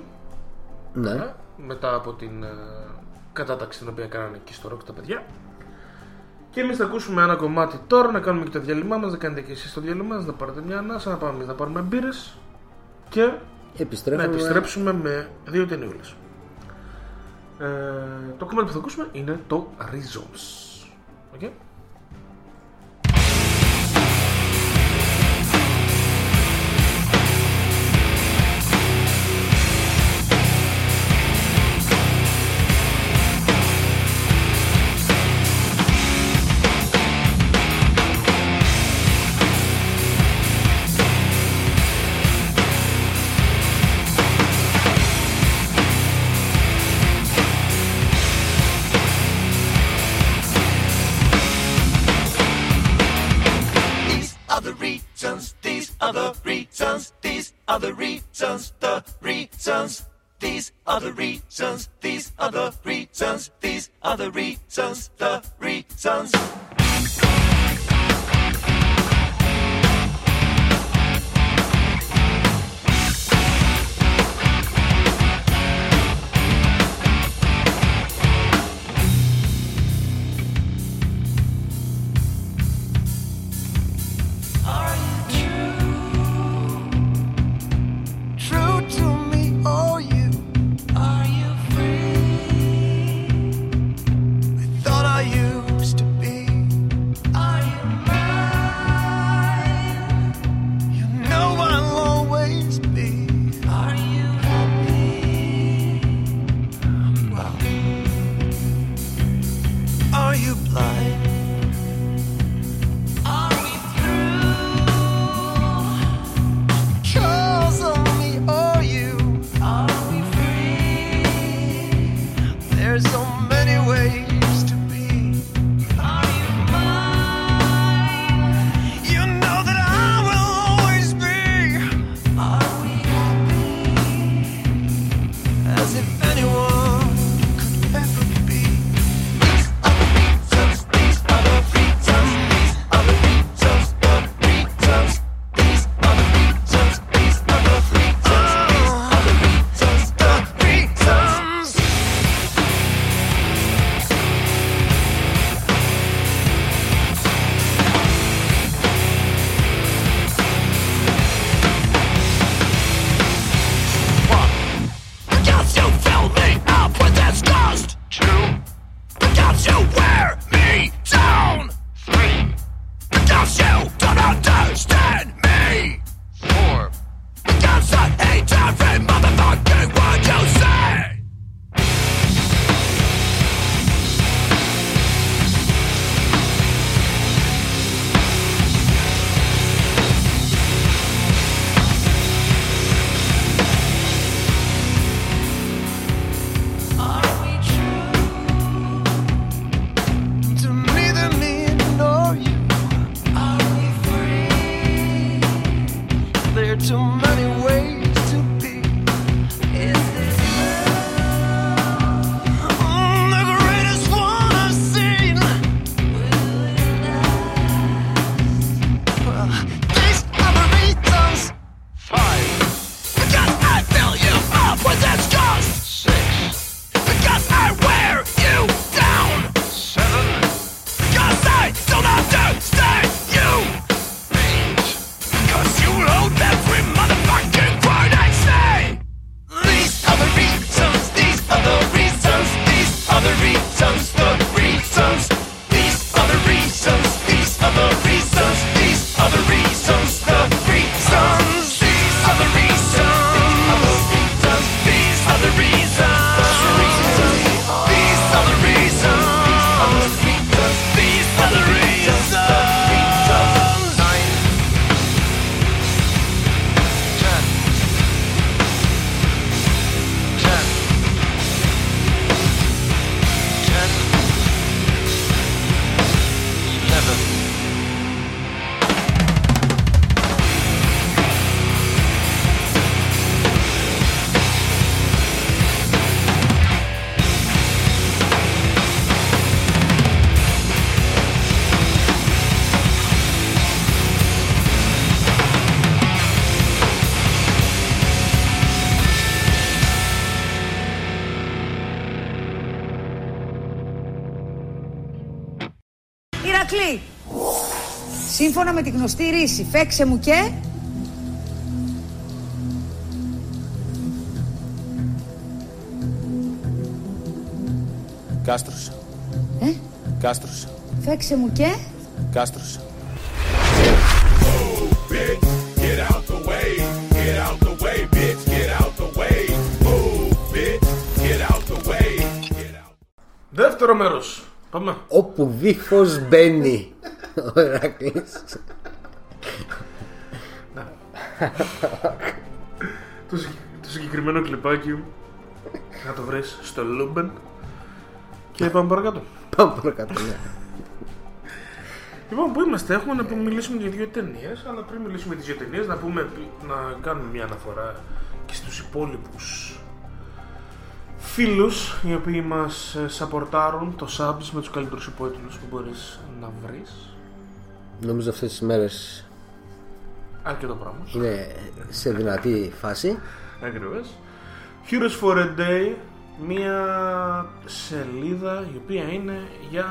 ναι, μετά από την κατάταξη την οποία κάνανε εκεί στο Rock τα παιδιά. Και εμείς θα ακούσουμε ένα κομμάτι τώρα, να κάνουμε και το διάλειμμα μας, να κάνετε και εσείς το διάλειμμα μας, να πάρετε μια ανάσα, να πάμε, να πάρουμε μπύρες και επιστρέφουμε, να επιστρέψουμε με δύο ταινιούλες. Ε, το κομμάτι που θα ακούσουμε είναι το Reasons. Okay? The reasons, the reasons, these are the reasons, these are the reasons, these are the reasons, the reasons. These are the reasons, these Ηρακλή. Σύμφωνα με τη γνωστή ρίση, φέξε μου και... Κάστρος. Ε? Κάστρος. Φέξε μου και... Κάστρος. Δεύτερο μέρος. Πάμε. Όπου δίχως μπαίνει ο Ηρακλής. Το, το συγκεκριμένο κλιπάκι θα το βρεις στο Λούμπεν. Και πάμε παρακάτω. Πάμε παρακάτω, ναι. Λοιπόν, που είμαστε, έχουμε να μιλήσουμε για δύο ταινίες, αλλά πριν μιλήσουμε για τις δύο ταινίες, να, πούμε, να κάνουμε μια αναφορά και στους υπόλοιπους φίλους, οι οποίοι μας σαπορτάρουν το subs με τους καλύτερους υπότιτλους που μπορείς να βρεις. Νομίζω αυτές τις μέρες... Αρκετό πράγμα. Ναι, σε δυνατή φάση. Ακριβώς. Heroes for a Day, μια σελίδα η οποία είναι για...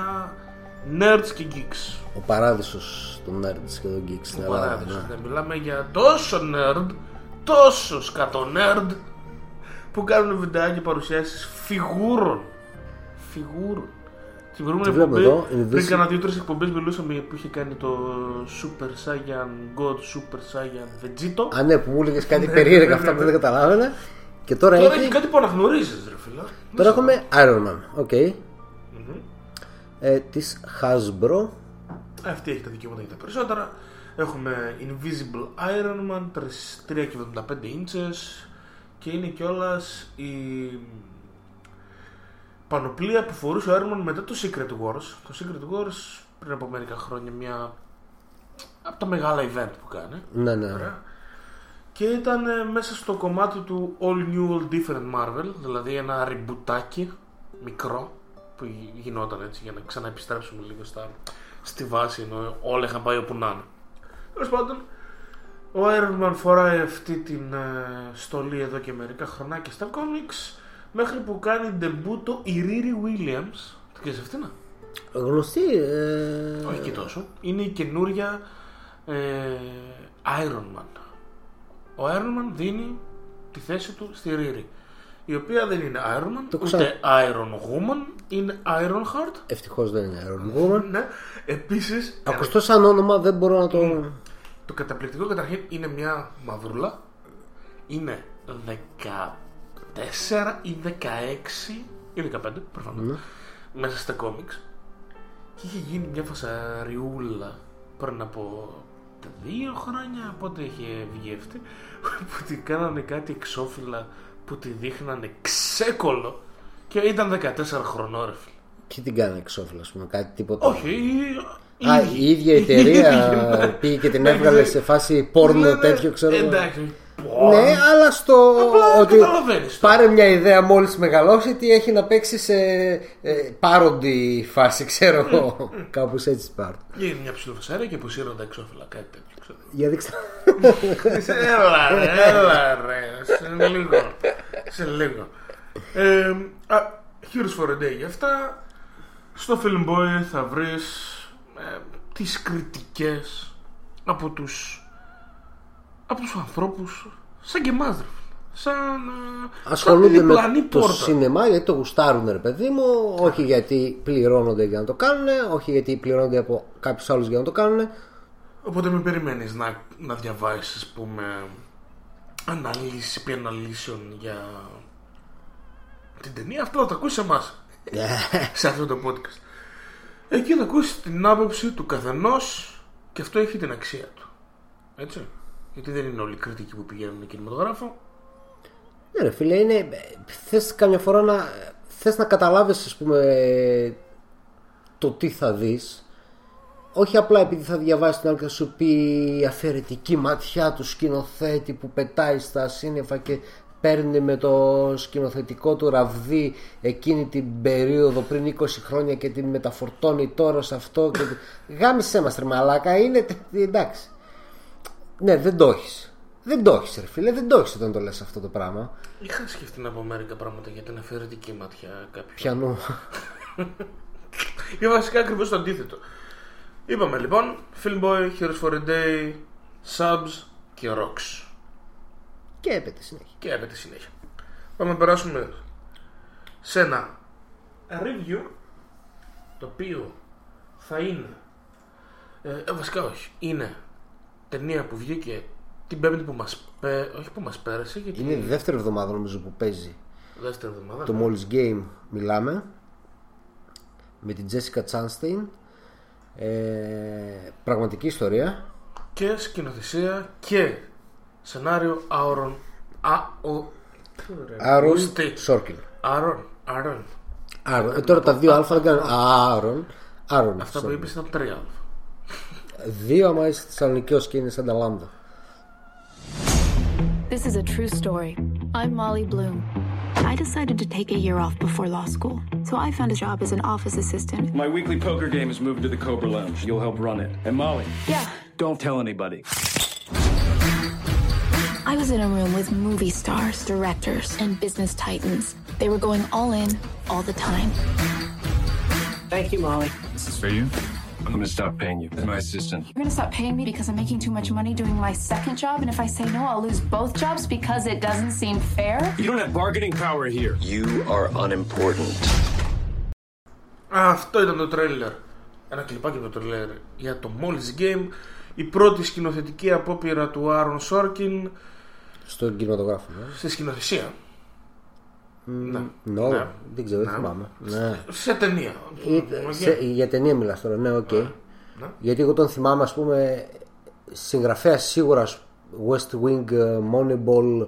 Nerds και geeks. Ο παράδεισος των nerds και των geeks στην Ελλάδα. Ο παράδεισος, ναι. Μιλάμε για τόσο nerd, τόσο σκατο nerd, που κάνουν βιντεάκια και παρουσιάσεις φιγούρων. Φιγούρων. Την προηγούμενη εκπομπή, πριν κάνα δύο τρεις εκπομπές, μιλούσαμε που είχε κάνει το Super Saiyan God, Super Saiyan Vegito. Α, ναι, που μου έλεγες κάτι περίεργα αυτά που δεν καταλάβαινα. Και τώρα έχει έχει κάτι που αναγνωρίζεις, ρε φίλα. Τώρα έχουμε Iron Man, οκ. Ε, της Hasbro. Αυτή έχει τα δικαιώματα για τα περισσότερα. Έχουμε Invisible Iron Man τρία κόμμα εβδομήντα πέντε ίντσες και είναι κιόλας η πανοπλία που φορούσε ο Iron Man μετά το Secret Wars. Το Secret Wars πριν από μερικά χρόνια, μια από τα μεγάλα event που κάνει. Ναι, ναι. Ωραία. Και ήταν μέσα στο κομμάτι του All New All Different Marvel, δηλαδή ένα ριμπούτάκι μικρό που γινόταν έτσι για να ξαναεπιστρέψουμε λίγο στα, στη βάση, ενώ όλα είχαν πάει όπου να είναι. Τέλος πάντων, ο Iron Man φοράει αυτή την ε, στολή εδώ και μερικά χρονάκια στα κόμιξ, μέχρι που κάνει ντεμπούτο η Riri Williams. Την ξέρεις αυτήν, ναι? Γνωστή. Ε... Όχι και τόσο. Είναι η καινούρια ε, Iron Man. Ο Iron Man δίνει τη θέση του στη Riri, η οποία δεν είναι Iron Man, το ούτε ξα... Iron Woman, είναι Iron Heart. Ευτυχώς δεν είναι Iron Woman. Ναι, επίσης... Ακουστώ σαν όνομα, δεν μπορώ να το... Mm. Το καταπληκτικό καταρχήν είναι μια μαυρούλα. Είναι δεκατέσσερα ή δεκαέξι ή δεκαπέντε προφανώς, mm. μέσα στα κόμιξ. Και είχε γίνει μια φασαριούλα πριν από τα δύο χρόνια, πότε είχε βγει αυτή, που την κάνανε κάτι εξώφυλλα που τη δείχνανε ξέκολο και ήταν δεκατέσσερα χρονών, ρε φίλε. Και την κάνανε εξώφυλλα, ας πούμε, κάτι τίποτα. Όχι. Η... Α, η ίδια εταιρεία πήγε και την έβγαλε σε φάση πόρνο τέτοιο, ξέρω. Εντάξει. Ναι, αλλά στο ότι πάρε μια ιδέα μόλις μεγαλώσει τι έχει να παίξει σε πάροντι φάση, ξέρω εγώ. Κάπως έτσι πάρει. Είναι μια ψηλοφασάρια και που σύρονται εξώφυλλα, κάτι τέτοιο. Για δείξτε. Έλα ρε, έλα ρε, σε λίγο. Σε λίγο. Ε, α, Heroes for a Day για αυτά. Στο Filmboy θα βρεις ε, τις κριτικές από τους, από τους ανθρώπους σαν και εμάς, ρε. Σαν, ασχολούνται σαν με το πόρτα. Σινεμά γιατί το γουστάρουν, ρε παιδί μου. Όχι γιατί πληρώνονται για να το κάνουν, όχι γιατί πληρώνονται από κάποιους άλλους για να το κάνουν. Οπότε μην περιμένεις να, να διαβάσεις, ας πούμε, αναλύσεις επί αναλύσεων για την ταινία. Αυτό θα το ακούσεις σε εμάς, σε αυτό το podcast. Εκεί θα ακούσεις την άποψη του καθενός και αυτό έχει την αξία του. Έτσι, γιατί δεν είναι όλοι οι κριτικοί που πηγαίνουν κινηματογράφο. Ναι ρε φίλε, είναι... θες καμιά φορά να, θες να καταλάβεις, ας πούμε, το τι θα δεις. Όχι απλά επειδή θα διαβάσει την άλλη και θα σου πει η αφαιρετική ματιά του σκηνοθέτη που πετάει στα σύννεφα και παίρνει με το σκηνοθετικό του ραβδί εκείνη την περίοδο πριν είκοσι χρόνια και την μεταφορτώνει τώρα σε αυτό. Και... Γάμισε μας, ρε μαλάκα, είναι εντάξει. Ναι, δεν το έχεις. Δεν το έχεις, ρε φίλε, δεν το έχεις όταν το λες αυτό το πράγμα. Είχα σκεφτεί από μερικά πράγματα για την αφαιρετική ματιά κάποιου. Πιανού. Ή βασικά ακριβώς το αντίθετο. Είπαμε λοιπόν Filmboy, Heroes for a Day, Subs και Rocks. Και έπεται συνέχεια. Και έπεται συνέχεια. Πάμε να περάσουμε σε ένα review, το οποίο θα είναι ε, βασικά όχι, είναι ταινία που βγήκε την Πέμπτη που μας, πέ, όχι που μας πέρασε γιατί... Είναι η δεύτερη εβδομάδα νομίζω που παίζει. Δεύτερη εβδομάδα. Το Molly's Game μιλάμε, με την Jessica Chastain. Ε, πραγματική ιστορία και σκηνοθεσία και σενάριο Άρον Σόρκιν. Άρον Άρον Άρον. Τώρα τα δύο αλφα έκαναν Άρον Άρον. Αυτά που είπες ήταν τρία αλφα. Δύο άμα είσαι θεσσαλονικιός και είναι σαν τα λάμδα. This is a true story. I'm Molly Bloom. I decided to take a year off before law school, so I found a job as an office assistant. My weekly poker game has moved to the Cobra Lounge. You'll help run it. And Molly. Yeah. Don't tell anybody. I was in a room with movie stars, directors, and business titans. They were going all in, all the time. Thank you, Molly. This is for you. I'm going to stop paying you. My assistant. You're going to stop paying me because I'm making too much money doing my second job, and if I say no, I'll lose both jobs because it doesn't seem fair. You don't have bargaining power here. You are unimportant. Αυτό ήταν το τρέιλερ. Ένα κλιπάκι από το τρέιλερ για το Molly's Game. Η πρώτη σκηνοθετική απόπειρα του Άρον Σόρκιν. Στον κινηματογράφο. Ναι. Στη σκηνοθεσία. Ναι. No, ναι. Δεν ξέρω, δεν θυμάμαι. Ναι. Σε ταινία. Σε, για ταινία μιλάς τώρα, ναι, οκ. Okay. Ναι. Γιατί εγώ τον θυμάμαι, ας πούμε, συγγραφέα σίγουρα West Wing, Moneyball.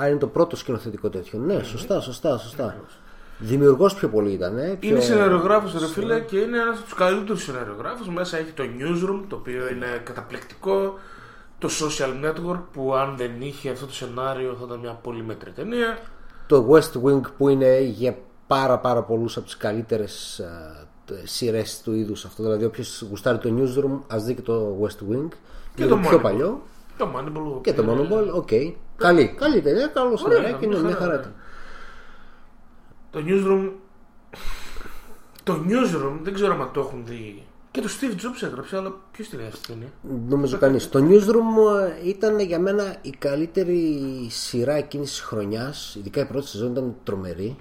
Α, είναι το πρώτο σκηνοθετικό τέτοιο. Ναι, ναι. σωστά, σωστά, σωστά. Ναι. Δημιουργός πιο πολύ ήταν. Ε, πιο... Είναι σεναριογράφος, ρε φίλε, και είναι ένας από τους καλύτερους σεναριογράφους. Μέσα έχει το Newsroom, το οποίο είναι καταπληκτικό. Το Social Network, που αν δεν είχε αυτό το σενάριο θα ήταν μια πολύ μέτρη ταινία. Το West Wing που είναι για πάρα πάρα πολλούς από τις καλύτερες uh, σειρές του είδους αυτό. Δηλαδή όποιος γουστάρει το Newsroom ας δει και το West Wing. Και το πιο παλιό. Το Moneyball. Και το Moneyball, οκ. Okay. Καλή, καλή ταινία, καλό σενάριο και είναι μια χαρά. Το Newsroom, το Newsroom δεν ξέρω αν το έχουν δει. Και το Steve Jobs έγραψε, αλλά ποιος τη λέει αυτή την ταινία. Νομίζω κανείς. Το Newsroom ήταν για μένα η καλύτερη σειρά εκείνης της χρονιάς. Ειδικά η πρώτη σεζόν ήταν τρομερή.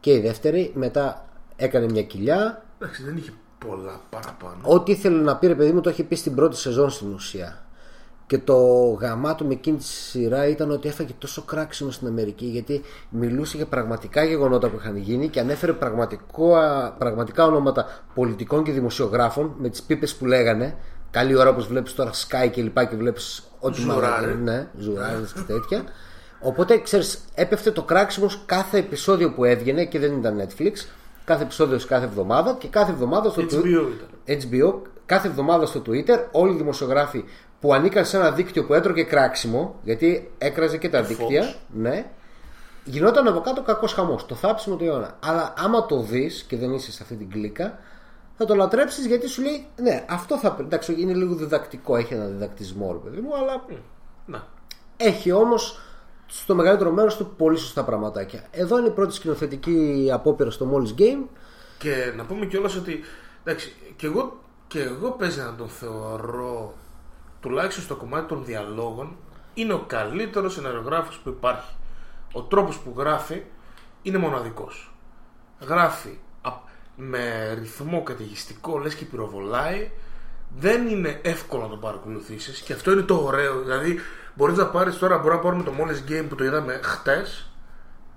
Και η δεύτερη. Μετά έκανε μια κοιλιά. Εντάξει, δεν είχε πολλά παραπάνω. Ό,τι ήθελε να πει ρε παιδί μου το είχε πει στην πρώτη σεζόν στην ουσία. Και το γαμάτο με εκείνη τη σειρά ήταν ότι έφαγε τόσο κράξιμο στην Αμερική, γιατί μιλούσε για πραγματικά γεγονότα που είχαν γίνει και ανέφερε πραγματικά ονόματα πολιτικών και δημοσιογράφων με τις πίπες που λέγανε. Καλή ώρα όπως βλέπεις τώρα Sky και λοιπά και βλέπεις ό,τι ζουράρι. Ναι, ζουράρες και τέτοια. Οπότε ξέρεις, έπεφτε το κράξιμο κάθε επεισόδιο που έβγαινε και δεν ήταν Netflix. Κάθε επεισόδιο κάθε εβδομάδα και κάθε εβδομάδα στο H B O. H B O. Κάθε εβδομάδα στο Twitter όλοι οι δημοσιογράφοι που ανήκαν σε ένα δίκτυο που έτρωγε κράξιμο, γιατί έκραζε και τα δίκτυα, ναι, γινόταν από κάτω κακός χαμός. Το θάψιμο του αιώνα. Αλλά άμα το δεις και δεν είσαι σε αυτή την κλίκα, θα το λατρέψεις γιατί σου λέει ναι, αυτό θα πρέπει. Εντάξει, είναι λίγο διδακτικό, έχει ένα διδακτισμό, ρε παιδί μου, αλλά. Να. Έχει όμως στο μεγαλύτερο μέρος του πολύ σωστά πραγματάκια. Εδώ είναι η πρώτη σκηνοθετική απόπειρα στο Molly's Game. Και να πούμε κιόλας ότι. Εντάξει, και εγώ, και εγώ παίζει να τον θεωρώ. Τουλάχιστον στο κομμάτι των διαλόγων είναι ο καλύτερος σεναριογράφος που υπάρχει. Ο τρόπος που γράφει είναι μοναδικός. Γράφει με ρυθμό καταιγιστικό, λες και πυροβολάει. Δεν είναι εύκολο να τον παρακολουθήσεις και αυτό είναι το ωραίο. Δηλαδή μπορείς να πάρεις τώρα, μπορούμε να πάρουμε το Molly's Game που το είδαμε χτες,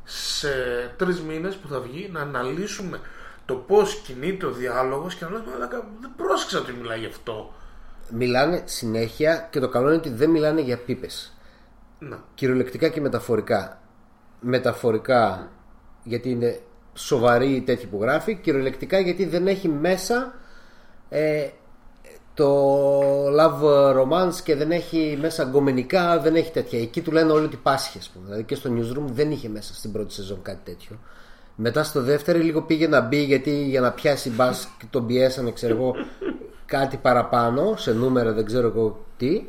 σε τρεις μήνες που θα βγει, να αναλύσουμε το πώς κινείται ο διάλογος και να λέμε δεν πρόσεξα ότι μιλάει γι' αυτό. Μιλάνε συνέχεια και το καλό είναι ότι δεν μιλάνε για πίπες. No. Κυριολεκτικά και μεταφορικά. Μεταφορικά γιατί είναι σοβαρή η τέτοια που γράφει. Κυριολεκτικά γιατί δεν έχει μέσα ε, το love romance και δεν έχει μέσα γκομενικά, δεν έχει τέτοια. Εκεί του λένε όλοι ότι πάσχε. Δηλαδή και στο Newsroom δεν είχε μέσα στην πρώτη σεζόν κάτι τέτοιο. Μετά στο δεύτερο λίγο πήγε να μπει γιατί για να πιάσει μπας και τον πιέσανε ξέρω εγώ. Κάτι παραπάνω, σε νούμερα δεν ξέρω εγώ τι.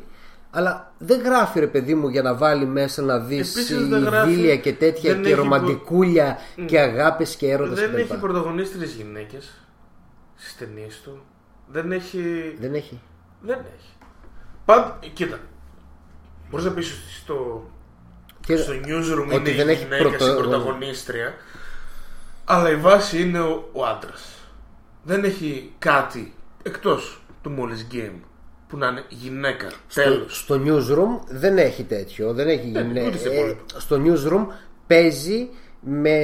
Αλλά δεν γράφει ρε παιδί μου για να βάλει μέσα να δεις ειδήλια και τέτοια και ρομαντικούλια προ... και αγάπες και έρωτας. Δεν έχει πρωταγωνίστριες γυναίκες στις ταινίες του. Δεν έχει. Δεν έχει. Δεν έχει. Πάντα. Κοίτα. Μπορείς να πεις στο, και... στο newsroom ότι είναι δεν η έχει γυναίκα πρωτο... πρωταγωνίστρια, αλλά η βάση είναι ο, ο άντρας. Δεν έχει κάτι εκτός του Molly's Game που να είναι γυναίκα. Στο, τέλος. Στο newsroom δεν έχει τέτοιο. Δεν έχει δεν, γυναίκα. Ε, στο newsroom παίζει με.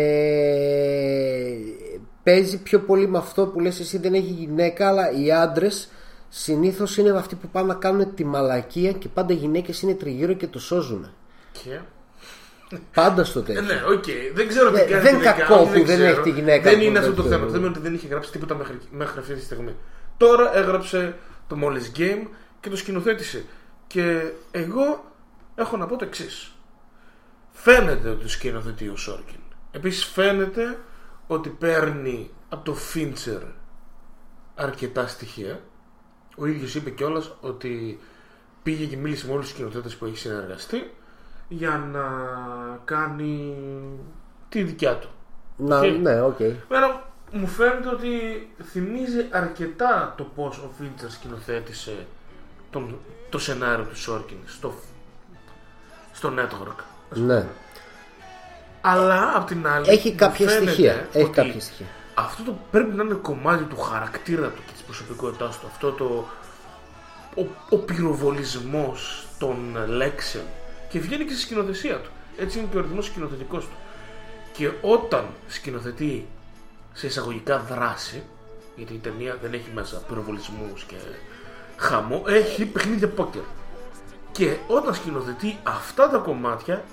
Παίζει πιο πολύ με αυτό που λες εσύ, δεν έχει γυναίκα, αλλά οι άντρες συνήθως είναι αυτοί που πάνε να κάνουν τη μαλακία και πάντα οι γυναίκες είναι τριγύρω και το σώζουν. Και... πάντα στο τέλος. Ναι, οκ. Okay. Δεν ξέρω τι κάνει. Δεν είναι κακό που δεν, δεν έχει τη γυναίκα. Δεν είναι αυτό το θέμα. Δεν είναι ότι δεν είχε γράψει τίποτα μέχρι, μέχρι αυτή τη στιγμή. Τώρα έγραψε το Molly's Game και το σκηνοθέτησε. Και εγώ έχω να πω το εξής. Φαίνεται ότι το σκηνοθετεί ο Σόρκιν. Επίσης φαίνεται ότι παίρνει από το Fincher αρκετά στοιχεία. Ο ίδιος είπε κιόλας ότι πήγε και μίλησε με όλους τους σκηνοθέτες που έχει συνεργαστεί για να κάνει τη δικιά του. Να, okay. Ναι, οκ. Okay. Μου φαίνεται ότι θυμίζει αρκετά το πώς ο Fincher σκηνοθέτησε τον, το σενάριο του Sorkin στο, στο network. Ναι. Αλλά απ' την άλλη έχει κάποια στοιχεία. Έχει κάποια στοιχεία. Αυτό το πρέπει να είναι κομμάτι του χαρακτήρα του και της προσωπικότητάς του. Αυτό το ο, ο πυροβολισμός των λέξεων. Και βγαίνει και στη σκηνοθεσία του. Έτσι είναι και ο ρυθμός σκηνοθετικός του. Και όταν σκηνοθετεί σε εισαγωγικά δράση, γιατί η ταινία δεν έχει μέσα πυροβολισμούς και χαμό, έχει παιχνίδια πόκερ. Και όταν σκηνοθετεί αυτά τα κομμάτια,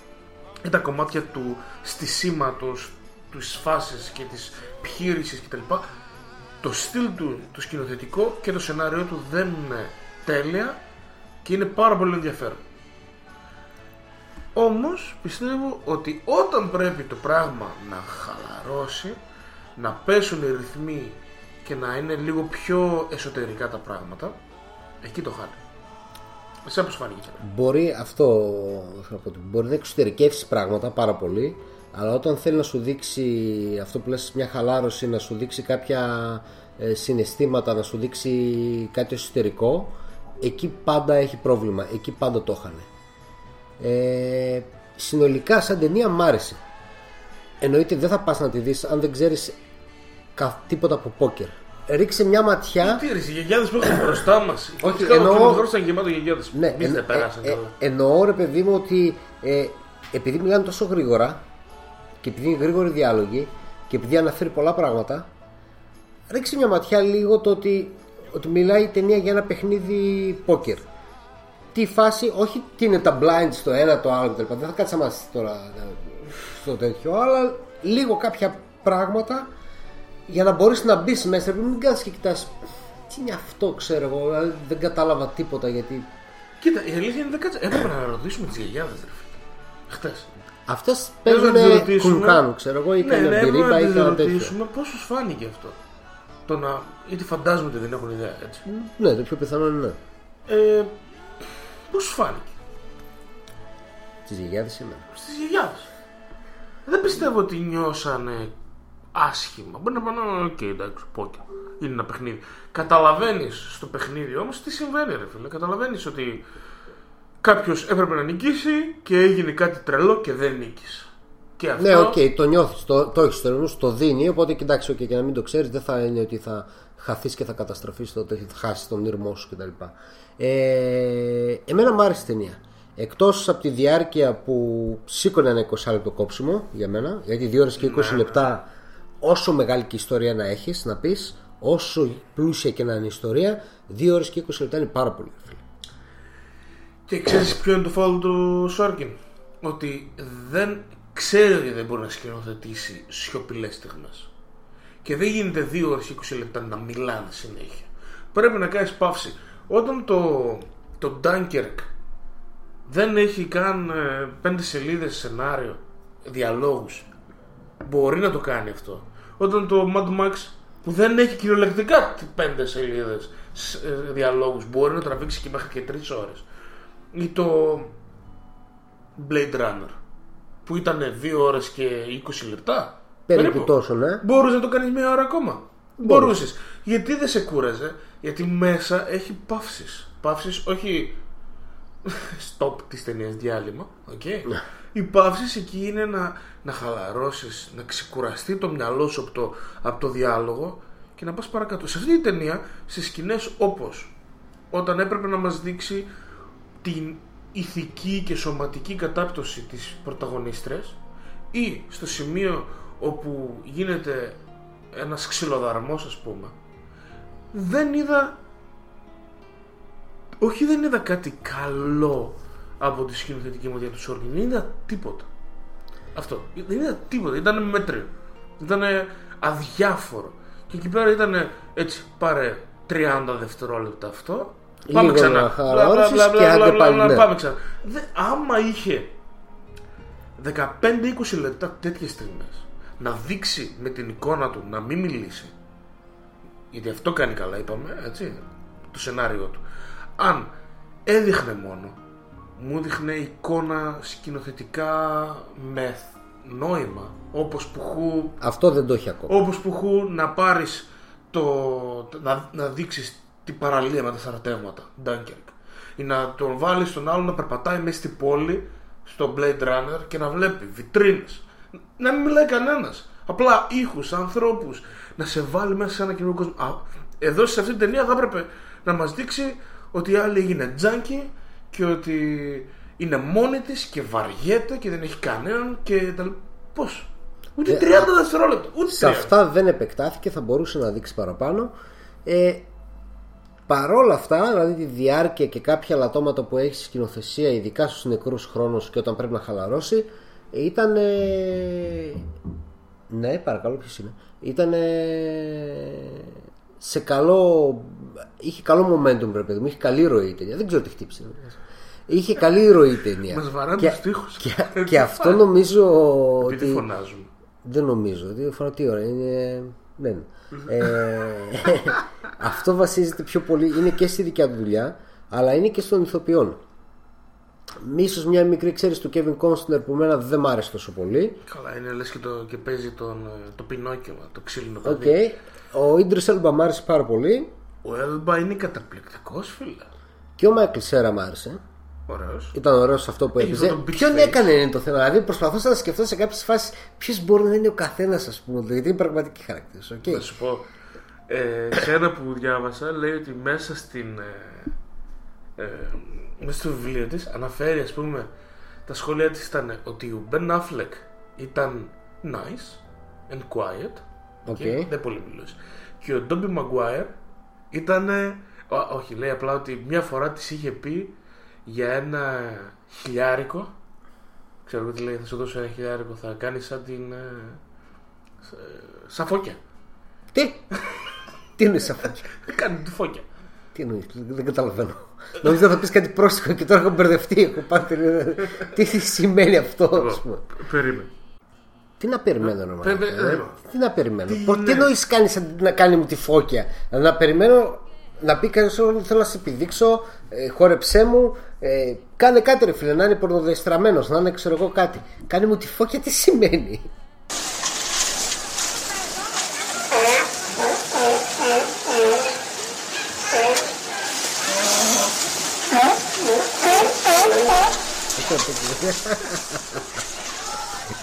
τα κομμάτια του στισίματος, της φάσης και της επιχείρησης κτλ, το στυλ του, το σκηνοθετικό και το σενάριό του δεν είναι τέλεια και είναι πάρα πολύ ενδιαφέρον. Όμως πιστεύω ότι όταν πρέπει το πράγμα να χαλαρώσει, να πέσουν οι ρυθμοί και να είναι λίγο πιο εσωτερικά τα πράγματα, εκεί το χάνει. Σαν πώς φάνηκε. Μπορεί αυτό, μπορεί να εξωτερικεύσει πράγματα πάρα πολύ, αλλά όταν θέλει να σου δείξει αυτό που λες, μια χαλάρωση, να σου δείξει κάποια ε, συναισθήματα, να σου δείξει κάτι εσωτερικό, εκεί πάντα έχει πρόβλημα, εκεί πάντα το είχανε. Ε, συνολικά σαν ταινία μ' άρεσε. Εννοείται δεν θα πας να τη δεις αν δεν ξέρεις κα, τίποτα από πόκερ. Ρίξε μια ματιά. Τι ρίξε, οι γιαγιάδες που έχουν μπροστά μας. Όχι, εννοώ. Ναι, εν, ε, ε, εννοώ ρε παιδί μου ότι ε, επειδή μιλάνε τόσο γρήγορα και επειδή είναι γρήγοροι διάλογοι και επειδή αναφέρει πολλά πράγματα, ρίξε μια ματιά λίγο το ότι, ότι μιλάει η ταινία για ένα παιχνίδι πόκερ. Τι φάση, όχι τι είναι τα blinds το ένα το άλλο, δεν θα κάτσει να μάθει τώρα στο τέτοιο, αλλά λίγο κάποια πράγματα. Για να μπορείς να μπεις μέσα, μην κάνεις και κοιτάς τι είναι αυτό, ξέρω εγώ, δηλαδή δεν κατάλαβα τίποτα γιατί. Κοίτα, η αλήθεια είναι δεν κάτσε. Έπρεπε να ρωτήσουμε τις γιαγιάδες, ρε φίλε. Χτες. Αυτές παίζουνε κουρκάνου, ξέρω εγώ, ή ναι, κάνουν περίπα ή κάνουν τέτοιο. Ναι, να ρωτήσουμε πώς σου φάνηκε αυτό. Το να... γιατί φαντάζομαι ότι δεν έχουν ιδέα, έτσι. Ναι, το πιο πιθανό είναι ναι. Ε, πώς σου φάνηκε. Στις γιαγιάδες σήμερα. Στις γιαγιάδες. Δεν πιστεύω ότι νιώσανε άσχημα. Μπορεί να πάνε, οκ, okay, εντάξει, πόκερ. Είναι ένα παιχνίδι. Καταλαβαίνεις στο παιχνίδι όμως τι συμβαίνει, ρε φίλε. Καταλαβαίνεις ότι κάποιος έπρεπε να νικήσει και έγινε κάτι τρελό και δεν νίκησε. Και αυτό... ναι, οκ, okay, το νιώθεις, το, το έχεις στο νου, το δίνει. Οπότε κοιτάξτε, okay, και να μην το ξέρεις, δεν θα είναι ότι θα χαθείς και θα καταστραφείς, τότε θα χάσεις τον ήρμό σου κτλ. Ε, εμένα μου άρεσε η ταινία. Εκτός από τη διάρκεια που σήκωνε ένα είκοσι λεπτό κόψιμο για μένα, γιατί δύο ώρες και είκοσι ναι, λεπτά. Όσο μεγάλη και ιστορία να έχεις, να πεις, όσο πλούσια και να είναι η ιστορία, δύο ώρες και είκοσι λεπτά είναι πάρα πολύ. Και ξέρεις ποιο είναι το φάουλ του Σόρκιν? Ότι δεν ξέρει ότι δεν μπορεί να σκηνοθετήσει σιωπηλές στιγμές. Και δεν γίνεται δύο ώρες και είκοσι λεπτά να μιλάνε συνέχεια. Πρέπει να κάνεις παύση. Όταν το, το Dunkirk δεν έχει καν πέντε σελίδες σενάριο, διαλόγους, μπορεί να το κάνει αυτό. Όταν το Mad Max που δεν έχει κυριολεκτικά πέντε σελίδες διαλόγους μπορεί να τραβήξει και μέχρι και τρεις ώρες. Ή το Blade Runner που ήταν δύο ώρες και είκοσι λεπτά περίπου, τόσο, ναι. Μπορούσε να το κάνεις μια ώρα ακόμα. Μπορούσες. Γιατί δεν σε κούραζε? Γιατί μέσα έχει παύσεις. Παύσεις, όχι stop της ταινίας, διάλειμμα. Okay. Ναι. Οι παύσεις εκεί είναι να, να χαλαρώσεις, να ξεκουραστεί το μυαλό σου από το, από το διάλογο και να πας παρακάτω. Σε αυτή την ταινία, στις σκηνές όπως όταν έπρεπε να μας δείξει την ηθική και σωματική κατάπτωση της πρωταγωνίστρες, ή στο σημείο όπου γίνεται ένας ξυλοδαρμός, ας πούμε, δεν είδα, όχι δεν είδα κάτι καλό από τη σκηνοθετική μοδιά του Σόρκιν, δεν είδα τίποτα. Αυτό, δεν είδα τίποτα, ήταν μέτριο, ήταν αδιάφορο. Και εκεί πέρα ήταν έτσι, πάρε τριάντα δευτερόλεπτα αυτό, πάμε λίγο ξανά, μπλα, μπλα, μπλα, μπλα, μπλα, μπλα, μπλα, ναι. Πάμε ξανά. Δε, άμα είχε δεκαπέντε είκοσι λεπτά τέτοιες στιγμές να δείξει με την εικόνα του, να μην μιλήσει, γιατί αυτό κάνει καλά, είπαμε, έτσι, το σενάριό του. Αν έδειχνε μόνο, μου δείχνε εικόνα σκηνοθετικά με νόημα, όπως που χου, αυτό δεν το έχει ακόμα. Όπως που χου, να πάρεις το, να, να δείξεις την παραλία με τα στρατεύματα, Dunkirk, ή να τον βάλεις τον άλλο να περπατάει μέσα στην πόλη στο Blade Runner και να βλέπει βιτρίνες, να μην μιλάει κανένας, απλά ήχους, ανθρώπους, να σε βάλει μέσα σε ένα κοινό κόσμο. Α, εδώ σε αυτή την ταινία θα έπρεπε να μας δείξει ότι η άλλη έγινε τζάνκι και ότι είναι μόνη της και βαριέται και δεν έχει κανέναν και τα... Πώς? Ούτε τριάντα δευτερόλεπτα, ούτε σε τριάντα. Αυτά δεν επεκτάθηκε, θα μπορούσε να δείξει παραπάνω. ε, Παρόλα αυτά, δηλαδή τη διάρκεια και κάποια λατώματα που έχει στη σκηνοθεσία, ειδικά στους νεκρούς χρόνους και όταν πρέπει να χαλαρώσει, ήταν... Ε... Ναι, παρακαλώ, ποιος είναι? Ήταν... Ε... σε καλό... Είχε καλό momentum, πρέπει να δούμε. Είχε καλή ροή η ταινία. Δεν ξέρω τι χτύπησε. Είχε καλή ροή η ταινία. Μας βαράνε τους τοίχους. Και, και, και αυτό νομίζω ότι... Επειδή φωνάζουμε. Δεν νομίζω. Τι ώρα είναι... Ναι. ε, αυτό βασίζεται πιο πολύ, είναι και στη δικιά του δουλειά, αλλά είναι και στον ηθοποιών. Ίσως μια μικρή εξαίρεση του Kevin Costner που εμένα δεν μ' άρεσε τόσο πολύ. Καλά, είναι λες και, το, και παίζει τον, το Πινόκιο, το ξύλινο παιδί. Okay. Ο Ιντρις Έλμπα μ' άρεσε πάρα πολύ. Ο Έλμπα είναι καταπληκτικός, φίλε. Και ο Μάικλ Σέρα μ' άρεσε. Ωραίος. Ήταν ωραίος αυτό που έπαιζε. Ποιον έκανε είναι το θέμα? Δηλαδή προσπαθούσα να σκεφτώ σε κάποιες φάσεις ποιος μπορεί να είναι ο καθένας, ας πούμε. Γιατί είναι πραγματικοί χαρακτήρες. Okay. Να σου πω, ε, σε ένα που διάβασα λέει ότι μέσα στην ε, ε, μέσα στο βιβλίο της αναφέρει, ας πούμε, τα σχόλια της ήταν ότι ο Ben Affleck ήταν nice and quiet, okay. Okay, δεν πολύ μιλούσε. Και ο Tobey Maguire ήταν ε, ό, όχι, λέει απλά ότι μια φορά της είχε πει για ένα χιλιάρικο, ξέρω εγώ τι λέει, θα σου δώσω ένα χιλιάρικο, θα κάνει σαν την σαν φώκια. Τι? Τι είναι σαν φώκια? Κάνει τη φώκια. Τι εννοείς? Δεν καταλαβαίνω. Νομίζω θα πεις κάτι πρόστιχο και τώρα έχω μπερδευτεί. Τι σημαίνει αυτό? Περίμενε. Τι να περιμένω να μάθω? Τι να περιμένω? Τι εννοείς να κάνει μου τη φώκια? Να περιμένω να πει κανείς ότι θέλω να σε επιδείξω, ε, χόρεψέ μου, ε, κάνε κάτι ρε φίλε, να είναι πορνοδεστραμμένος, να είναι ξέρω εγώ κάτι. Κάνε μου τη φώκια, τι σημαίνει?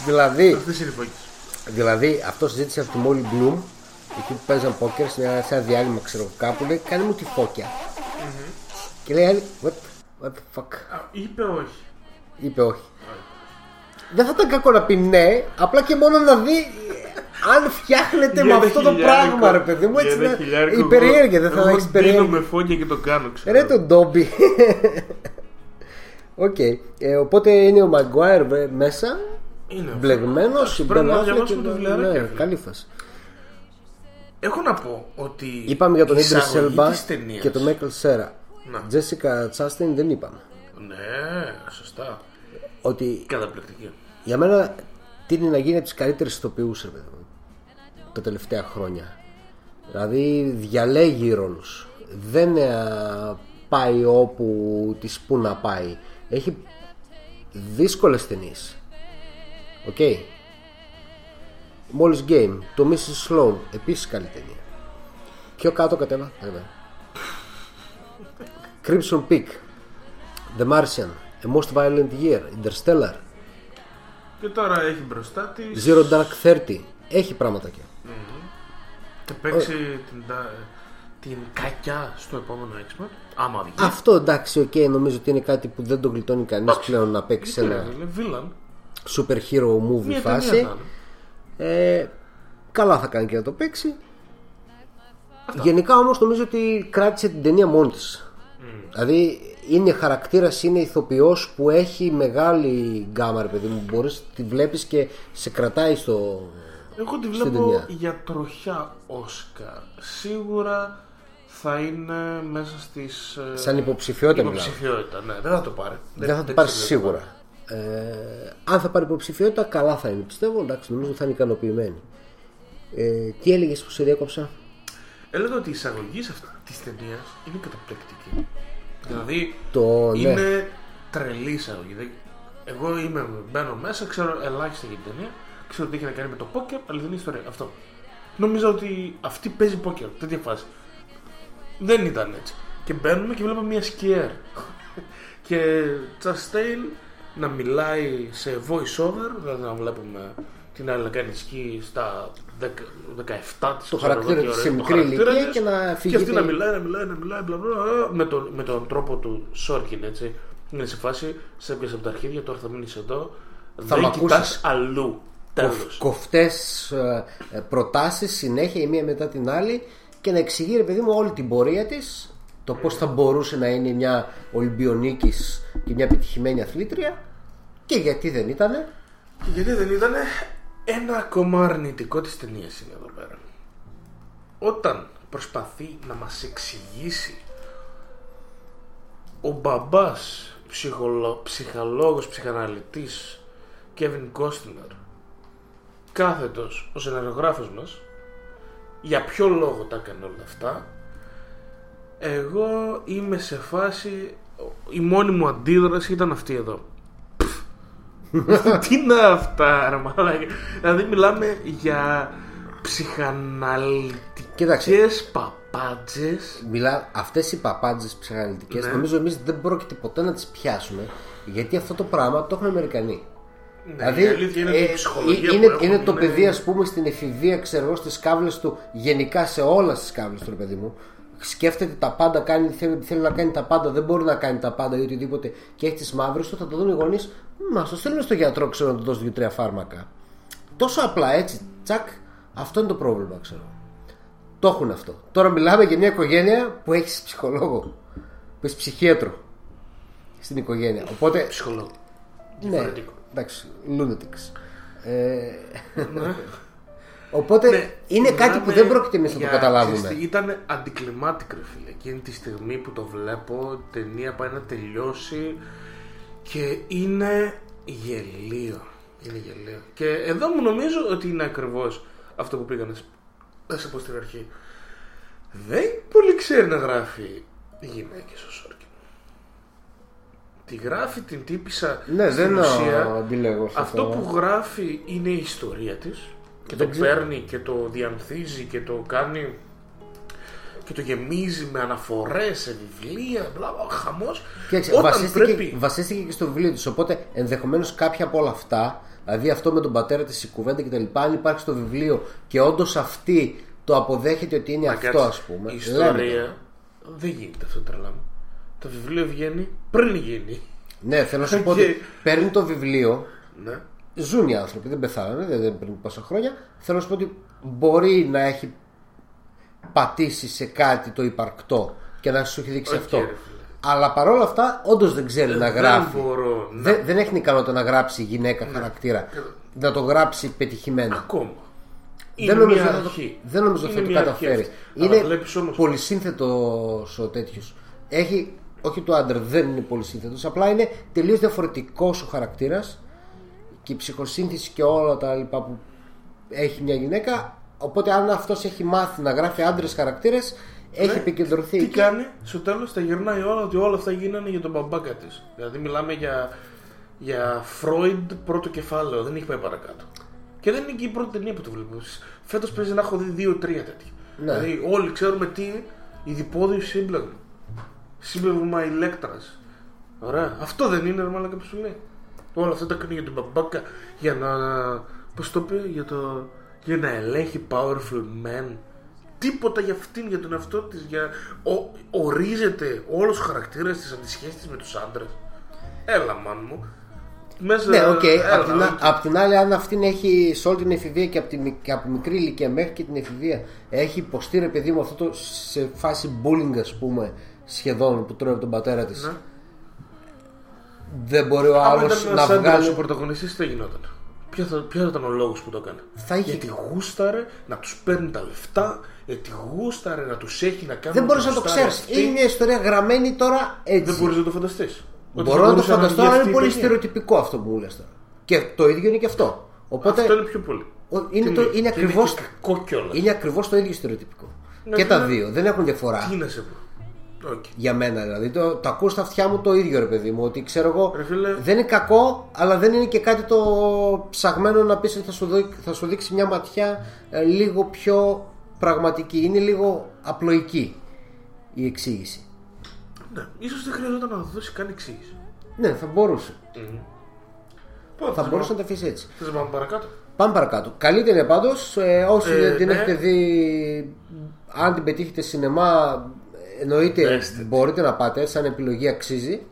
Δηλαδή, δηλαδή αυτό συζήτησε από τη Molly Bloom εκεί που παίζαν πόκερ σε ένα διάλειμμα, ξέρω κάπου, λέει κάνε μου τη φώκια. Mm-hmm. Και λέει άλλη what, what the fuck. Α, είπε όχι. Είπε όχι. Yeah. Δεν θα ήταν κακό να πει ναι, απλά και μόνο να δει αν φτιάχνεται με αυτό το πράγμα, ρε παιδί μου. Έτσι να... η περιέργεια δεν θα να έχεις περιέργεια. Εγώ δίνω με φώκια και το κάνω, ξέρω. Ρε τον Ντόμπι. Οκ. Okay. Ε, οπότε είναι ο Μαγκουάιρ μέσα, είναι μπλεγμένος. Πρέπει να διαβάσουμε το βιβλιαράκι. Ναι, καλή φάση. Έχω να πω ότι είπαμε για τον Ιντρις Έλμπα και τον Μάικλ Σέρα. Τζέσικα Τσάστεϊν δεν είπαμε. Ναι, σωστά. Ότι καταπληκτική. Για μένα τίνει να γίνει από τις καλύτερες ηθοποιούς τα τελευταία χρόνια. Δηλαδή διαλέγει ρόλους. Δεν πάει όπου της που να πάει. Έχει δύσκολες ταινίες. Οκ. Molly's Game, το Missus Sloan, επίσης καλή ταινία. Πιο κάτω κατέβα. Crimson Peak, The Martian, A Most Violent Year, Interstellar. Και τώρα έχει μπροστά της Zero Dark Thirty. Έχει πράγματα εκεί. Mm-hmm. Και παίξει oh. την, την κακιά στο επόμενο έξιμα. Άμα βγει. Αυτό εντάξει, οκ, okay, νομίζω ότι είναι κάτι που δεν το γλιτώνει κανείς πλέον να παίξει σε ένα villain. Super hero movie μια φάση. Ε, καλά θα κάνει και να το παίξει. Αυτά. Γενικά όμως νομίζω ότι κράτησε την ταινία μόνη της. Mm. Δηλαδή είναι χαρακτήρας, είναι ηθοποιός που έχει μεγάλη γκάμα, ρε παιδί μου. Μπορείς, τη βλέπεις και σε κρατάει στο. Εγώ τη βλέπω για τροχιά Όσκαρ. Σίγουρα θα είναι μέσα στις. Σαν υποψηφιότητα. Υποψηφιότητα, ναι. Δεν θα το πάρει. Δεν, δεν θα το πάρει σίγουρα. Ε, αν θα πάρει υποψηφιότητα, καλά θα είναι, πιστεύω. Εντάξει, νομίζω θα είναι ικανοποιημένοι. Ε, τι έλεγες που σε διέκοψα? Έλεγα ότι η εισαγωγή της ταινίας είναι καταπληκτική. Δηλαδή το, είναι ναι. τρελή εισαγωγή. Εγώ είμαι, μπαίνω μέσα, ξέρω ελάχιστα για την ταινία. Ξέρω ότι έχει να κάνει με το πόκερ, αλλά δεν είναι ιστορία. Αυτό. Νομίζω ότι αυτή παίζει πόκερ, τέτοια φάση. Δεν ήταν έτσι. Και μπαίνουμε και βλέπουμε μια σκιέρ. Και Τσαστέιν να μιλάει σε voice over, δηλαδή να βλέπουμε την άλλη να κάνει σκι στα δεκαεφτά της. Το χαρακτήρα της σε μικρή ηλικία και να φύγει. Και αυτή να μιλάει, να μιλάει, να μιλάει, μπλα, μπλα, με, τον, με τον τρόπο του Σόρκιν, έτσι. Είναι σε φάση, σε έπιασε από τα αρχίδια, τώρα θα μείνεις εδώ. Θα δεν κοιτάς αλλού. Τέλος. Κοφτές προτάσεις συνέχεια η μία μετά την άλλη και να εξηγεί, ρε παιδί μου, όλη την πορεία της. Το πώς θα μπορούσε να είναι μια Ολυμπιονίκης και μια επιτυχημένη αθλήτρια και γιατί δεν ήτανε. Γιατί δεν ήτανε. Ένα ακόμα αρνητικό της ταινίας είναι εδώ πέρα. Όταν προσπαθεί να μας εξηγήσει ο μπαμπάς, ψυχολο, ψυχολόγος, ψυχαναλυτής Κέβιν Κόστινερ, κάθετος ο σεναριογράφος μας, για ποιο λόγο τα έκανε όλα αυτά. Εγώ είμαι σε φάση. Η μόνη μου αντίδραση ήταν αυτή εδώ. Τι είναι αυτά, ρε μαλάκα? Δηλαδή μιλάμε για ψυχαναλυτικές παπάντζες. Μιλά... Αυτές οι παπάντζες ψυχαναλυτικές, ναι. Νομίζω εμείς δεν πρόκειται ποτέ να τις πιάσουμε. Γιατί αυτό το πράγμα το έχουν οι Αμερικανοί. Ναι, δηλαδή είναι, ε, ε, είναι, έχουν, είναι το ναι. παιδί, ας πούμε, στην εφηβεία, ξέρω εγώ, στις κάβλες του. Γενικά σε όλες τις κάβλες του, ρε παιδί μου. Σκέφτεται τα πάντα, κάνει, θέλει, θέλει να κάνει τα πάντα, δεν μπορεί να κάνει τα πάντα ή οτιδήποτε και έχει τις μαύρες του, θα το δουν οι γονείς. Μα στο στέλνουν στο γιατρό, ξέρω, να του δώσει δύο τρία φάρμακα. Τόσο απλά έτσι, τσακ, αυτό είναι το πρόβλημα, ξέρω. Το έχουν αυτό. Τώρα μιλάμε για μια οικογένεια που έχει ψυχολόγο, που έχει ψυχίατρο στην οικογένεια. Οπότε. Ψυχολόγο. Ναι, εντάξει, lunatics. Οπότε ναι, είναι κάτι που δεν πρόκειται εμείς να το καταλάβουμε. Ήταν αντικλιμάτικο, φίλε. Εκείνη τη στιγμή που το βλέπω, η ταινία πάει να τελειώσει και είναι γελίο. Είναι γελίο. Και εδώ μου νομίζω ότι είναι ακριβώς αυτό που πήγανε να σε πω στην αρχή. Δεν πολύ ξέρει να γράφει γυναίκες ο Σόρκιν. Τη γράφει, την τύπησα. Ναι, στην δεν ουσία, αυτό. αυτό που γράφει είναι η ιστορία της. Και το παίρνει και το διανθίζει και το κάνει και το γεμίζει με αναφορές σε βιβλία, μπλα, χαμός. Κοίταξε, βασίστηκε, πρέπει... βασίστηκε και στο βιβλίο της. Οπότε ενδεχομένως κάποια από όλα αυτά, δηλαδή αυτό με τον πατέρα της, η κουβέντα κτλ., αν υπάρχει στο βιβλίο και όντως αυτή το αποδέχεται ότι είναι Μακάς, αυτό, ας πούμε. Η ιστορία λέμε. Δεν γίνεται αυτό, τρελά μου. Το βιβλίο βγαίνει πριν γίνει. Ναι, θέλω να σου πω ότι παίρνει το βιβλίο. Ναι. Ζουν οι άνθρωποι, δεν πεθάνανε, δεν πριν πόσα χρόνια. Θέλω να σου πω ότι μπορεί να έχει πατήσει σε κάτι το υπαρκτό και να σου έχει δείξει okay, αυτό. Αλλά παρόλα αυτά, όντως δεν ξέρει ε, να γράφει. Δεν, δεν, να... δεν έχει την ικανότητα να γράψει γυναίκα ναι. χαρακτήρα, να το γράψει πετυχημένα. Ακόμα. Δεν νομίζω, θα το, δεν νομίζω ότι θα το καταφέρει. Είναι πολυσύνθετος ο τέτοιος. Έχει, όχι το άντρα, δεν είναι πολυσύνθετος. Απλά είναι τελείως διαφορετικός ο χαρακτήρας. Και η ψυχοσύνθεση και όλα τα λοιπά που έχει μια γυναίκα. Οπότε αν αυτός έχει μάθει να γράφει άντρες χαρακτήρες, έχει ναι, επικεντρωθεί. Τι εκεί. κάνει, στο τέλος τα γυρνάει όλα ότι όλα αυτά γίνανε για τον μπαμπάκα της. Δηλαδή μιλάμε για, για Freud πρώτο κεφάλαιο, δεν έχει πάει παρακάτω. Και δεν είναι και η πρώτη ταινία που το βλέπω. Φέτος πρέπει να έχω δει δύο τρία τέτοια. Ναι. Δηλαδή όλοι ξέρουμε τι ειδιπόδη σύμπλεγμα. Σύμπλεγμα ηλέκτρας. Ωραία. Αυτό δεν είναι μάλλον κάποιος σου λέει. Όλα αυτά τα κάνει για την μπαμπάκα, για να. Πώς το πει, για, το... για να ελέγχει powerful men. Τίποτα για αυτήν, για τον εαυτό της. Για... Ο... Ορίζεται όλος ο χαρακτήρας της αντισχέσης της με τους άντρες. Έλα, μάνα μου. Μέσα... Ναι, οκ. Okay. Απ' την, okay. την άλλη, αν αυτήν έχει σε όλη την εφηβεία και από, τη, και από μικρή ηλικία μέχρι και την εφηβεία έχει υποστεί, ρε παιδί μου, αυτό το σε φάση bullying, ας πούμε, σχεδόν που τρώει από τον πατέρα της. Ναι. Δεν μπορεί ο άλλος να βγάλει. Αν ήταν ο πρωταγωνιστής, τι γινόταν. Ποιος ήταν ο λόγος που το έκανε. Θα είχε... Γιατί γούσταρε να τους παίρνει τα λεφτά, γιατί γούσταρε να τους έχει να κάνει. Δεν μπορείς να το ξέρεις. Είναι μια ιστορία γραμμένη τώρα έτσι. Δεν μπορείς να το φανταστείς. Μπορώ να το φανταστώ, αλλά είναι πολύ στερεοτυπικό αυτό που μου λες τώρα. Και το ίδιο είναι και αυτό. Οπότε αυτό είναι πιο πολύ. Είναι, το... είναι, ακριβώς... είναι ακριβώς το ίδιο στερεοτυπικό. Ναι, και τα δύο. Δεν έχουν διαφορά. Τι να σε πω. Okay. Για μένα δηλαδή. Το, το ακούω στα αυτιά μου το ίδιο, ρε παιδί μου. Ότι ξέρω εγώ, φίλε... δεν είναι κακό, αλλά δεν είναι και κάτι το ψαγμένο να πεις ότι θα σου, δω, θα σου δείξει μια ματιά ε, λίγο πιο πραγματική. Είναι λίγο απλοϊκή η εξήγηση. Ναι, ίσως δεν χρειαζόταν να δώσει καν εξήγηση. Ναι, θα μπορούσε. Mm-hmm. Πώς, θα μπορούσε να τα αφήσει έτσι. Θες να πάμε παρακάτω. Πάμε παρακάτω. Καλύτερη πάντως, ε, όσοι ε, την ε, έχετε ε. δει, αν την πετύχετε σινεμά. Εννοείται, μπορείτε να πάτε, σαν επιλογή αξίζει.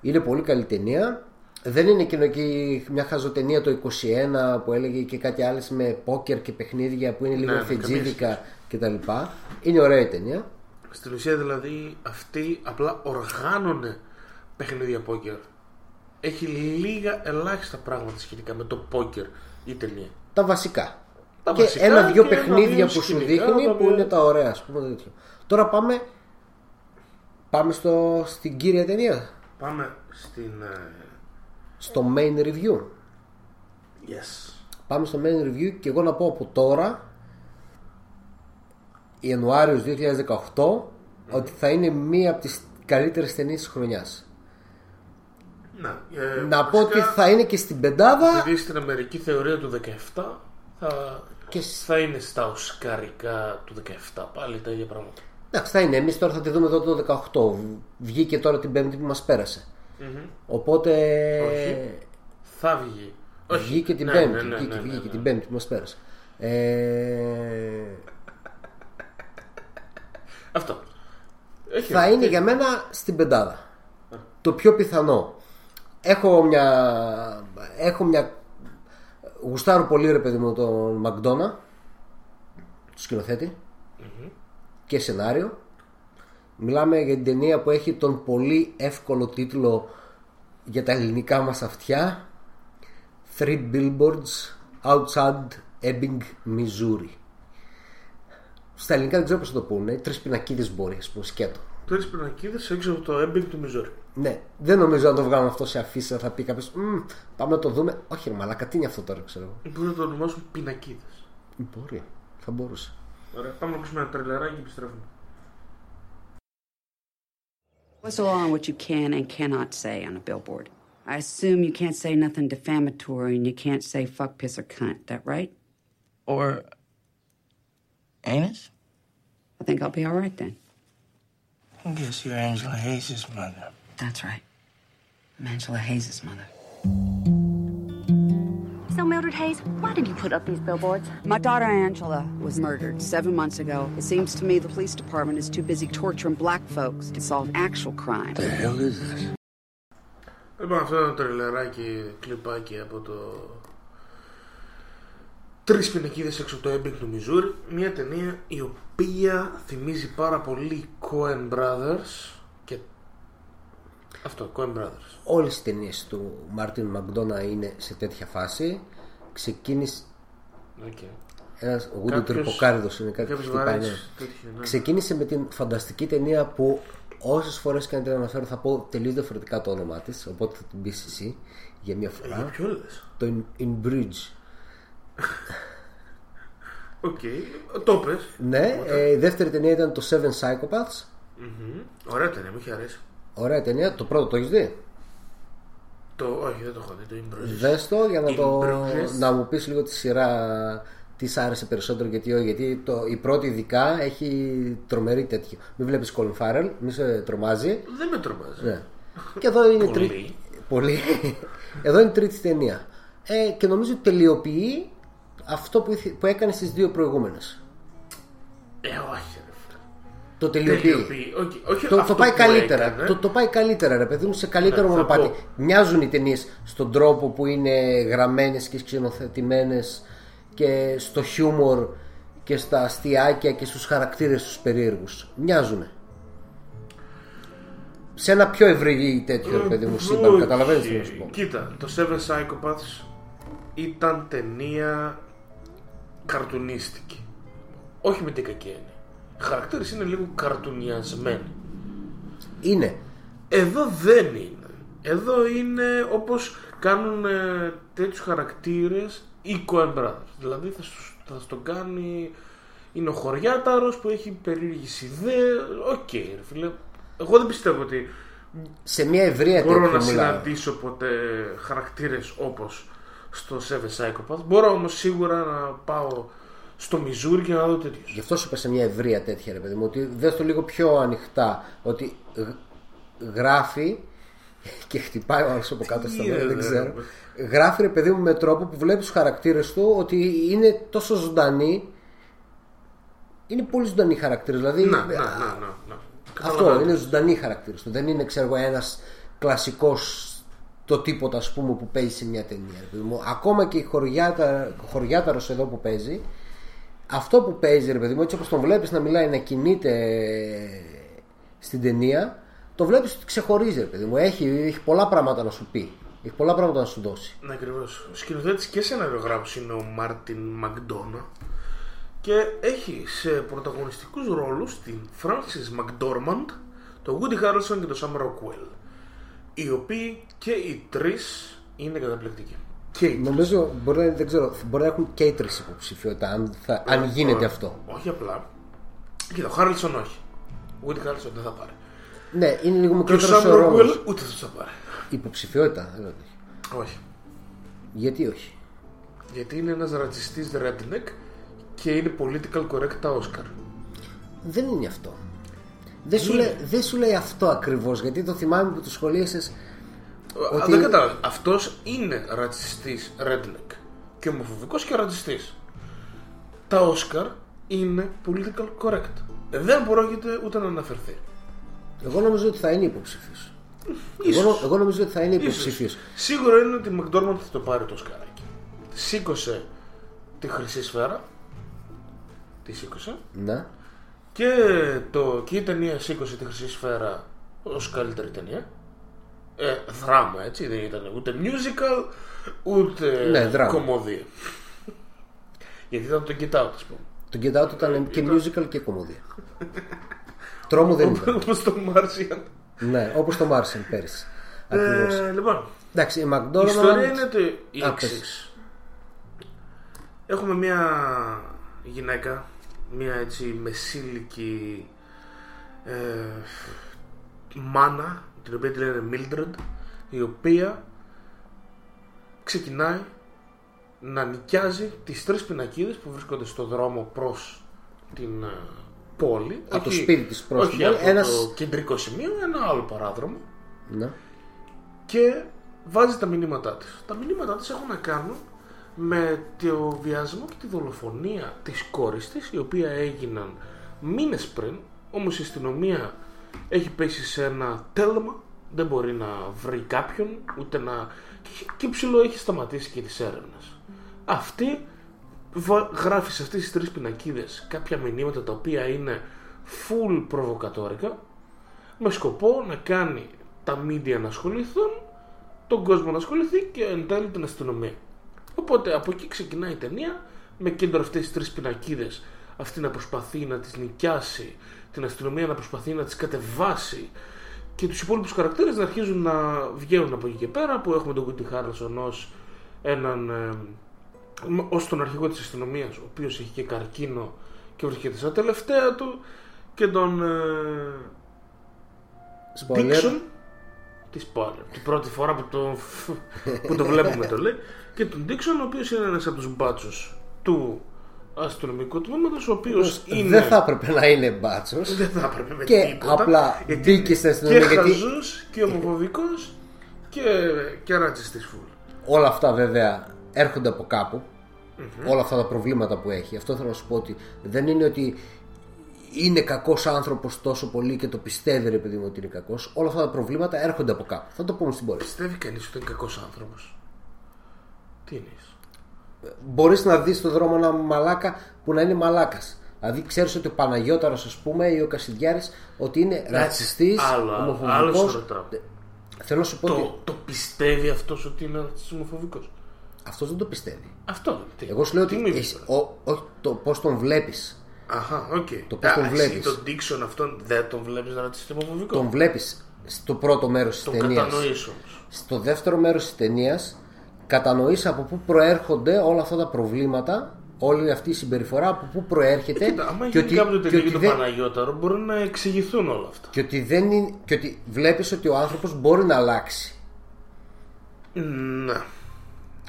Είναι πολύ καλή ταινία. Δεν είναι κοινωνική μια χαζοτενία το είκοσι ένα που έλεγε και κάτι άλλες με πόκερ και παιχνίδια που είναι λίγο ναι, φετζίδικα κτλ. Είναι ωραία η ταινία. Στην ουσία δηλαδή αυτοί απλά οργάνωνε παιχνίδια πόκερ. Έχει λίγα ελάχιστα πράγματα σχετικά με το πόκερ η ταινία. Τα βασικά. Τα και ένα-δυο παιχνίδια που σου δείχνει που είναι τα ωραία, ας πούμε. Τώρα πάμε. Πάμε στο, στην κύρια ταινία. Πάμε στην... στο main review. Yes. Πάμε στο main review και εγώ να πω από τώρα Ιανουάριος δύο χιλιάδες δεκαοκτώ mm. ότι θα είναι μία από τις καλύτερες ταινίες της χρονιάς. Να, ε, να πω ότι θα είναι και στην πεντάδα. Δηλαδή στην Αμερική θεωρία του δεκαεπτά θα, και... θα είναι στα οσκαρικά του δεκαεπτά. Πάλι τα ίδια πράγματα. Εντάξει, θα είναι. Εμείς τώρα θα τη δούμε εδώ το δεκαοκτώ. Βγήκε τώρα την Πέμπτη που μας πέρασε. Mm-hmm. Οπότε. Όχι. Θα βγει. Βγήκε την Πέμπτη. Βγήκε την Πέμπτη που μας πέρασε. Ε... Αυτό. Έχει, θα είναι για μένα στην πεντάδα. Α. Το πιο πιθανό. Έχω μια. Έχω μια. Γουστάρω πολύ ρε παιδί μου τον Μακντόνα. Του σκηνοθέτη. Mm-hmm. Και σενάριο. Μιλάμε για την ταινία που έχει τον πολύ εύκολο τίτλο για τα ελληνικά μας αυτιά Three Billboards Outside Ebbing, Missouri. Στα ελληνικά δεν ξέρω πώς θα το πούνε. Τρεις πινακίδες μπορεί, ας πούμε, σκέτο. Τρεις πινακίδες έξω από το Ebbing του Missouri. Ναι, δεν νομίζω να το βγάλω αυτό σε αφίσα. Θα πει κάποιος πάμε να το δούμε. Όχι, μαλάκα, τι είναι αυτό τώρα, ξέρω. Μπορεί να το ονομάσουν πινακίδες. Μπορεί, θα μπορούσε. Ωραία, πάμε να ακούσουμε ένα τρελεράκι και επιστρέφουμε. What's the law on what you can and cannot say on a billboard? I assume you can't say nothing defamatory and you can't say fuck, piss, or cunt. That right? Or anus? I think I'll be all right then. I guess you're Angela Hayes' mother. That's right. I'm Angela Hayes' mother. So, Mildred Hayes, why did you put up these billboards? My daughter Angela was murdered seven months ago. It seems to me the police department is too busy torturing black folks to solve actual crime. The hell is this? Λοιπόν, αυτό είναι το τρελεράκι, κλιπάκι από το Τρεις πινακίδες έξω από το Ebbing του Μιζούρι. Μια ταινία η οποία θυμίζει πάρα πολύ Coen Brothers. Αυτό, Coen Brothers. Όλες οι ταινίες του Μάρτιν Μακντόνα είναι σε τέτοια φάση. Ξεκίνησε. Okay. Ένας γούντι τρυποκάριδος είναι κάτι που χτυπάει. Ναι. Ξεκίνησε με την φανταστική ταινία που όσες φορές και να την αναφέρω θα πω τελείως διαφορετικά το όνομά της. Οπότε θα την μπι σι σι για μια φορά. Ε, το In, In Bridge. Οκ. Okay. Το πες. Ναι. Ε, η δεύτερη ταινία ήταν το Seven Psychopaths. Mm-hmm. Ωραία ταινία, μου είχε αρέσει. Ωραία ταινία, το πρώτο το έχεις δει? Το, όχι δεν το έχω δει, το Imbruges. Δες το για να, το, να μου πεις λίγο τη σειρά της άρεσε περισσότερο γιατί, ό, γιατί το, η πρώτη ειδικά έχει τρομερή τέτοιο. Μην βλέπεις Colin Farrell, μην σε τρομάζει. Δεν με τρομάζει. Ναι. Και εδώ είναι πολύ. Τρι... πολύ. Εδώ είναι τρίτη ταινία. Ε, και νομίζω ότι τελειοποιεί αυτό που, που έκανε στις δύο προηγούμενες. Ε, όχι. Το τελειοποιεί. τελειοποιεί. Okay. Okay. Το, το, πάει καλύτερα. Το, το πάει καλύτερα, ρε παιδί μου, σε καλύτερο yeah, μονοπάτι. Μοιάζουν οι ταινίες στον τρόπο που είναι γραμμένες και σκηνοθετημένες και στο χιούμορ και στα αστιάκια και στους χαρακτήρες τους περίεργους. Μοιάζουν. Σε ένα πιο ευρύ τέτοιο, ρε παιδί μου, σύμπαν. Okay. Καταλαβαίνεις τι να σου πω. Κοίτα, το Seven Psychopaths ήταν ταινία καρτουνίστικη. Όχι με την κακή έννοια. Χαρακτήρες είναι λίγο καρτουνιασμένοι. Είναι. Εδώ δεν είναι. Εδώ είναι όπως κάνουν ε, τέτοιους χαρακτήρες οι Coen Brothers. Δηλαδή θα, θα τον κάνει. Είναι ο χωριάταρος που έχει περίεργες ιδέες. Οκ, okay, ρε φίλε. Εγώ δεν πιστεύω ότι σε μια ευρεία μπορώ να μιλά. συναντήσω ποτέ χαρακτήρες όπως στο Seven Psychopaths. Μπορώ όμως σίγουρα να πάω στο Μιζούρι και να δω τέτοιο. Γι' αυτό σου είπα σε μια ευρεία τέτοια, ρε παιδί μου, ότι δες το λίγο πιο ανοιχτά. Ότι γράφει και χτυπάει ο άλλος από κάτω στα μάτια, δεν ξέρω. Γράφει, ρε παιδί μου, με τρόπο που βλέπεις τους χαρακτήρες του ότι είναι τόσο ζωντανοί. Είναι πολύ ζωντανοί χαρακτήρες. Δηλαδή. Να, ναι, ναι, ναι. Αυτό είναι ζωντανοί χαρακτήρες του. Δεν είναι, ξέρω, ένας κλασικός το τίποτα, ας πούμε, που παίζει σε μια ταινία. Ακόμα και η χωριάταρος εδώ που παίζει. Αυτό που παίζει, ρε παιδί μου, έτσι όπως τον βλέπεις να μιλάει, να κινείται στην ταινία, το βλέπεις ότι ξεχωρίζει, ρε παιδί μου. Έχει, έχει πολλά πράγματα να σου πει. Έχει πολλά πράγματα να σου δώσει. Ναι, ακριβώς. Ο σκηνοθέτης και σεναριογράφος είναι ο Μάρτιν McDonagh και έχει σε πρωταγωνιστικούς ρόλους την Frances McDormand, τον Woody Harrelson και τον Sam Rockwell. Οι οποίοι και οι τρεις είναι καταπληκτικοί. Νομίζω μπορεί, δεν ξέρω, μπορεί να έχουν και τρεις υποψηφιότητα αν, θα, αν γίνεται αυτό. Όχι απλά. Κοίτα, ο Χάρλσον όχι. Ούτε ο Χάρλσον δεν θα πάρει. Ναι, είναι λίγο μικρότερος ο ρόλος. Ούτε θα πάρει. Υποψηφιότητα δεν έχει. Όχι. Γιατί όχι? Γιατί είναι ένας ρατσιστής redneck και είναι political correct τα Όσκαρ. Δεν είναι αυτό. Δεν σου, λέ, δεν σου λέει αυτό ακριβώς, γιατί το θυμάμαι που το σχολίασες. Ότι... Δεν κατάλαβα. Αυτός είναι ρατσιστής redneck και ομοφοβικός και ρατσιστής. Τα Όσκαρ είναι political correct. Δεν πρόκειται ούτε να αναφερθεί. Εγώ νομίζω ότι θα είναι υποψήφιος. Εγώ, εγώ νομίζω ότι θα είναι υποψήφιος. Σίγουρο είναι ότι η McDormand θα το πάρει το Όσκαράκι. Σήκωσε τη χρυσή σφαίρα. Τη σήκωσε. Ναι. Και, το, και η ταινία σήκωσε τη χρυσή σφαίρα ως καλύτερη ταινία. Ε, δράμα, έτσι, δεν ήταν ούτε musical ούτε ναι, κομμωδία. Γιατί ήταν το Get Out, ας πούμε. Το Get Out ήταν και ήταν... musical και κομμωδία. Τρόμο δεν ήταν. Όπως το Martian. Ναι, όπως το Martian πέρυσι. ε, Λοιπόν, εντάξει, η, McDonald's... η ιστορία είναι ότι η εξής. Έχουμε μια γυναίκα, μια έτσι μεσήλικη ε, μάνα, την οποία τη λένε Mildred, η οποία ξεκινάει να νοικιάζει τις τρεις πινακίδες που βρίσκονται στο δρόμο προς την πόλη. Από το σπίτι της προς την πόλη. Ένας... το κεντρικό σημείο, ένα άλλο παράδρομο. Ναι. Και βάζει τα μηνύματά της. Τα μηνύματά της έχουν να κάνουν με το βιασμό και τη δολοφονία της κόρης της, η οποία έγιναν μήνες πριν, όμως η αστυνομία έχει πέσει σε ένα τέλμα, δεν μπορεί να βρει κάποιον, ούτε να... και ψηλό έχει σταματήσει και τις έρευνες. Αυτή γράφει σε αυτές τις τρεις πινακίδες κάποια μηνύματα τα οποία είναι full προβοκατόρικα, με σκοπό να κάνει τα media να ασχοληθούν, τον κόσμο να ασχοληθεί και εν τέλει την αστυνομία. Οπότε από εκεί ξεκινάει η ταινία, με κέντρο αυτές τις τρεις πινακίδες, αυτή να προσπαθεί να τις νοικιάσει, την αστυνομία να προσπαθεί να τις κατεβάσει και τους υπόλοιπους χαρακτήρες να αρχίζουν να βγαίνουν από εκεί και πέρα, που έχουμε τον Γκούντι Χάρλσον ως έναν ως τον αρχηγό της αστυνομίας, ο οποίος έχει και καρκίνο και βρίσκεται στα τελευταία του, και τον Ντίξον, τη spoiler, την πρώτη φορά που το, που το βλέπουμε το λέει, και τον Ντίξον, ο οποίος είναι ένας από τους μπάτσους του αστυνομικού τμήματος, ο οποίος είναι... δεν θα έπρεπε να είναι μπάτσος, δεν θα έπρεπε με και τίποτα, απλά μπήκε στην αστυνομία. Και χαζός και ομοφοβικός και, και ρατσιστής φουλ. Όλα αυτά βέβαια έρχονται από κάπου. Mm-hmm. Όλα αυτά τα προβλήματα που έχει. Αυτό θέλω να σου πω, ότι δεν είναι ότι είναι κακός άνθρωπος τόσο πολύ και το πιστεύει, ρε παιδί μου, ότι είναι κακός. Όλα αυτά τα προβλήματα έρχονται από κάπου. Θα το πούμε στην πορεία. Πιστεύει κανείς ότι είναι κακός άνθρωπος? Τι εννοείς? Μπορείς να δεις στον δρόμο ένα μαλάκα που να είναι μαλάκας. Δηλαδή ξέρεις ότι ο Παναγιώταρας, ας πούμε, ή ο Κασιδιάρης, ότι είναι ρατσιστής, ομοφοβικός. Θέλω να σου πω το, ότι... το πιστεύει αυτός ότι είναι ομοφοβικός? Αυτός δεν το πιστεύει. Αυτό. Τι, εγώ σου λέω ότι εσύ, ο, ο, το πώς τον βλέπεις. Αχα, οκ. Okay. Το πώς τον βλέπεις. Τον Ντίξον αυτόν δεν τον βλέπεις ρατσιστή ομοφοβικό. Τον βλέπεις στο πρώτο μέρος της ταινίας. Τον κατανοείς όμως. Στο δεύτερο μέρος της ταινίας κατανοείς από πού προέρχονται όλα αυτά τα προβλήματα, όλη αυτή η συμπεριφορά, από πού προέρχεται. Ε, κοίτα, άμα και γίνει κάποιο τελείο για τον Παναγιώταρο, μπορεί να εξηγηθούν όλα αυτά. Και ότι, δεν είναι, και ότι βλέπεις ότι ο άνθρωπος μπορεί να αλλάξει. Ναι.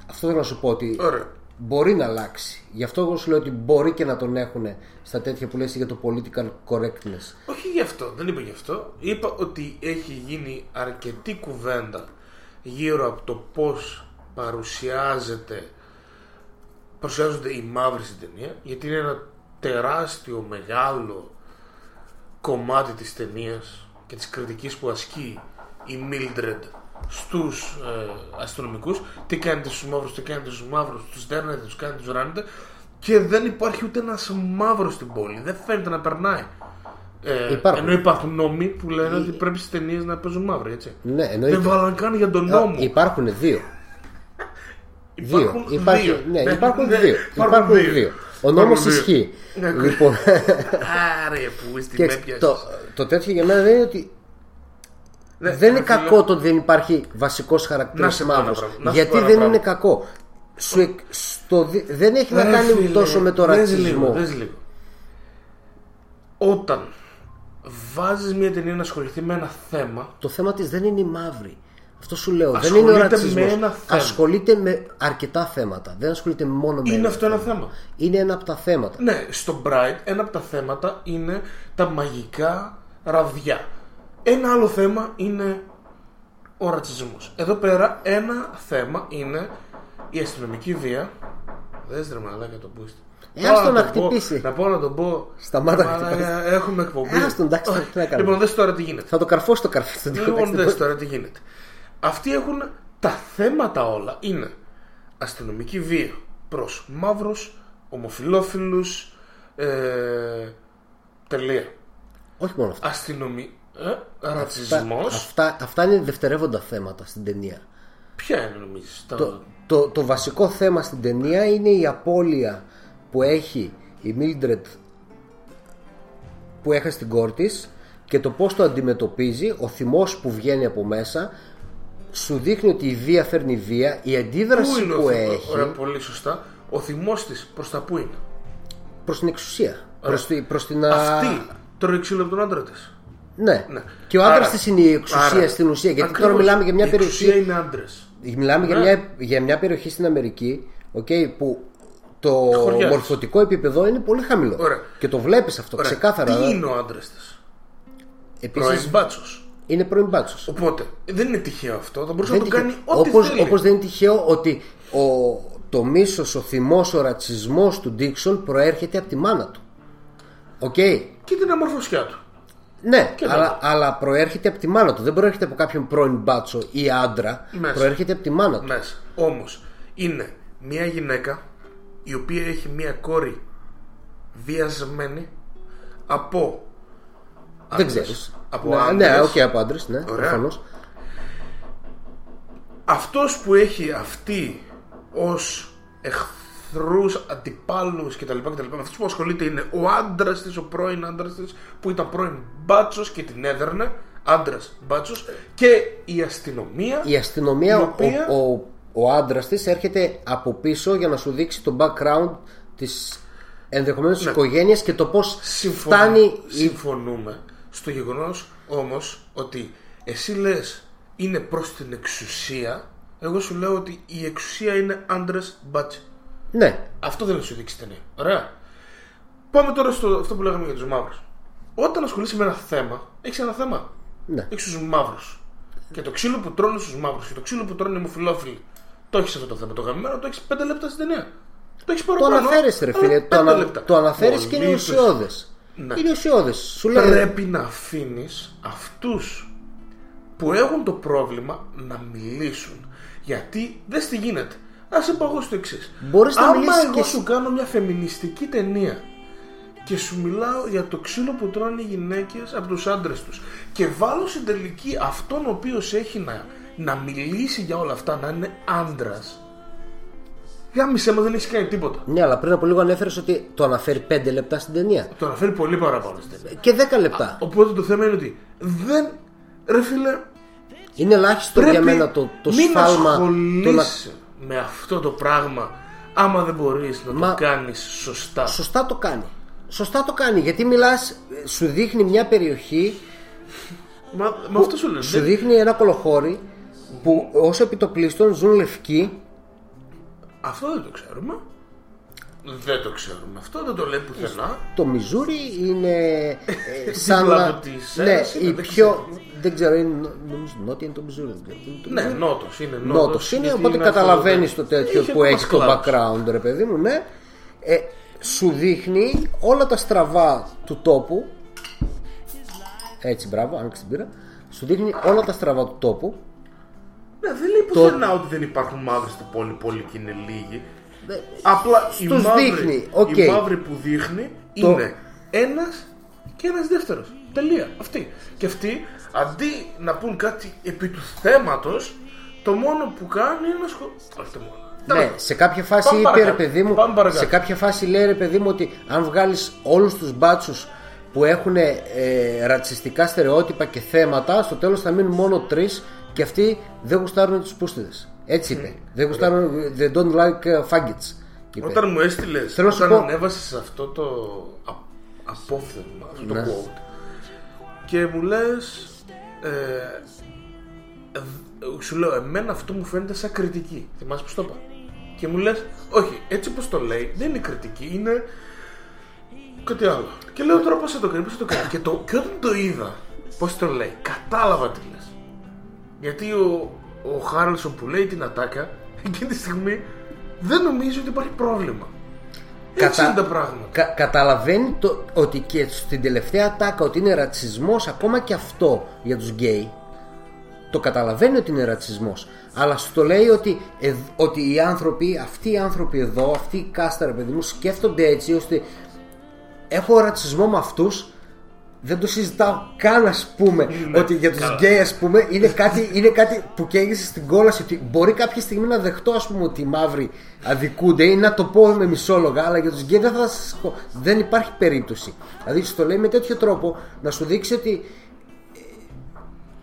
Αυτό θέλω να σου πω, ότι ωραία, μπορεί να αλλάξει. Γι' αυτό εγώ σου λέω ότι μπορεί και να τον έχουν στα τέτοια που λες για το political correctness. Όχι γι' αυτό, δεν είπα γι' αυτό. Είπα ότι έχει γίνει αρκετή κουβέντα γύρω από το πώς παρουσιάζεται, παρουσιάζονται οι μαύροι στην ταινία, γιατί είναι ένα τεράστιο μεγάλο κομμάτι της ταινίας και της κριτικής που ασκεί η Mildred στους ε, αστυνομικούς. Τι κάνετε στους μαύρους, τι κάνετε στους μαύρους, τους δέρνετε, τους κάνετε, τους ράνετε. Και δεν υπάρχει ούτε ένας μαύρος στην πόλη. Δεν φαίνεται να περνάει. Ε, ενώ υπάρχουν νόμοι που λένε ότι πρέπει στις ταινίες να παίζουν μαύροι, έτσι. Ναι, ενώ δεν βάλαν καν για τον νόμο. Υπάρχουν δύο. Δύο. Υπάρχει, δύο. Ναι, ναι, υπάρχουν, ναι, δύο. Υπάρχουν, υπάρχουν δύο. δύο. Ο νόμος ισχύει. Ναι, λοιπόν. Άρε, που είστε με το, το τέτοιο για μένα δεν είναι ότι. Ναι, δεν είναι κακό φίλε... το ότι δεν υπάρχει βασικός χαρακτήρας μαύρος. Γιατί δεν πράγμα. είναι κακό. Σου, στο, δεν έχει Ρε, να κάνει φίλε, τόσο με το ρατσισμό. Δες λίγο. Όταν βάζεις μια ταινία να ασχοληθεί με ένα θέμα. Το θέμα της δεν είναι η μαύρη. Αυτό σου λέω. Δεν είναι ο ρατσισμός. Ασχολείται με αρκετά θέματα. Δεν ασχολείται μόνο με είναι ένα. Είναι αυτό θέμα. ένα θέμα. Είναι ένα από τα θέματα. Ναι, στο Bright ένα από τα θέματα είναι τα μαγικά ραβδιά. Ένα άλλο θέμα είναι ο ρατσισμός. Εδώ πέρα ένα θέμα είναι η αστυνομική βία. Δες ρε μαλάκα το boost. Άστον το να χτυπήσει. Πω, να πω να τον πω. Σταμάτα να χτυπήσει. Έχουμε εκπομπή. Άστον, εντάξει, τι να κάνουμε. Λοιπόν, δες τώρα τι γίνεται. Θα το καρφώσω το καρφί. Λοιπόν, δες τώρα τι γίνεται. Αυτοί έχουν τα θέματα όλα. Είναι αστυνομική βία προς μαύρους, ομοφυλόφιλους. Ε, τελεία. Όχι μόνο αυτό. Αστυνομική. Ε, ρατσισμός. Αυτά, αυτά, αυτά είναι δευτερεύοντα θέματα στην ταινία. Ποια είναι νομίζεις? Το, το, το, το βασικό θέμα στην ταινία είναι η απώλεια που έχει η Mildred, που έχασε την κόρη της, και το πώς το αντιμετωπίζει. Ο θυμός που βγαίνει από μέσα σου δείχνει ότι η βία φέρνει βία. Η αντίδραση που έχει. Ωραία, πολύ σωστά. Ο θυμός της προς τα που είναι? Προς την εξουσία. Προς τη, προς την, αυτή τρώει ξύλο από τον άντρα της. Ναι. ναι. Και ο άντρας της είναι η εξουσία. Άρα, στην ουσία. Γιατί ακριβώς, τώρα μιλάμε για μια η περιοχή. Είναι άντρες. Μιλάμε ναι. για, μια, για μια περιοχή στην Αμερική, okay, που το χωριάς, μορφωτικό επίπεδο είναι πολύ χαμηλό. Ωραία. Και το βλέπεις αυτό. Ωραία. Ξεκάθαρα. Τι είναι ο άντρας της? Επίσης μπάτσος. Είναι πρώην μπάτσος. Οπότε δεν είναι τυχαίο αυτό. Θα μπορούσε δεν να το κάνει ό,τι όπως, θέλει. Όπως δεν είναι τυχαίο ότι ο, το μίσος, ο θυμός, ο ρατσισμός του Ντίξον προέρχεται από τη μάνα του. Okay. Και την αμορφωσιά του. Ναι, αλλά, αλλά προέρχεται από τη μάνα του. Δεν προέρχεται από κάποιον πρώην μπάτσο ή άντρα. Μέσα. Προέρχεται από τη μάνα του. Μέσα. Όμως είναι μια γυναίκα η οποία έχει μια κόρη βιασμένη από άντρες. Δεν ξέρεις. Από ναι, άντρες. Ναι, όχι από άντρες, ναι, προφανώς. Αυτός που έχει αυτή ως εχθρούς, αντιπάλους κτλ. Αυτός που ασχολείται είναι ο άντρας της, ο πρώην άντρας της, που ήταν πρώην μπάτσος και την έδερνε. Άντρας μπάτσος. Και η αστυνομία. Η αστυνομία, η οποία... ο, ο, ο άντρας της έρχεται από πίσω για να σου δείξει το background της ενδεχομένως της ναι. οικογένειας και το πώς Συμφωνώ, φτάνει. Συμφωνούμε στο γεγονός όμως ότι εσύ λες είναι προς την εξουσία. Εγώ σου λέω ότι η εξουσία είναι άντρες μπάτσοι. Ναι. Αυτό δεν θα σου δείξει η ταινία. Ωραία. Πάμε τώρα στο αυτό που λέγαμε για τους μαύρους. Όταν ασχολείσαι με ένα θέμα, έχεις ένα θέμα. Ναι. Έχεις τους μαύρους. Και το ξύλο που τρώνε στους μαύρους και το ξύλο που τρώνε οι ομοφυλόφιλοι. Το έχεις αυτό το θέμα. Το γαμμένο το έχεις πέντε λεπτά στην ταινία. Το έχεις παραπάνω. Το αναφέρεις, ρε φίλε. Το, ανα... το αναφέρεις και είναι ουσιώδες. Ναι. Είναι ουσιώδες. Σου λέει... Πρέπει να αφήνεις αυτούς που έχουν το πρόβλημα να μιλήσουν. Γιατί δες τι γίνεται. Ας σε παγώ στο εξής. Άμα εγώ και... σου κάνω μια φεμινιστική ταινία και σου μιλάω για το ξύλο που τρώνε οι γυναίκες από τους άντρες τους και βάλω στην τελική αυτόν ο οποίος έχει να, να μιλήσει για όλα αυτά, να είναι άντρας, γάμισε μου, δεν έχει κάνει τίποτα. Ναι, αλλά πριν από λίγο ανέφερες ότι το αναφέρει πέντε λεπτά στην ταινία. Το αναφέρει πολύ παραπάνω στην ταινία. Και δέκα λεπτά. Α, οπότε το θέμα είναι ότι δεν, ρε φίλε, είναι ελάχιστο για μένα το, το μην σφάλμα. Μην ασχολείσαι το... με αυτό το πράγμα άμα δεν μπορείς να Μα... το κάνεις σωστά. Σωστά το κάνει. Σωστά το κάνει, γιατί μιλάς, σου δείχνει μια περιοχή. Μα, μα αυτό σου λέω. Σου δείχνει ένα κολοχώρι που όσο επιτοπλίστων ζουν λευκοί. Αυτό δεν το ξέρουμε. Δεν το ξέρουμε αυτό, δεν το λέει πουθενά. Το Μιζούρι είναι σαν να... ναι, η πιο... δεν ξέρω, είναι νότια είναι το Μιζούρι. Ναι, νότος είναι. Νότος είναι, οπότε καταλαβαίνεις το τέτοιο που έχει το background, ρε παιδί μου, ναι. Σου δείχνει όλα τα στραβά του τόπου. Έτσι, μπράβο, άνοιξε την πύρα. Σου δείχνει όλα τα στραβά του τόπου. Ναι, δεν λέει πουθενά το... ότι δεν υπάρχουν μαύροι στην πόλη, πολύ και είναι λίγοι. Δε... Απλά τους οι μαύροι, δείχνει. Okay. Οι μαύροι που δείχνει το... είναι ένας και ένας δεύτερος. Τελεία. Αυτοί. Και αυτοί, αντί να πούν κάτι επί του θέματος, το μόνο που κάνουν είναι να σχολούν. Όχι το μόνο. Ναι, σε κάποια φάση πάμε είπε παρακάτω, ρε παιδί μου, σε κάποια φάση λέει ρε παιδί μου ότι αν βγάλεις όλους τους μπάτσους που έχουν ε, ρατσιστικά στερεότυπα και θέματα, στο τέλος θα μείνουν μόνο τρεις και αυτοί δεν γουστάρουν τους πούστιδες. Έτσι είπε. Mm. Δεν γουστάρουν, they don't like faggots. Όταν μου έστειλες, θέλω όταν ανέβασες αυτό το απόφθεγμα, αυτό ναι. το quote, και μου λες, ε, σου λέω, εμένα αυτό μου φαίνεται σαν κριτική. Θυμάσαι πως το είπα. Και μου λες, όχι, έτσι πως το λέει, δεν είναι κριτική, είναι κάτι άλλο. Και λέω τώρα πως θα το κάνει, πως θα το κάνει. Και, το... και όταν το είδα, πως το λέει, κατάλαβα τι λες. Γιατί ο, ο Χάρλσον που λέει την ατάκα, εκείνη τη στιγμή δεν νομίζω ότι υπάρχει πρόβλημα. Έτσι Κατα... είναι τα πράγματα. Κα... Καταλαβαίνει το... ότι και στην τελευταία ατάκα ότι είναι ρατσισμός ακόμα και αυτό για τους γκέι. Το καταλαβαίνει ότι είναι ρατσισμός, αλλά σου το λέει ότι, ε, ότι οι άνθρωποι, αυτοί οι άνθρωποι εδώ, αυτοί οι κάσταρα παιδί μου, σκέφτονται έτσι ώστε έχω ρατσισμό με αυτούς. Δεν το συζητάω καν, ας πούμε, ναι, ότι για τους γκέι, ας πούμε, είναι κάτι, είναι κάτι που καίγεσαι στην κόλαση. Ότι μπορεί κάποια στιγμή να δεχτώ, ας πούμε, ότι οι μαύροι αδικούνται ή να το πω με μισόλογα, αλλά για τους γκέι δεν θα σας πω. Δεν υπάρχει περίπτωση. Δηλαδή σου το λέει με τέτοιο τρόπο να σου δείξει ότι.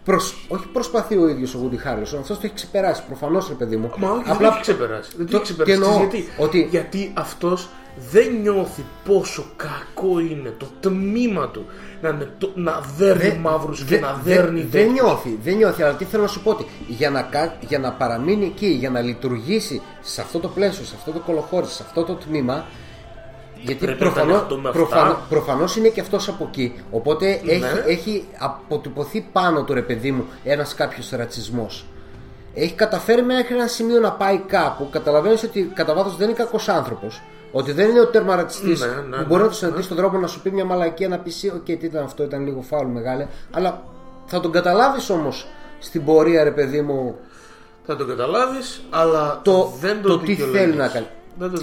Προσ... Όχι προσπαθεί ο ίδιος ο Woody Harrelson, αυτός το έχει ξεπεράσει προφανώς, ρε παιδί μου. Μα όχι, απλά... δεν το έχει ξεπεράσει. Δεν το έχει ξεπεράσει. Εννοώ... Γιατί? Ότι... Γιατί αυτός δεν νιώθει πόσο κακό είναι το τμήμα του να, είναι... να δέρνει δε... μαύρους και δε... να δέρνει δε... Δεν νιώθει, δεν νιώθει, αλλά τι θέλω να σου πω ότι για να, για να παραμείνει εκεί, για να λειτουργήσει σε αυτό το πλαίσιο, σε αυτό το κολοχώρι, σε αυτό το τμήμα. Γιατί προφανώς, προφανώς, προφανώς είναι και αυτός από εκεί. Οπότε ναι. έχει, έχει αποτυπωθεί πάνω του, ρε παιδί μου, ένας κάποιος ρατσισμός. Έχει καταφέρει μέχρι ένα σημείο να πάει κάπου. Καταλαβαίνεις ότι κατά βάθος δεν είναι κακός άνθρωπος. Ότι δεν είναι ο τερμαρατσιστής, ναι, ναι, που ναι, μπορεί ναι, να του συναντήσει ναι. τον τρόπο να σου πει μια μαλακία, να πεις οκ, okay, τι ήταν αυτό, ήταν λίγο φάουλ μεγάλε. Αλλά θα τον καταλάβεις όμως στην πορεία, ρε παιδί μου. Θα τον καταλάβεις, αλλά το, δεν το, το τι θέλει να κάνει. Δεν το,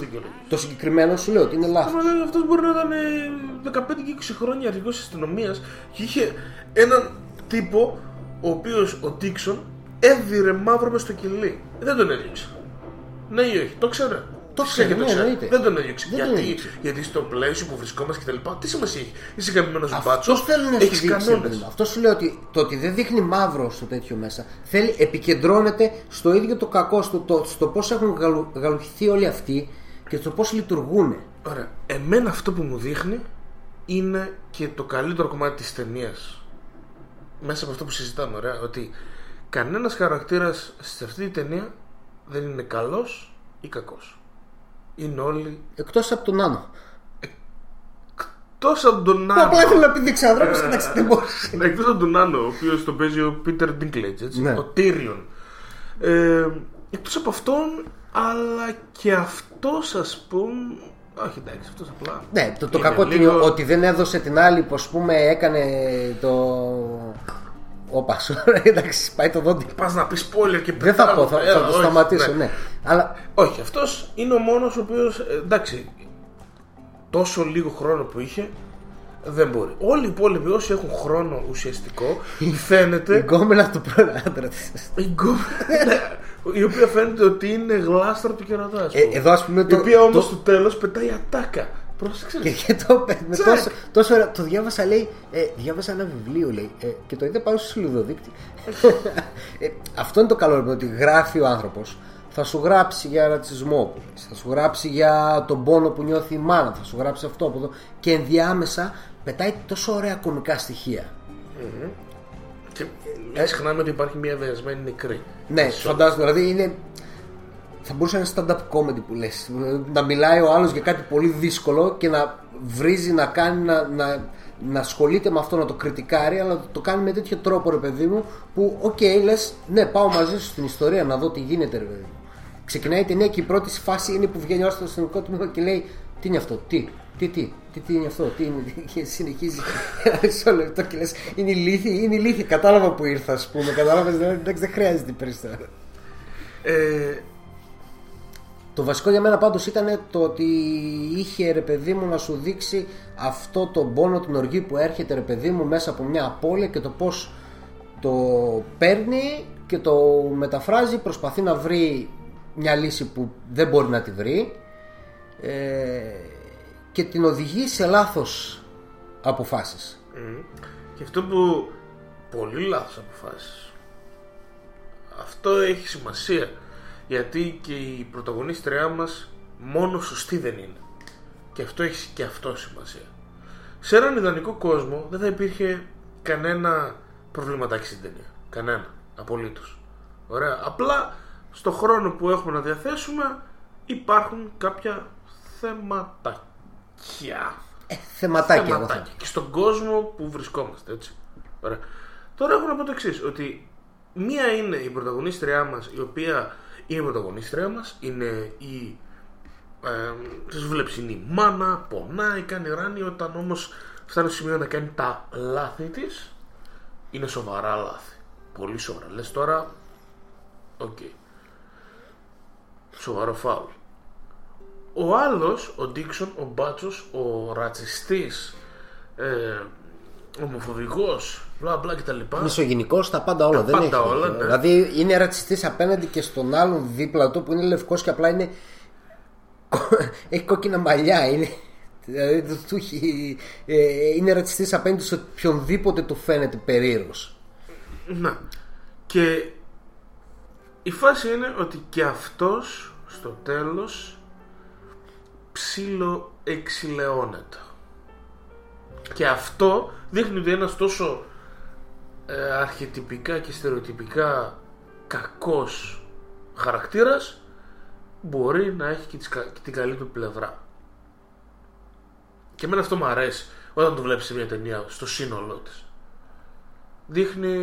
το συγκεκριμένο σου λέω ότι είναι λάθος. Αυτός μπορεί να ήταν δεκαπέντε με είκοσι χρόνια αρχηγός αστυνομίας και είχε έναν τύπο ο οποίος ο Τίξον έδιρε μαύρο μες στο κελί. Δεν τον έδιωξε. Ναι ή όχι, το ξέρω. Το ξέρω, ναι, εννοείται. Δεν τον έδιωξε. Γιατί, γιατί στο πλαίσιο που βρισκόμαστε και τα λοιπά, τι σημασία έχει. Είσαι καμημένος μπάτσος, έχεις κανόνες. Αυτό σου λέω ότι το ότι δεν δείχνει μαύρο στο τέτοιο μέσα, θέλει, επικεντρώνεται στο ίδιο το κακό, στο, το, στο πώς έχουν γαλου, γαλουχηθεί όλοι αυτοί και στο πώς λειτουργούν. Ωραία. Εμένα αυτό που μου δείχνει είναι και το καλύτερο κομμάτι της ταινίας. Μέσα από αυτό που συζητάμε, ωραία. Ότι κανένας χαρακτήρας σε αυτή τη ταινία δεν είναι καλός ή κακός. είναι όλοι. Εκτός από τον Άνω. Εκτός από τον Άνω. Απλά ήθελα να επιδείξει ανθρώπους και να ξετυμώσει. Εκτός από τον Άνω, ο οποίος τον παίζει ο Πίτερ Ντίνκλειτζ, ο Τίριον. Εκτός από αυτόν, αλλά και αυτός, ας πούμε. Όχι, εντάξει, αυτός απλά. Ναι, το, το κακό λίγο... είναι ότι δεν έδωσε την άλλη που, ας πούμε, έκανε το. Όπα, σωρά, εντάξει, πάει το δόντι. Πας να πεις spoiler και πριν. Δεν θα πω, θα, θα το σταματήσω, ναι. ναι. Αλλά... όχι, αυτός είναι ο μόνος ο οποίος, εντάξει, τόσο λίγο χρόνο που είχε, δεν μπορεί. Όλοι οι υπόλοιποι όσοι έχουν χρόνο ουσιαστικό, φαίνεται. Η γκόμενα του πρώην άντρα της. Η γκόμενα. Η οποία φαίνεται ότι είναι γλάστρα του κερατά. Ε, εδώ ας πούμε. Η το, οποία όμως το... στο τέλος πετάει ατάκα. Πρόσεξε. Και, και το με τόσο, τόσο ωραία. Το διάβασα, λέει. Ε, διάβασα ένα βιβλίο, λέει. Ε, και το είδα πάνω στο σλουδοδείκτη. ε, αυτό είναι το καλό, λοιπόν, ότι γράφει ο άνθρωπος. Θα σου γράψει για ρατσισμό. Θα σου γράψει για τον πόνο που νιώθει η μάνα. Θα σου γράψει αυτό από εδώ. Και ενδιάμεσα πετάει τόσο ωραία κωμικά στοιχεία. Mm-hmm. Και μην ξεχνάμε ότι υπάρχει μια βιασμένη νεκρή. Ναι, φαντάζομαι. Δηλαδή είναι... θα μπορούσε να είναι stand-up comedy που λες. Να μιλάει ο άλλος για κάτι πολύ δύσκολο και να βρίζει, να κάνει, να, να, να ασχολείται με αυτό, να το κριτικάρει, αλλά το κάνει με τέτοιο τρόπο, ρε παιδί μου, που οκ, okay, λες, ναι, πάω μαζί σου στην ιστορία να δω τι γίνεται, ρε παιδί μου. Ξεκινάει η ταινία και η πρώτη φάση είναι που βγαίνει ο άλλος στο αστυνομικό τμήμα και λέει, τι είναι αυτό, τι. Τι, τι, τι, τι είναι αυτό, τι είναι, και συνεχίζει ένα μισό λεπτό και λες, είναι ηλίθιοι, είναι ηλίθιοι, κατάλαβα που ήρθα, ας πούμε, κατάλαβες, εντάξει, δεν χρειάζεται περισσότερο. Ε... Το βασικό για μένα πάντως ήταν το ότι είχε, ρε παιδί μου, να σου δείξει αυτό το πόνο, την οργή που έρχεται, ρε παιδί μου, μέσα από μια απώλεια και το πώς το παίρνει και το μεταφράζει, προσπαθεί να βρει μια λύση που δεν μπορεί να τη βρει. Ε... και την οδηγεί σε λάθος αποφάσεις. Mm. Και αυτό που... πολύ λάθος αποφάσεις. Αυτό έχει σημασία. Γιατί και η πρωταγωνίστριά μας μόνο σωστή δεν είναι. Και αυτό έχει και αυτό σημασία. Σε έναν ιδανικό κόσμο δεν θα υπήρχε κανένα προβληματάκι στην ταινία. Κανένα. Απολύτως. Ωραία. Απλά στο χρόνο που έχουμε να διαθέσουμε υπάρχουν κάποια θέματα. Yeah. Ε, θεματάκια, θεματάκια. Θα... και στον κόσμο που βρισκόμαστε, έτσι. Ωραία. Τώρα έχω να πω το εξής, ότι μία είναι η πρωταγωνίστριά μας, η οποία είναι η πρωταγωνίστριά μας, είναι η ε, σας βλεψινή μάνα, πονάει, κάνει ράνι, όταν όμως φτάνει στο σημείο να κάνει τα λάθη της, είναι σοβαρά λάθη, πολύ σοβαρά, λες τώρα οκ, okay. Σοβαρό φάουλ. Ο άλλος, ο Ντίξον, ο μπάτσος, ο ρατσιστής, ε, ομοφοβικός, μπλα μπλα κτλ. Μισογενικός, τα πάντα όλα. Τα δεν πάντα έχει, όλα, ναι. Δηλαδή είναι ρατσιστής απέναντι και στον άλλον δίπλα του που είναι λευκός και απλά είναι. Έχει κόκκινα μαλλιά. Είναι, είναι ρατσιστής απέναντι σε οποιονδήποτε του φαίνεται περίεργος. Να. Και η φάση είναι ότι και αυτός στο τέλος ψήλο εξηλαιώνεται. Και αυτό δείχνει ότι ένας τόσο ε, αρχετυπικά και στερεοτυπικά κακός χαρακτήρας μπορεί να έχει και, τις, και την καλή του πλευρά. Και εμένα αυτό μου αρέσει όταν το βλέπεις σε μια ταινία στο σύνολό της. Δείχνει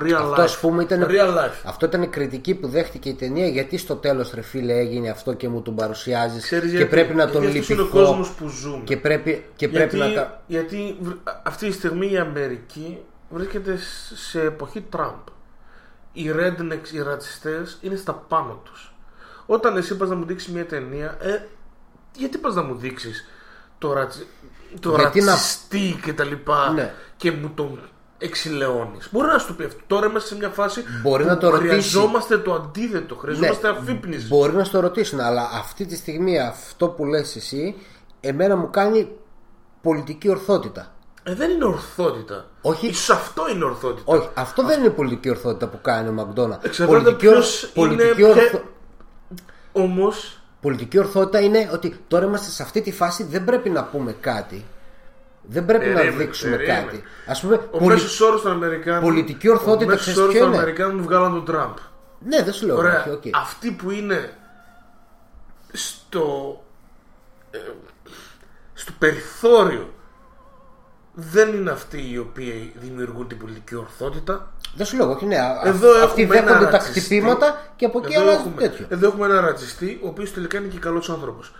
real αυτό, life. Ας πούμε, ήταν... real life. Αυτό ήταν η κριτική που δέχτηκε η ταινία. Γιατί στο τέλος, ρε φίλε, έγινε αυτό και μου τον παρουσιάζεις. Ξέρεις, και γιατί, πρέπει να τον λυπηθώ. Είναι ο κόσμος που ζούμε. Και πρέπει, και γιατί, πρέπει να... γιατί αυτή τη στιγμή η Αμερική βρίσκεται σε εποχή Τραμπ. Οι rednecks, οι ρατσιστές είναι στα πάνω τους. Όταν εσύ πας να μου δείξεις μια ταινία, ε, γιατί πας να μου δείξεις το ρατσι... το ρατσιστή να... και τα λοιπά, ναι. Και μου τον εξηλαιώνεις. Μπορεί να σου πει αυτό. Τώρα είμαστε σε μια φάση μπορεί που να το χρειαζόμαστε ρωτήσει. Το αντίθετο. Χρειαζόμαστε, ναι, αφύπνιση. Μπορεί να στο ρωτήσουν, αλλά αυτή τη στιγμή αυτό που λες εσύ εμένα μου κάνει πολιτική ορθότητα. Ε, δεν είναι ορθότητα. Όχι. Ίσως αυτό είναι ορθότητα. Όχι, αυτό Α... δεν είναι πολιτική ορθότητα που κάνει ο Μακδόνα. Πολιτική, ορθ... είναι... πολιτική είναι... ορθότητα. Όμως πολιτική ορθότητα είναι ότι τώρα είμαστε σε αυτή τη φάση, δεν πρέπει να πούμε κάτι. Δεν πρέπει ερήμε, να δείξουμε ερήμε. κάτι. Ας πούμε, ο πολι... μέσος όρος των Αμερικάνων. Πολιτική ορθότητα. Ο μέσος όρος των Αμερικάνων βγάλαν τον Τραμπ. Ναι, δεν σου λέω. Ωραία. Όχι, okay. Αυτοί που είναι στο, ε, στο περιθώριο δεν είναι αυτοί οι οποίοι δημιουργούν την πολιτική ορθότητα. Δεν σου λέω, όχι, ναι. Εδώ αυτοί δέχονται τα χτυπήματα και από εκεί αλλάζουν τέτοιο. Εδώ έχουμε ένα ρατσιστή, ο οποίος τελικά είναι και καλός άνθρωπος.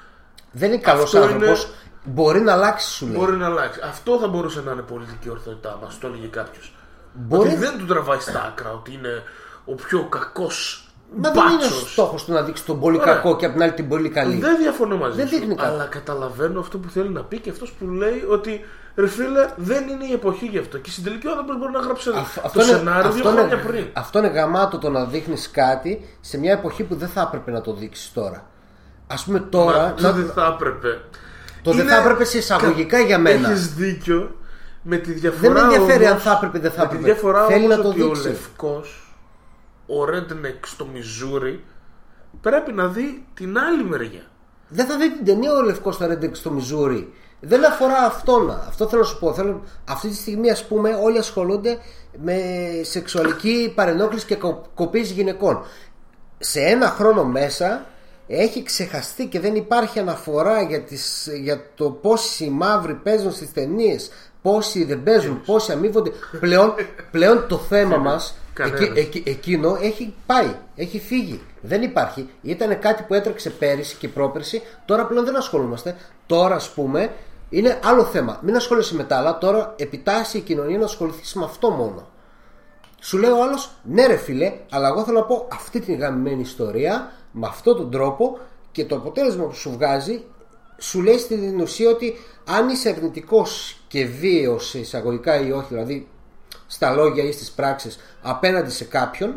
Δεν είναι καλός άνθρωπος. Είναι... Μπορεί να αλλάξει, σου λέει. Μπορεί να αλλάξει. Αυτό θα μπορούσε να είναι πολιτική ορθότητά μας, το έλεγε κάποιος. Μπορεί... Ότι δεν του τραβάει στα άκρα, ότι είναι ο πιο κακός. Μα δεν είναι ο στόχος του να δείξει τον πολύ Ωραία. κακό και απ' την άλλη την πολύ καλή. Δεν διαφωνώ μαζί δεν σου, αλλά καταλαβαίνω αυτό που θέλει να πει και αυτός που λέει ότι ρε φίλε, δεν είναι η εποχή γι' αυτό. Και στην τελική ώρα μπορεί να γράψει αυτό το είναι, σενάριο δύο χρόνια πριν. Αυτό είναι γαμάτο, το να δείχνεις κάτι σε μια εποχή που δεν θα έπρεπε να το δείξεις τώρα. Ας πούμε τώρα. Μα, να... δεν θα έπρεπε. Το είναι... δεν θα έπρεπε σε εισαγωγικά κα... για μένα. Έχεις δίκιο. Με τη διαφορά. Δεν με ενδιαφέρει όμως, αν θα έπρεπε δεν θα έπρεπε. Με τη διαφορά θέλει όμως να το ότι δείξει. Ο Λευκός, ο Ρέντνεκ στο Μιζούρι, πρέπει να δει την άλλη μεριά. Δεν θα δει την ταινία ο Λευκός στο Ρέντνεκ στο Μιζούρι. Δεν αφορά αυτόν. Αυτό θέλω να σου πω. Θέλω... Αυτή τη στιγμή, ας πούμε, όλοι ασχολούνται με σεξουαλική παρενόχληση και κοπής γυναικών. Σε ένα χρόνο μέσα έχει ξεχαστεί και δεν υπάρχει αναφορά για, τις... για το πόσοι μαύροι παίζουν στις ταινίες, πόσοι δεν παίζουν, πόσοι αμείβονται. Πλέον, πλέον το θέμα μας, εκ, εκ, εκείνο, έχει πάει, έχει φύγει. Δεν υπάρχει. Ήταν κάτι που έτρεξε πέρυσι και πρόπερσι. Τώρα πλέον δεν ασχολούμαστε. Τώρα, ας πούμε, είναι άλλο θέμα. Μην ασχολείσαι με τα άλλα. Τώρα επιτάσσει η κοινωνία να ασχοληθεί με αυτό μόνο. Σου λέει ο άλλος, ναι, ρε φίλε, αλλά εγώ θέλω να πω αυτή την γαμμένη ιστορία με αυτόν τον τρόπο και το αποτέλεσμα που σου βγάζει. Σου λέει στην ουσία ότι αν είσαι αρνητικός και βίαιος εισαγωγικά ή όχι, δηλαδή στα λόγια ή στις πράξεις απέναντι σε κάποιον,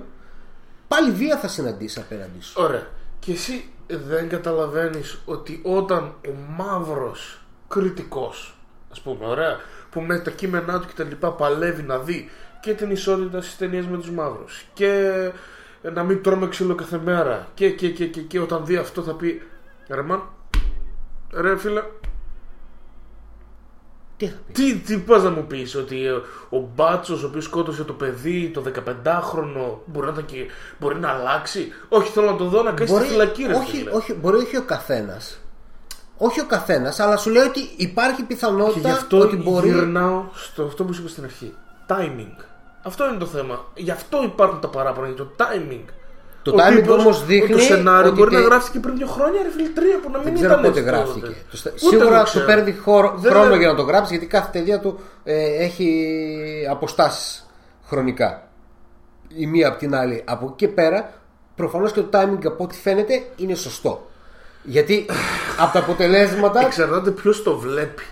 πάλι βία θα συναντήσεις απέναντι σου. Ωραία. Και εσύ δεν καταλαβαίνεις ότι όταν ο μαύρος κριτικός, ας πούμε, ωραία, που με τα κείμενά του και τα λοιπά παλεύει να δει και την ισότητα στις ταινίες με τους μαύρους και να μην τρώμε ξύλο κάθε μέρα και, και, και, και, και όταν δει αυτό θα πει ρε μαν, ρε φίλε, τι, τι, τι πας να μου πεις? Ότι ο μπάτσος ο οποίος σκότωσε το παιδί, το δεκαπεντάχρονο, μπορεί να, και, μπορεί να αλλάξει? Όχι, θέλω να το δω να κάνει στη φυλακή. Όχι, όχι, μπορεί όχι ο καθένας. Όχι ο καθένας, αλλά σου λέει ότι υπάρχει πιθανότητα. Και γι' αυτό ότι μπορεί... γυρνάω στο αυτό που σου είπα στην αρχή. Timing. Αυτό είναι το θέμα. Γι' αυτό υπάρχουν τα παράπονα, το timing. Το timing όμως δείχνει. Το σενάριο ότι μπορεί και... να γράφτηκε και πριν δύο χρόνια, ρε φίλε, τρία που να μην δεν ήταν. Δεν ξέρω πότε γράφτηκε. Ούτε σίγουρα του παίρνει χώρο, δεν χρόνο δεν... για να το γράψει, γιατί κάθε ταινία του ε, έχει αποστάσεις χρονικά. Η μία από την άλλη. Από εκεί και πέρα, προφανώς και το timing από ό,τι φαίνεται είναι σωστό. Γιατί από τα αποτελέσματα. Εξαρτάται ποιος το βλέπει.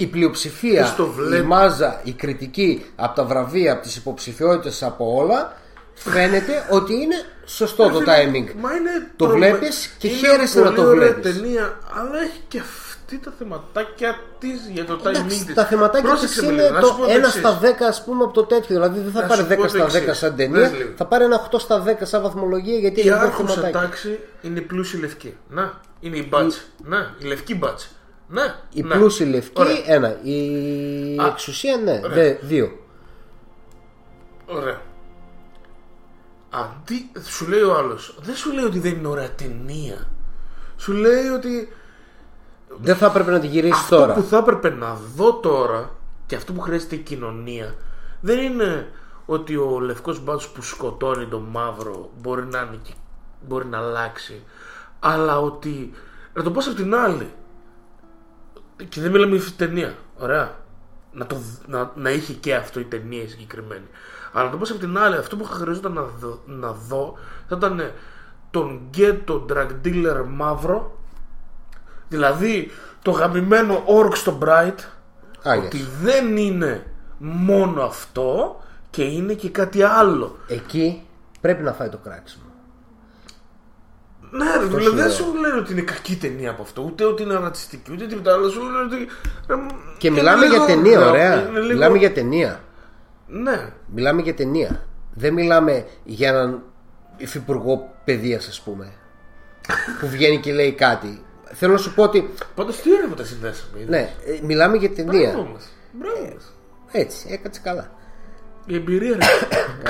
Η πλειοψηφία, η μάζα, η κριτική από τα βραβεία, από τις υποψηφιότητες, από όλα. Φαίνεται ότι είναι σωστό το timing. Μα είναι το βλέπεις και χαίρεσαι να το βλέπεις. Είναι ταινία, αλλά έχει και αυτή τα θεματάκια της για το timing της. Τα θεματάκια της είναι το ένα στα δέκα, ας πούμε, από το τέτοιο. Δηλαδή δεν θα πάρει δέκα στα δέκα σαν ταινία, θα πάρει ένα οκτώ στα δέκα σαν βαθμολογία, γιατί είναι δύο θεματάκια. Η άρχουσα τάξη είναι πλούσιοι λευκοί. Να, είναι η μπάτση. Να, η λευκή μπάτση. Να, η πλούσιοι λευκοί, ένα. Η εξουσία, ναι, δύο. Ωραία. Αντί, σου λέει ο άλλος, δεν σου λέει ότι δεν είναι ωραία ταινία. Σου λέει ότι δεν θα έπρεπε να τη γυρίσει τώρα. Αυτό που θα έπρεπε να δω τώρα και αυτό που χρειάζεται η κοινωνία δεν είναι ότι ο λευκός μπάτσος που σκοτώνει τον μαύρο μπορεί να, είναι, μπορεί να αλλάξει, αλλά ότι να το πας από την άλλη. Και δεν μιλάμε για αυτή την ταινία, ωραία, να, το, να, να είχε και αυτό η ταινία συγκεκριμένη. Αλλά το πω από την άλλη, αυτό που χρειαζόταν να δω, να δω θα ήταν τον γκέτο drug dealer μαύρο, δηλαδή το γαμημένο όρκ στο Bright. Ah, ότι yes. δεν είναι μόνο αυτό και είναι και κάτι άλλο. Εκεί πρέπει να φάει το κράξιμο. Ναι, δηλαδή δεν σου λένε ότι είναι κακή ταινία από αυτό, ούτε ότι είναι ρατσιστική, ούτε τίποτα άλλο. Σου λένε ότι. Και μιλάμε για ταινία, ωραία. Μιλάμε για ταινία. Ναι. Μιλάμε για ταινία. Δεν μιλάμε για έναν υφυπουργό παιδείας, ας πούμε, που βγαίνει και λέει κάτι. Θέλω να σου πω ότι. Πάντως τι ωραία που τα συνδέσαμε. Ναι, μιλάμε για ταινία. Μπράβο μας. Μπράβο μας. Έτσι, έκατσε καλά. Η εμπειρία.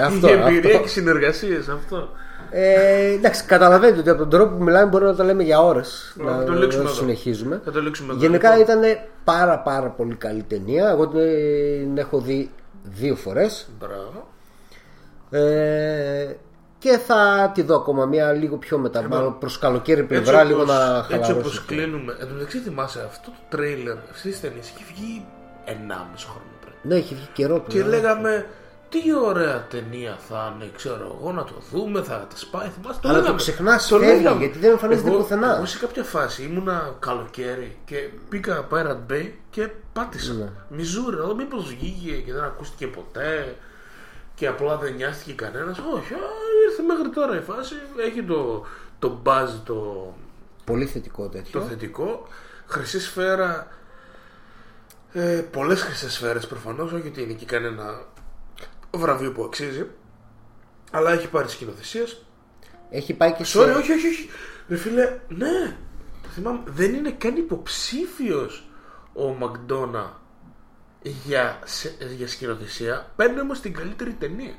αυτό, η εμπειρία αυτό. Και συνεργασίες, αυτό. Ε, εντάξει, καταλαβαίνετε ότι από τον τρόπο που μιλάμε μπορούμε να τα λέμε για ώρες. Να, να, το να το συνεχίζουμε. Να το Γενικά το. Ήταν πάρα πάρα πολύ καλή ταινία. Εγώ την έχω δει δύο φορές. Μπράβο. Ε, και θα τη δω ακόμα μία λίγο πιο μετά. Μάλλον ε, προς καλοκαίρι πλευρά, λίγο να χαλαρώσει. Έτσι όπως κλείνουμε. Εν τω μεταξύ θυμάσαι αυτό το τρέιλερ αυτή τη ταινία έχει βγει ενάμιση χρόνο πριν. Ναι, έχει βγει καιρό πριν. Και λέγαμε. Τι ωραία ταινία θα είναι, ξέρω εγώ, να το δούμε, θα τη σπάει. Θυμάσαι, το αλλά λέγαμε. Το ξεχνάς, το λέγαμε. Φέλη, γιατί δεν εμφανίζεται πουθενά. Εγώ σε κάποια φάση ήμουνα καλοκαίρι και πήγα Pirate Bay και πάτησα. Ναι. Μιζούρα, εδώ μήπως βγήκε και δεν ακούστηκε ποτέ και απλά δεν νοιάστηκε κανένας. Όχι, α, ήρθε μέχρι τώρα η φάση. Έχει το, το buzz, το. Πολύ θετικό τέτοιο. Το θετικό. Χρυσή σφαίρα. Ε, πολλές χρυσές σφαίρες προφανώς, όχι ότι είναι και κανένα. Βραβείο που αξίζει. Αλλά έχει πάρει σκηνοθεσίες. Έχει πάει και σε... Sorry, όχι, όχι, όχι. Ρε φίλε, ναι. Θυμάμαι, δεν είναι καν υποψήφιος ο McDonagh για, για σκηνοθεσία. Παίρνει όμως την καλύτερη ταινία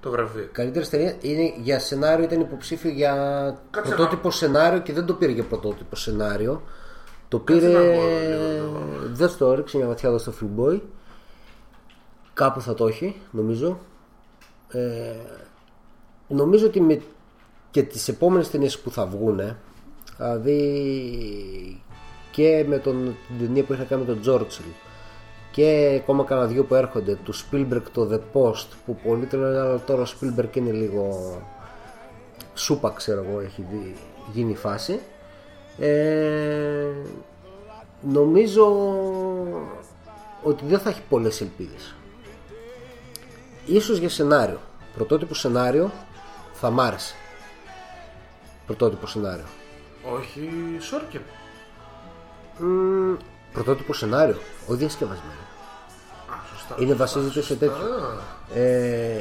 το βραβείο. Καλύτερη ταινία είναι για σενάριο. Ήταν υποψήφιο για Κάτσε πρωτότυπο να... σενάριο και δεν το πήρε για πρωτότυπο σενάριο. Το Κάτσε πήρε... Να... Δεν το έριξε μια ματιά εδώ στο Filmboy. Κάπου θα το έχει, νομίζω. Ε, νομίζω ότι με και τις επόμενες ταινίες που θα βγουνε, δηλαδή και με τον, την ταινία που είχα κάνει με τον Τζόρτσιλ και ακόμα κανένα δυο που έρχονται, του Spielberg το The Post που πολλοί το λένε, αλλά τώρα ο Spielberg είναι λίγο σούπα, ξέρω εγώ, έχει δει, γίνει η φάση. Ε, νομίζω ότι δεν θα έχει πολλές ελπίδες. Ίσως για σενάριο. Πρωτότυπο σενάριο θα μ' άρεσε. Πρωτότυπο σενάριο. Όχι Σόρκεν. Mm, πρωτότυπο σενάριο. Όχι διασκευασμένο. Είναι βασίζεται σε τέτοιο. Ε,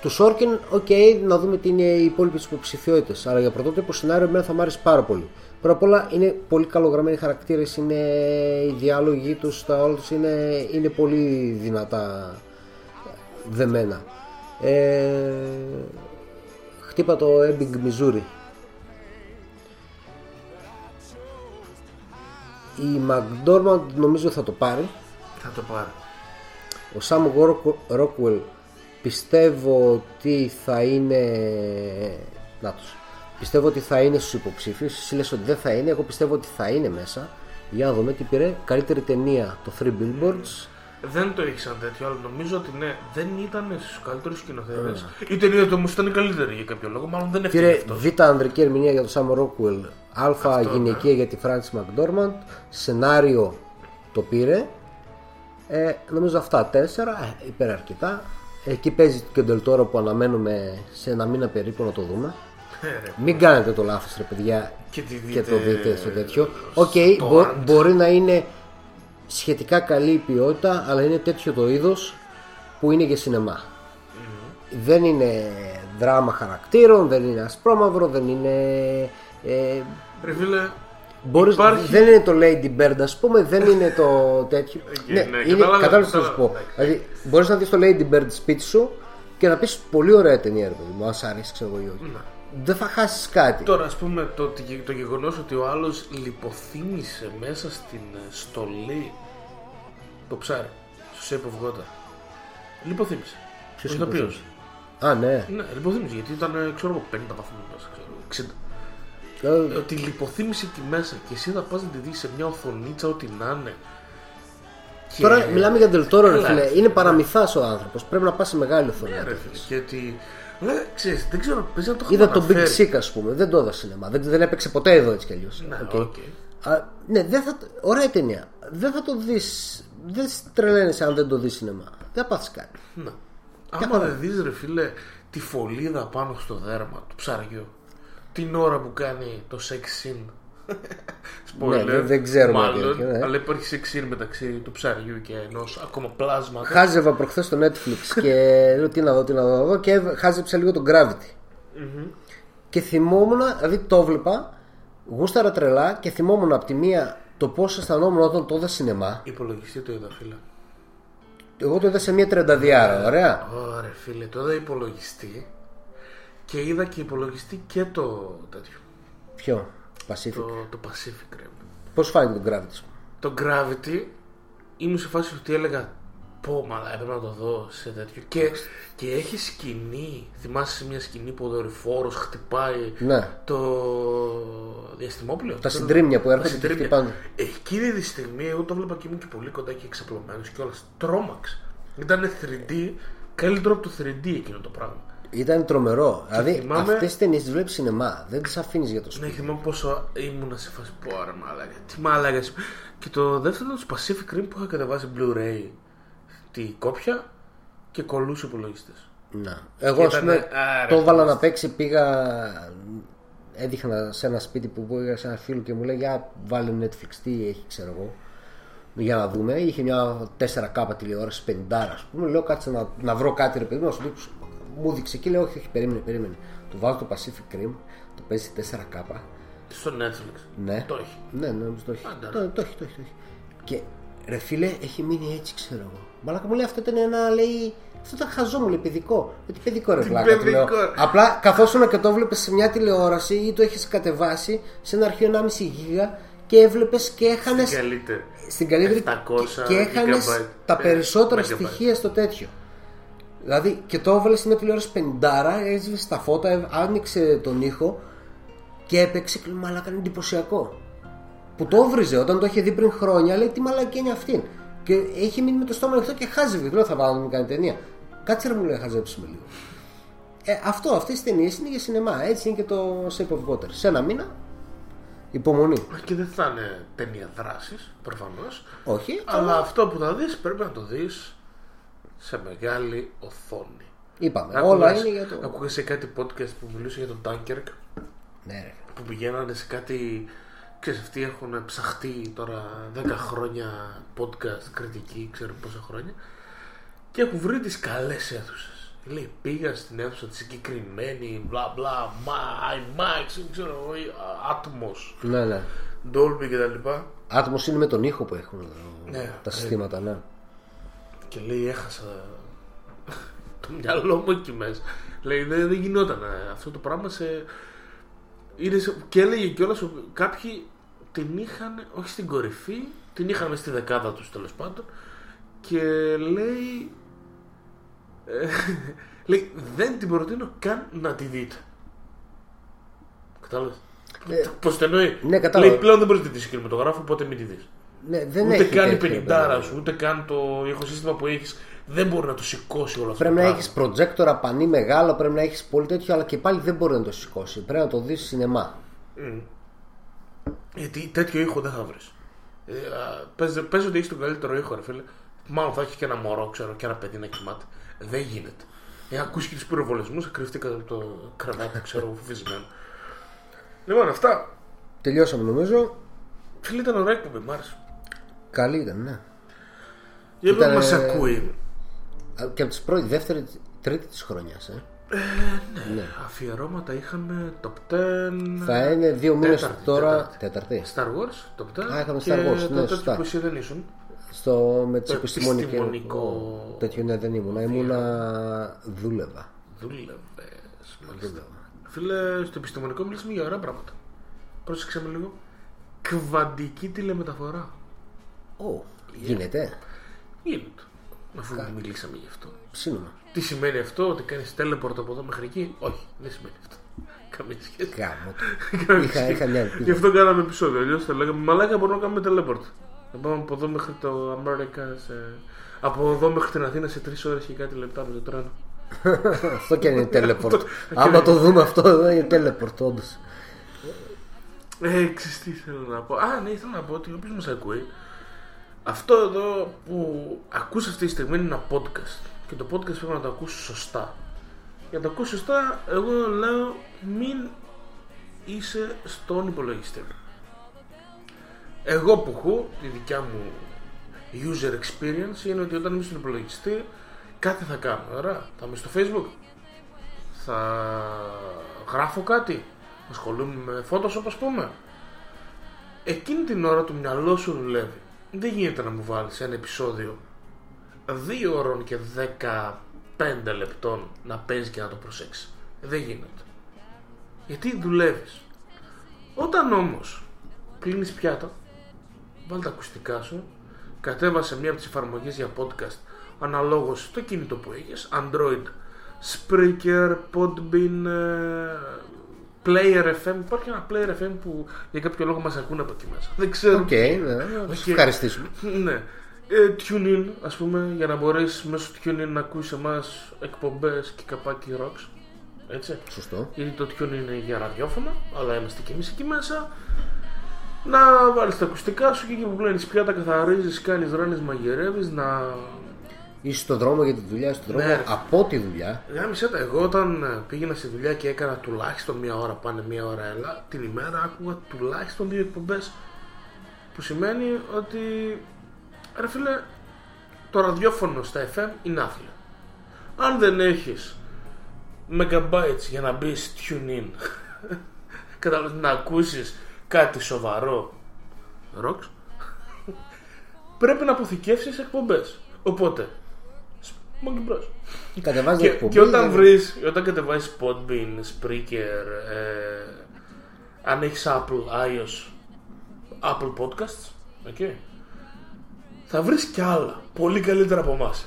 του Σόρκεν, οκ, okay, να δούμε τι είναι οι υπόλοιπες υποψηφιότητες. Αλλά για πρωτότυπο σενάριο εμένα θα μ' άρεσε πάρα πολύ. Πρώτα απ' όλα είναι πολύ καλογραμμένοι χαρακτήρες. Είναι οι διάλογοι τους, τα όλα τους είναι, είναι πολύ δυνατά. Δεμένα. Ε, χτύπα το Έμπινγκ Μιζούρι. Η McDormand νομίζω θα το πάρει. Θα το πάρει. Ο Σαμ Ρόκουελ πιστεύω ότι θα είναι. Να τους. Πιστεύω ότι θα είναι στους υποψήφιους. Εσύ λες ότι δεν θα είναι. Εγώ πιστεύω ότι θα είναι μέσα. Για να δούμε τι πήρε. Καλύτερη ταινία το Three Billboards. Δεν το είχε σαν τέτοιο, αλλά νομίζω ότι ναι, δεν ήταν στους καλύτερους σκηνοθέτες. Yeah. Η ταινία του όμως ήταν καλύτερη για κάποιο λόγο, μάλλον δεν έφτιαξε αυτό. Πήρε Β' ανδρική ερμηνεία για τον Σαμ Ρόκουελ, Α γυναικεία yeah. για τη Φράνσις Μακντόρμαντ, σενάριο το πήρε. Ε, νομίζω αυτά τέσσερα, υπεραρκετά. Εκεί παίζει και τον Ντελ Τόρο που αναμένουμε σε ένα μήνα περίπου να το δούμε. Μην κάνετε το λάθος, ρε παιδιά, και, δείτε... και το δείτε στο τέτοιο. Οκ, okay, μπο- μπορεί να είναι. Σχετικά καλή η ποιότητα, αλλά είναι τέτοιο το είδος που είναι για σινεμά. Mm-hmm. Δεν είναι δράμα χαρακτήρων, δεν είναι ασπρόμαυρο, δεν είναι. Ε, Ρε φίλε, μπορείς, υπάρχει... Δεν είναι το Lady Bird, ας πούμε, δεν είναι το τέτοιο. Okay, ναι, ναι, είναι, κατάλαβες τι θα σου πω. Ναι. Δηλαδή, μπορείς να δεις το Lady Bird σπίτι σου και να πεις πολύ ωραία ταινία, ρε παιδί μου, αν σ' αρέσει, ξέρω εγώ ή όχι. Ναι. Δεν θα χάσεις κάτι. Τώρα ας πούμε το, το γεγονός ότι ο άλλος λιποθύμησε μέσα στην στολή το ψάρι στο Shape of Water. Λιποθύμησε. Ποιος λιποθύμησε? Α ναι. Ναι, λιποθύμησε γιατί ήταν ξέρω εγώ πενήντα βαθμού μέσα, ξέρω εξήντα. Ότι λιποθύμησε εκεί μέσα και εσύ θα πας να τη δεις σε μια οθονίτσα ό,τι να είναι. Και... Τώρα μιλάμε για Del Toro, ρε φίλε. Είναι παραμυθάς ο άνθρωπος. Πρέπει να πας σε μεγάλη οθονή. Ναι, ρε φίλε. Λέ, ξέρεις, δεν ξέρω, να το είδα τον Big Sick, ας πούμε. Δεν το είδα σινεμά. Δεν, δεν έπαιξε ποτέ εδώ έτσι κι αλλιώς. Ναι, okay. Okay. Α, ναι δεν θα, ωραία ταινία. Δεν θα το δεις. Δεν τρελαίνεσαι αν δεν το δεις σινεμά. Δεν θα πάθεις κάτι. Ναι. Άμα δεν δεις, ρε φίλε, τη φωλίδα πάνω στο δέρμα του ψαριού την ώρα που κάνει το sex scene. Spoiler, ναι, δεν ξέρουμε μάλλον, τέτοιο, ναι. Αλλά υπάρχει σεξίρ μεταξύ του ψαριού και ενός ακόμα πλάσμα. Χάζευα προχθές στο Netflix και λέω τι να δω, τι να δω, και χάζεψα λίγο τον Gravity. Mm-hmm. Και θυμόμουν, δηλαδή το βλέπα, γούσταρα τρελά και θυμόμουν από τη μία το πώς αισθανόμουν όταν το είδα σινεμά. Υπολογιστή το είδα, φίλε. Εγώ το είδα σε μια τριανταδιάρα, ωραία. Ωραία, φίλε, το είδα υπολογιστή και είδα και υπολογιστή και το τέτοιο. Ποιο? Pacific. Το, το Pacific, ρε. Πώς φάνηκε το Gravity? Το Gravity ήμουν σε φάση ότι έλεγα πω, μαλά, έπρεπε να το δω σε τέτοιο. Και, και έχει σκηνή, θυμάσαι μια σκηνή που ο δορυφόρος χτυπάει, ναι, το διαστημόπλαιο. Τα συντρίμμια που έρχονται και χτυπάνε. Εκείνη τη στιγμή εγώ το βλέπα και ήμουν και πολύ κοντά και εξαπλωμένος και όλα. Τρόμαξ. Ήταν θρι ντι, καλύτερο από το θρι ντι εκείνο το πράγμα. Ήταν τρομερό. Και δηλαδή θυμάμαι... αυτές τις ταινίες τις βλέπεις σινεμά, δεν τις αφήνεις για το σπίτι. Ναι, θυμάμαι πόσο ήμουνα σε φάση πω, ρε μαλάκα, τι μαλάκας. Και το δεύτερο του Pacific Rim που είχα κατεβάσει Blu-ray, τη κόπια και κολλούς υπολογιστές. Να. Εγώ ήταν... πούμε, άρα, το βάλα να παίξει, πήγα, έδειχνα σε ένα σπίτι που πήγα σε ένα φίλο και μου λέει για βάλε Netflix, τι έχει ξέρω εγώ, για να δούμε. Είχε μια τέσσερα κάπα τηλεόραση πενήντα, ας πούμε. Λέω κάτσε να, να βρω κάτι, ρε παιδί μου. Μου δείξε και λέω όχι, όχι, περίμενε, περίμενε. Του βάζω το Pacific Rim, το παίζει τέσσερα κάπα. Στο Netflix. Ναι. Το έχει. Ναι, ναι, το έχει. Άντε, το, το έχει, το έχει, το έχει. Και ρε φίλε, έχει μείνει έτσι, ξέρω εγώ. Μαλάκα μου λέει αυτό ήταν ένα, λέει. Αυτό ήταν χαζό, μου λέει παιδικό. Γιατί παιδικό ρε βλάκα. Απλά καθόσουν και το βλέπεις σε μια τηλεόραση ή το έχεις κατεβάσει σε ένα αρχείο ενάμιση γίγα και έβλεπες και έχανες. Στην καλύτερη. Στην καλύτερη. επτακόσια και έχανες τα περισσότερα στοιχεία στο τέτοιο. Δηλαδή και το έβαλε στην τηλεόραση πενήντα, έσβησε τα φώτα, άνοιξε τον ήχο και έπαιξε. Μαλάκα, είναι εντυπωσιακό. Που το έβριζε όταν το είχε δει πριν χρόνια, λέει τι μαλακή είναι αυτήν. Και έχει μείνει με το στόμα ανοιχτό και χάζευε. Λέω θα βάλω να μου κάνει ταινία. Κάτσε ρε μου λέει να χαζέψουμε λίγο. Ε, αυτό, αυτές τις ταινίες είναι για σινεμά. Έτσι είναι και το Shape of Water. Σε ένα μήνα υπομονή. Και δεν θα είναι ταινία δράσης, προφανώς. Όχι. Αλλά θα... αυτό που θα δεις πρέπει να το δεις σε μεγάλη οθόνη. Είπαμε. Άκουγες, όλα είναι για το. Ακούγα σε κάτι podcast που μιλούσε για τον Dunkirk. Ναι, ρε. Που πηγαίνανε σε κάτι. Ξέρεις, αυτοί έχουν ψαχτεί τώρα δέκα χρόνια podcast, κριτική, ξέρω πόσα χρόνια, και έχουν βρει τις καλές αίθουσες. Λέει, πήγα στην αίθουσα τη συγκεκριμένη, μπλα μπλα, IMAX, ξέρω, Atmos, ναι, ναι, Dolby κτλ. Atmos είναι με τον ήχο που έχουν ναι, τα συστήματα, ναι. Και λέει, έχασα το μυαλό μου εκεί μέσα. Λέει, δεν, δεν γινόταν αυτό το πράγμα σε... Σε... Και έλεγε κιόλας κάποιοι την είχαν, όχι στην κορυφή, την είχαν στη δεκάδα τους τέλος πάντων. Και λέει, ε, λέει δεν την προτείνω καν να τη δείτε. Κατάλαβες ε, πως το εννοεί, ναι, λέει πλέον δεν μπορείς να τη δεις κινηματογράφο, οπότε μην τη δεις, ναι, δεν ούτε έχει καν η πενηντάρα σου, ούτε καν το ηχοσύστημα που έχεις δεν μπορεί να το σηκώσει όλο αυτό. Πρέπει να έχεις προτζέκτορα πανί μεγάλο, πρέπει να έχεις πολύ τέτοιο, αλλά και πάλι δεν μπορεί να το σηκώσει. Πρέπει να το δεις σινεμά. Mm. Γιατί τέτοιο ήχο δεν θα βρεις. Ε, πες, πες ότι έχεις τον καλύτερο ήχο, ρε φίλε. Μάλλον θα έχει και ένα μωρό, ξέρω, και ένα παιδί να κοιμάται. Δεν γίνεται. Ε, ακούσει και τους πυροβολισμούς, θα κρυφτεί κάτω από το κρεβάτι, ξέρω, φοβισμένο. Λοιπόν, αυτά. Τελειώσαμε νομίζω. Φίλε, ήταν ωραία εκπομπή, μ' άρεσε. Καλή ήταν, ναι. Για ποιον μας ακούει. Και από τις πρώτη, δεύτερη, τρίτη της χρονιάς, ε. Ε, ναι, ναι. Αφιερώματα είχαμε top δέκα. Θα είναι δύο μήνες τώρα. Τέταρτη. Star Wars, top δέκα. Α, είχαμε Star Wars. Ναι, σωστά. Που εσύ δεν ήσουν. Στο, με τις επιστημονικό. Τέτοιο, ναι, δεν ήμουν. Ήμουνα. Δούλευα. Δούλευες, μάλιστα. Φίλε, στο επιστημονικό μιλήσαμε για ωραία πράγματα. Πρόσεξε με λίγο. Κβαντική τηλεμεταφορά. Ω, γίνεται. Γίνεται. Αφού Κα... μιλήσαμε γι' αυτό. Σύνομα. Τι σημαίνει αυτό, ότι κάνεις teleport από εδώ μέχρι εκεί? Όχι, δεν σημαίνει αυτό. Καμία σχέση. Κάμω. είχα, είχα μια ελπίδα. Γι' αυτό κάναμε επεισόδιο. Αλλιώς θα λέγαμε μαλάκα, μπορούμε να κάνουμε teleport. Να πάμε από εδώ μέχρι το Αμέρικα. Σε... Από εδώ μέχρι την Αθήνα σε τρεις ώρες και κάτι λεπτά με το τρένο. Αυτό και είναι teleport. Άμα το δούμε αυτό, εδώ είναι teleport, όντως. Ε, ξέρεις τι θέλω να πω. Α, ναι, ήθελα να πω ότι όποιος μας ακούει. Αυτό εδώ που ακούς αυτή τη στιγμή είναι ένα podcast. Και το podcast πρέπει να το ακούσεις σωστά. Για να το ακούσεις σωστά, εγώ λέω μην είσαι στον υπολογιστή. Εγώ που έχω τη δικιά μου user experience είναι ότι όταν είμαι στον υπολογιστή κάτι θα κάνω. Ωραία, θα είμαι στο Facebook, θα γράφω κάτι, ασχολούμαι με Photoshop, ας πούμε. Εκείνη την ώρα το μυαλό σου δουλεύει. Δεν γίνεται να μου βάλεις ένα επεισόδιο δύο ώρων και δεκαπέντε λεπτών να παίζει και να το προσέξει. Δεν γίνεται. Γιατί δουλεύεις. Όταν όμως κλείνεις πιάτα, βάλε τα ακουστικά σου, κατέβασε μία από τις εφαρμογές για podcast αναλόγως στο κινητό που έχεις, Android, Spreaker, Podbean, Player εφ εμ. Υπάρχει ένα Player εφ εμ που για κάποιο λόγο μας ακούνε από εκεί μέσα. Δεν ξέρω. Οκ, okay, ναι, okay. Να σας ευχαριστήσουμε. Ναι. Ε, TuneIn, ας πούμε, για να μπορέσεις μέσω TuneIn να ακούσεις εμάς εκπομπές και καπάκι Rocks. Έτσι. Σωστό. Γιατί το TuneIn είναι για ραδιόφωνα, αλλά είμαστε κι εμείς εκεί μέσα. Να βάλεις τα ακουστικά σου και εκεί που πλένεις πιάτα, καθαρίζεις, κάνεις ράνες, μαγειρεύεις, να... Είσαι στον δρόμο για τη δουλειά, στον δρόμο ναι. από τη δουλειά. Γάμισε τα, εγώ όταν πήγαινα στη δουλειά και έκανα τουλάχιστον μία ώρα πάνε, μία ώρα έλα, την ημέρα άκουγα τουλάχιστον δύο εκπομπές. Που σημαίνει ότι, ρε φίλε, το ραδιόφωνο στα εφ εμ είναι άθλιο. Αν δεν έχεις megabytes για να μπεις tune in, καταλαβαίνεις, να ακούσεις κάτι σοβαρό Rocks, πρέπει να αποθηκεύσεις εκπομπές. Οπότε Monkey Bros. Κατεβάζει και, εκπομπή, και όταν δεν... βρεις, όταν κατεβάζεις Podbean, Spreaker, ε, αν έχεις Apple, iOS, Apple Podcasts, okay, θα βρεις κι άλλα πολύ καλύτερα από εμάς.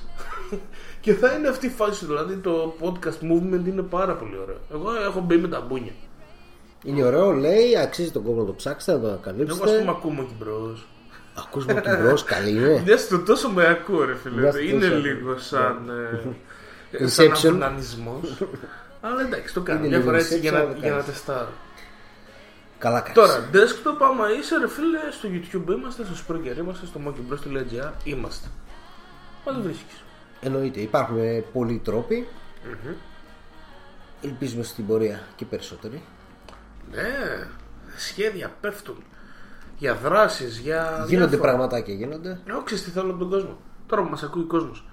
Και θα είναι αυτή η φάση, δηλαδή το podcast movement είναι πάρα πολύ ωραίο. Εγώ έχω μπει με τα μπούνια. Είναι ωραίο, λέει, αξίζει τον κόπο να το ψάξετε, να το ανακαλύψετε. Εγώ ας πούμε ακούω Monkey Bros. Ακούς Monkey Bros, καλή είναι. Μιας το τόσο με ακούω, ρε φίλε. Είναι λίγο σαν σαν αυνανισμός. Αλλά εντάξει, το κάνω μια φορά έτσι για να τεστάρω. Καλά κάνεις. Τώρα, desktop άμα είσαι, ρε φίλε, στο YouTube είμαστε, στο Spreaker είμαστε, στο monkey bros τελεία τζι άρ είμαστε. Μα το βρίσκεις. Εννοείται, υπάρχουν πολλοί τρόποι. Ελπίζουμε στην πορεία και περισσότεροι. Ναι, σχέδια πέφτουν. Για δράσεις, για. Γίνονται πραγματάκια, γίνονται. Όχι, τι θέλω από τον κόσμο. Τώρα που μας ακούει ο κόσμος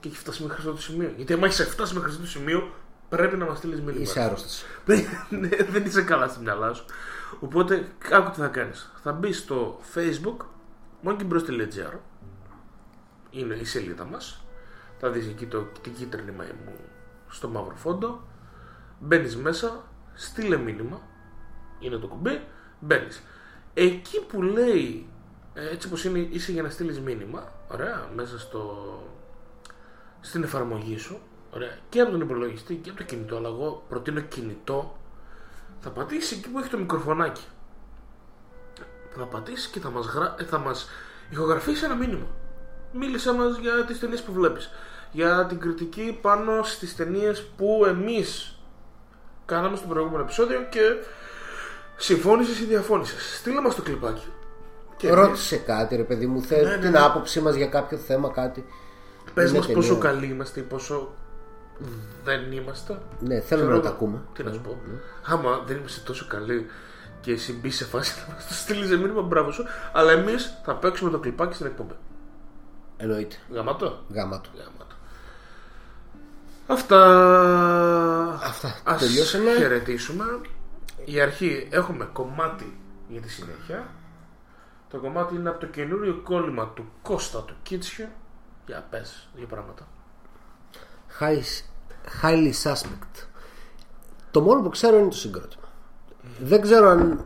και έχει φτάσει μέχρι αυτό το σημείο. Γιατί αν έχει φτάσει μέχρι αυτό το σημείο, πρέπει να μας στείλεις μήνυμα. Είσαι άρρωστος. Ναι, δεν είσαι καλά στη μυαλά σου. Οπότε, άκου τι θα κάνεις. Θα μπεις στο Facebook, monkey bros τελεία τζι άρ. Είναι η σελίδα μας. Θα δεις εκεί το, την κίτρινη μαί μου στο μαύρο φόντο. Μπαίνεις μέσα, στείλε μήνυμα. Είναι το κουμπί, μπαίνεις. Εκεί που λέει, έτσι πως είναι, είσαι για να στείλεις μήνυμα, ωραία, μέσα στο, στην εφαρμογή σου, ωραία, και από τον υπολογιστή και από το κινητό, αλλά εγώ προτείνω κινητό, θα πατήσεις εκεί που έχει το μικροφωνάκι, θα πατήσεις και θα μας, γρα... θα μας ηχογραφήσει ένα μήνυμα. Μίλησέ μας για τις ταινίες που βλέπεις, για την κριτική πάνω στις ταινίες που εμείς κάναμε στο προηγούμενο επεισόδιο και συμφώνησες ή διαφώνησες. Στείλε μας το κλιπάκι. Ρώτησε εμείς... κάτι, ρε παιδί μου. Θέλει ναι, ναι, την ναι. άποψή μας για κάποιο θέμα, κάτι. Πες μας πόσο καλοί είμαστε ή πόσο δεν είμαστε. Ναι, θέλουμε Φερό... να τα ακούμε. Τι να σου πω. Ναι. Άμα δεν είμαστε τόσο καλοί και εσύ μπει σε φάση να μας το στείλεις μήνυμα, μπράβο σου. Αλλά εμείς θα παίξουμε το κλιπάκι στην εκπομπή. Εννοείται. Γαμάτο. Γαμάτο. Γαμάτο. Αυτά. Αυτά. Ας τελειώσαμε. Χαιρετήσουμε. Η αρχή, έχουμε κομμάτι για τη συνέχεια. Το κομμάτι είναι από το καινούριο κόλλημα του Κώστα του Κίτσιου. Για πες δύο πράγματα. Highly suspect. Το μόνο που ξέρω είναι το συγκρότημα. Δεν ξέρω αν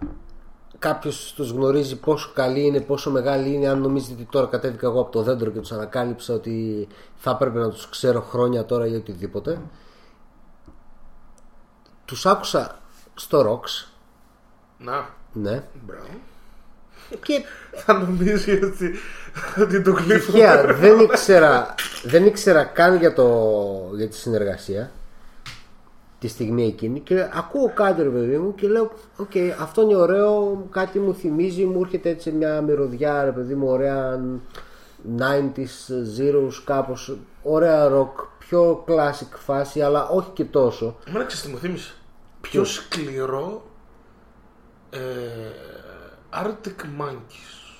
κάποιος τους γνωρίζει, πόσο καλή είναι, πόσο μεγάλη είναι. Αν νομίζετε ότι τώρα κατέβηκα εγώ από το δέντρο και τους ανακάλυψα ότι θα έπρεπε να τους ξέρω χρόνια τώρα ή οτιδήποτε. Τους άκουσα στο Rocks. Να. Ναι. Μπράβο. Και... θα νομίζει ότι, ότι το κλείφω. δεν, ήξερα, δεν ήξερα καν για, το, για τη συνεργασία τη στιγμή εκείνη. Και ακούω κάτι, ρε παιδί μου, και λέω: Οκ, okay, αυτό είναι ωραίο. Κάτι μου θυμίζει, μου έρχεται έτσι μια μυρωδιά, ρε παιδί μου, ωραία. ενενήντα zeros, κάπως. Ωραία rock. Πιο classic φάση, αλλά όχι και τόσο. Μένα ξέρεις τι μου θύμισε. Πιο σκληρό ε, Arctic Monkeys.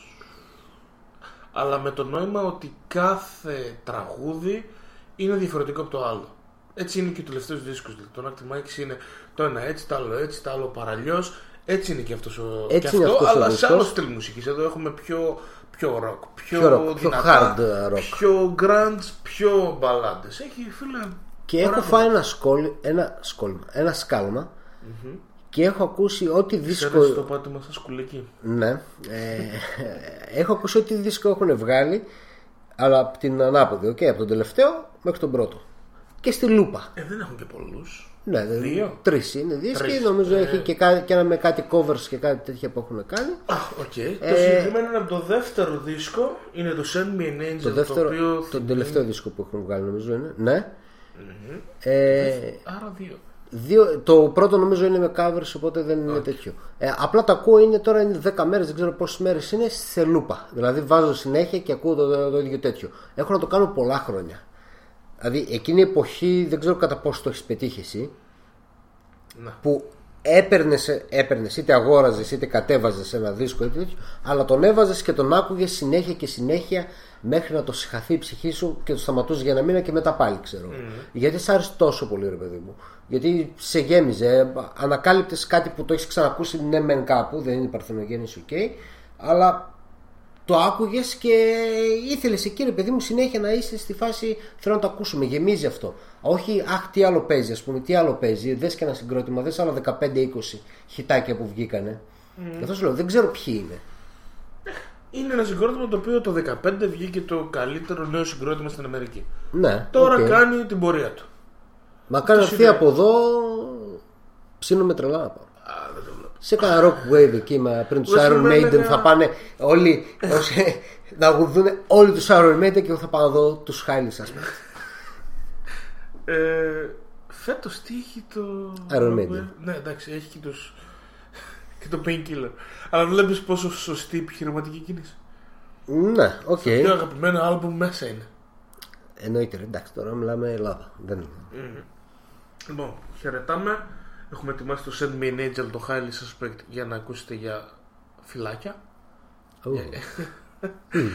Αλλά με το νόημα ότι κάθε τραγούδι είναι διαφορετικό από το άλλο. Έτσι είναι και ο τελευταίος δίσκος. Το Arctic Monkeys είναι το ένα έτσι, το άλλο έτσι, το άλλο παραλλιώς. Έτσι είναι και αυτός ο... Έτσι και αυτό, αυτός αλλά σε άλλο στυλ μουσικής. Εδώ έχουμε πιο, πιο rock, πιο, πιο rock, δυνατά, πιο hard rock, πιο grunge, πιο μπαλάντες. Έχει, φίλε, και έχω φάει ένα σκόλ, ένα, σκόλ, ένα σκάλμα mm-hmm. και έχω ακούσει ό,τι δίσκο. Στο πάτημα στα σκουλική. Ναι. Ε, έχω ακούσει ό,τι δίσκο έχουν βγάλει, αλλά από την ανάποδη, okay, από τον τελευταίο μέχρι τον πρώτο. Και στη λούπα. Ε, δεν έχουν και πολλούς. Ναι, δύο. Τρεις είναι δίσκοι. Νομίζω ε... έχει και, κά, και ένα με κάτι covers και κάτι τέτοια που έχουν κάνει. Okay. Ε... Το συγκεκριμένο είναι από το δεύτερο δίσκο. Είναι το Send Me an Angel. Το δεύτερο, το οποίο... τον τελευταίο δίσκο που έχουν βγάλει, νομίζω είναι. Ναι. Mm-hmm. Ε... Άρα δύο. Δύο, το πρώτο νομίζω είναι με covers, οπότε δεν είναι okay. τέτοιο. Ε, απλά το ακούω, είναι τώρα είναι δέκα μέρες, δεν ξέρω πόσες μέρες είναι σε λούπα. Δηλαδή βάζω συνέχεια και ακούω το, το, το ίδιο τέτοιο. Έχω να το κάνω πολλά χρόνια. Δηλαδή εκείνη η εποχή, δεν ξέρω κατά πόσο το έχεις πετύχει εσύ, να. Που έπαιρνες, έπαιρνες είτε αγόραζες είτε κατέβαζες ένα δίσκο είτε τέτοιο, αλλά τον έβαζες και τον άκουγες συνέχεια και συνέχεια μέχρι να το συγχαθεί η ψυχή σου και το σταματούσε για ένα μήνα και μετά πάλι, ξέρω. Mm. Γιατί σ' άρεσε τόσο πολύ, ρε παιδί μου. Γιατί σε γέμιζε, ανακάλυπτες κάτι που το έχεις ξανακούσει, ναι, μεν κάπου, δεν είναι η παρθενογέννηση, ok, αλλά το άκουγες και ήθελες εκεί, ρε παιδί μου, συνέχεια να είσαι στη φάση θέλω να το ακούσουμε. Γεμίζει αυτό. Όχι, αχ, τι άλλο παίζει, ας πούμε, τι άλλο παίζει. Δες και ένα συγκρότημα, δες άλλα δεκαπέντε είκοσι χιτάκια που βγήκανε. Mm. Και αυτό σου λέω, δεν ξέρω ποιοι είναι. Είναι ένα συγκρότημα το οποίο το δεκαπέντε βγήκε το καλύτερο νέο συγκρότημα στην Αμερική. Ναι, τώρα okay. κάνει την πορεία του. Μα κάνει αυτή από εδώ. Ψήνω με τρελά να πάω. Σε κάνα rock wave εκεί πριν του Iron Maiden ένα... θα πάνε όλοι να γουδούν όλοι του Iron Maiden και θα πάω εδώ του Χάιλι. ε, Φέτος τι έχει το Iron Maiden. Ναι, εντάξει, έχει και τους και το Painkiller. Αλλά βλέπεις πόσο σωστή επιχειρηματική κίνηση. Ναι, οκ. Okay. Το πιο αγαπημένο άλμπουμ μέσα είναι. Εννοείται, εντάξει, τώρα μιλάμε Ελλάδα. Δεν είναι. Mm. Λοιπόν, χαιρετάμε. Έχουμε ετοιμάσει το Send Me an Angel, το highly suspect, για να ακούσετε για φυλάκια. Oh. mm.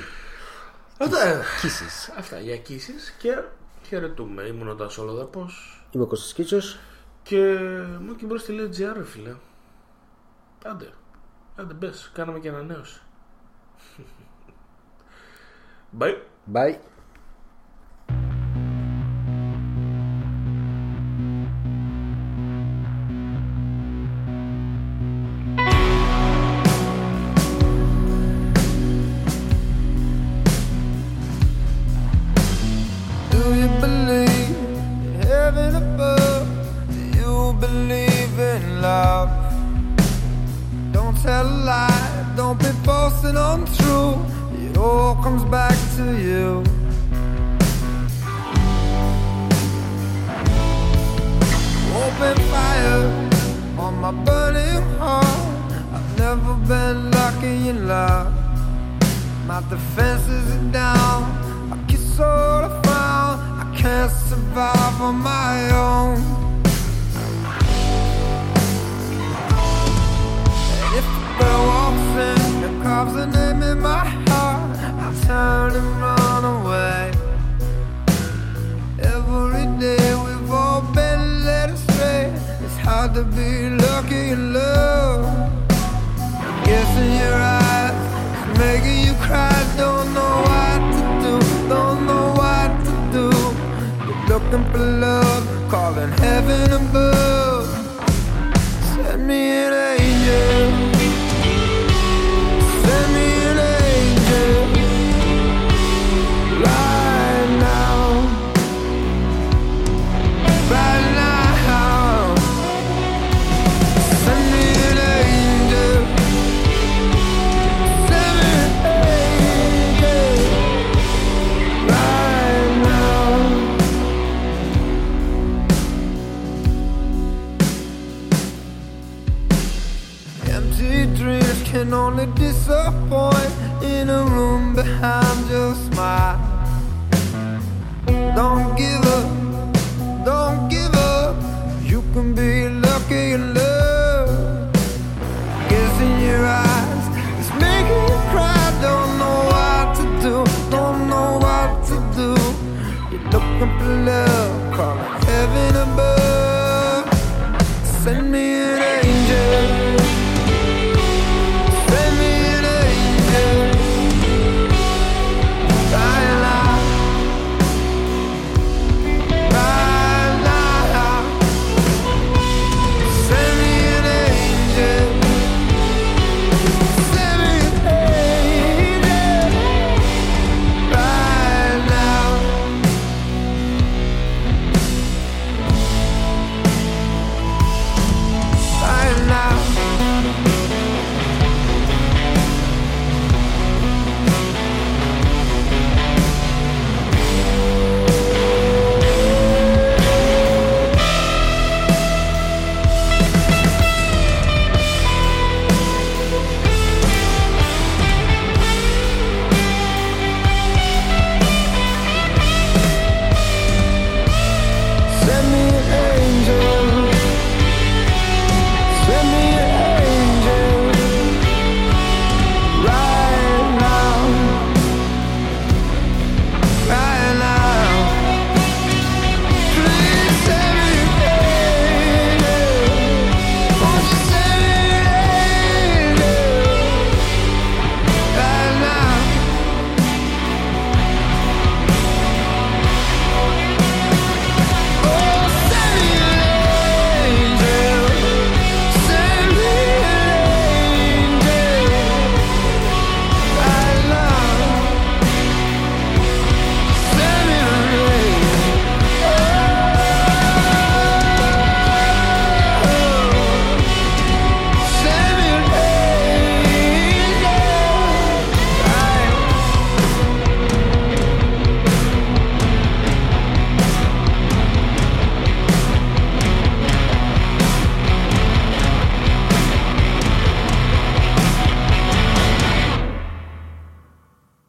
Αυτά, kisses. Αυτά για kisses και χαιρετούμε. Ήμουν ο Τάσος Ολοδαπός. Είμαι ο Κώστας Κίτσος. Και Monkey Bros.gr, φίλε. Άντε, άντε μπες, κάναμε και ανανέωση. Bye. Bye. Love, call it heaven above.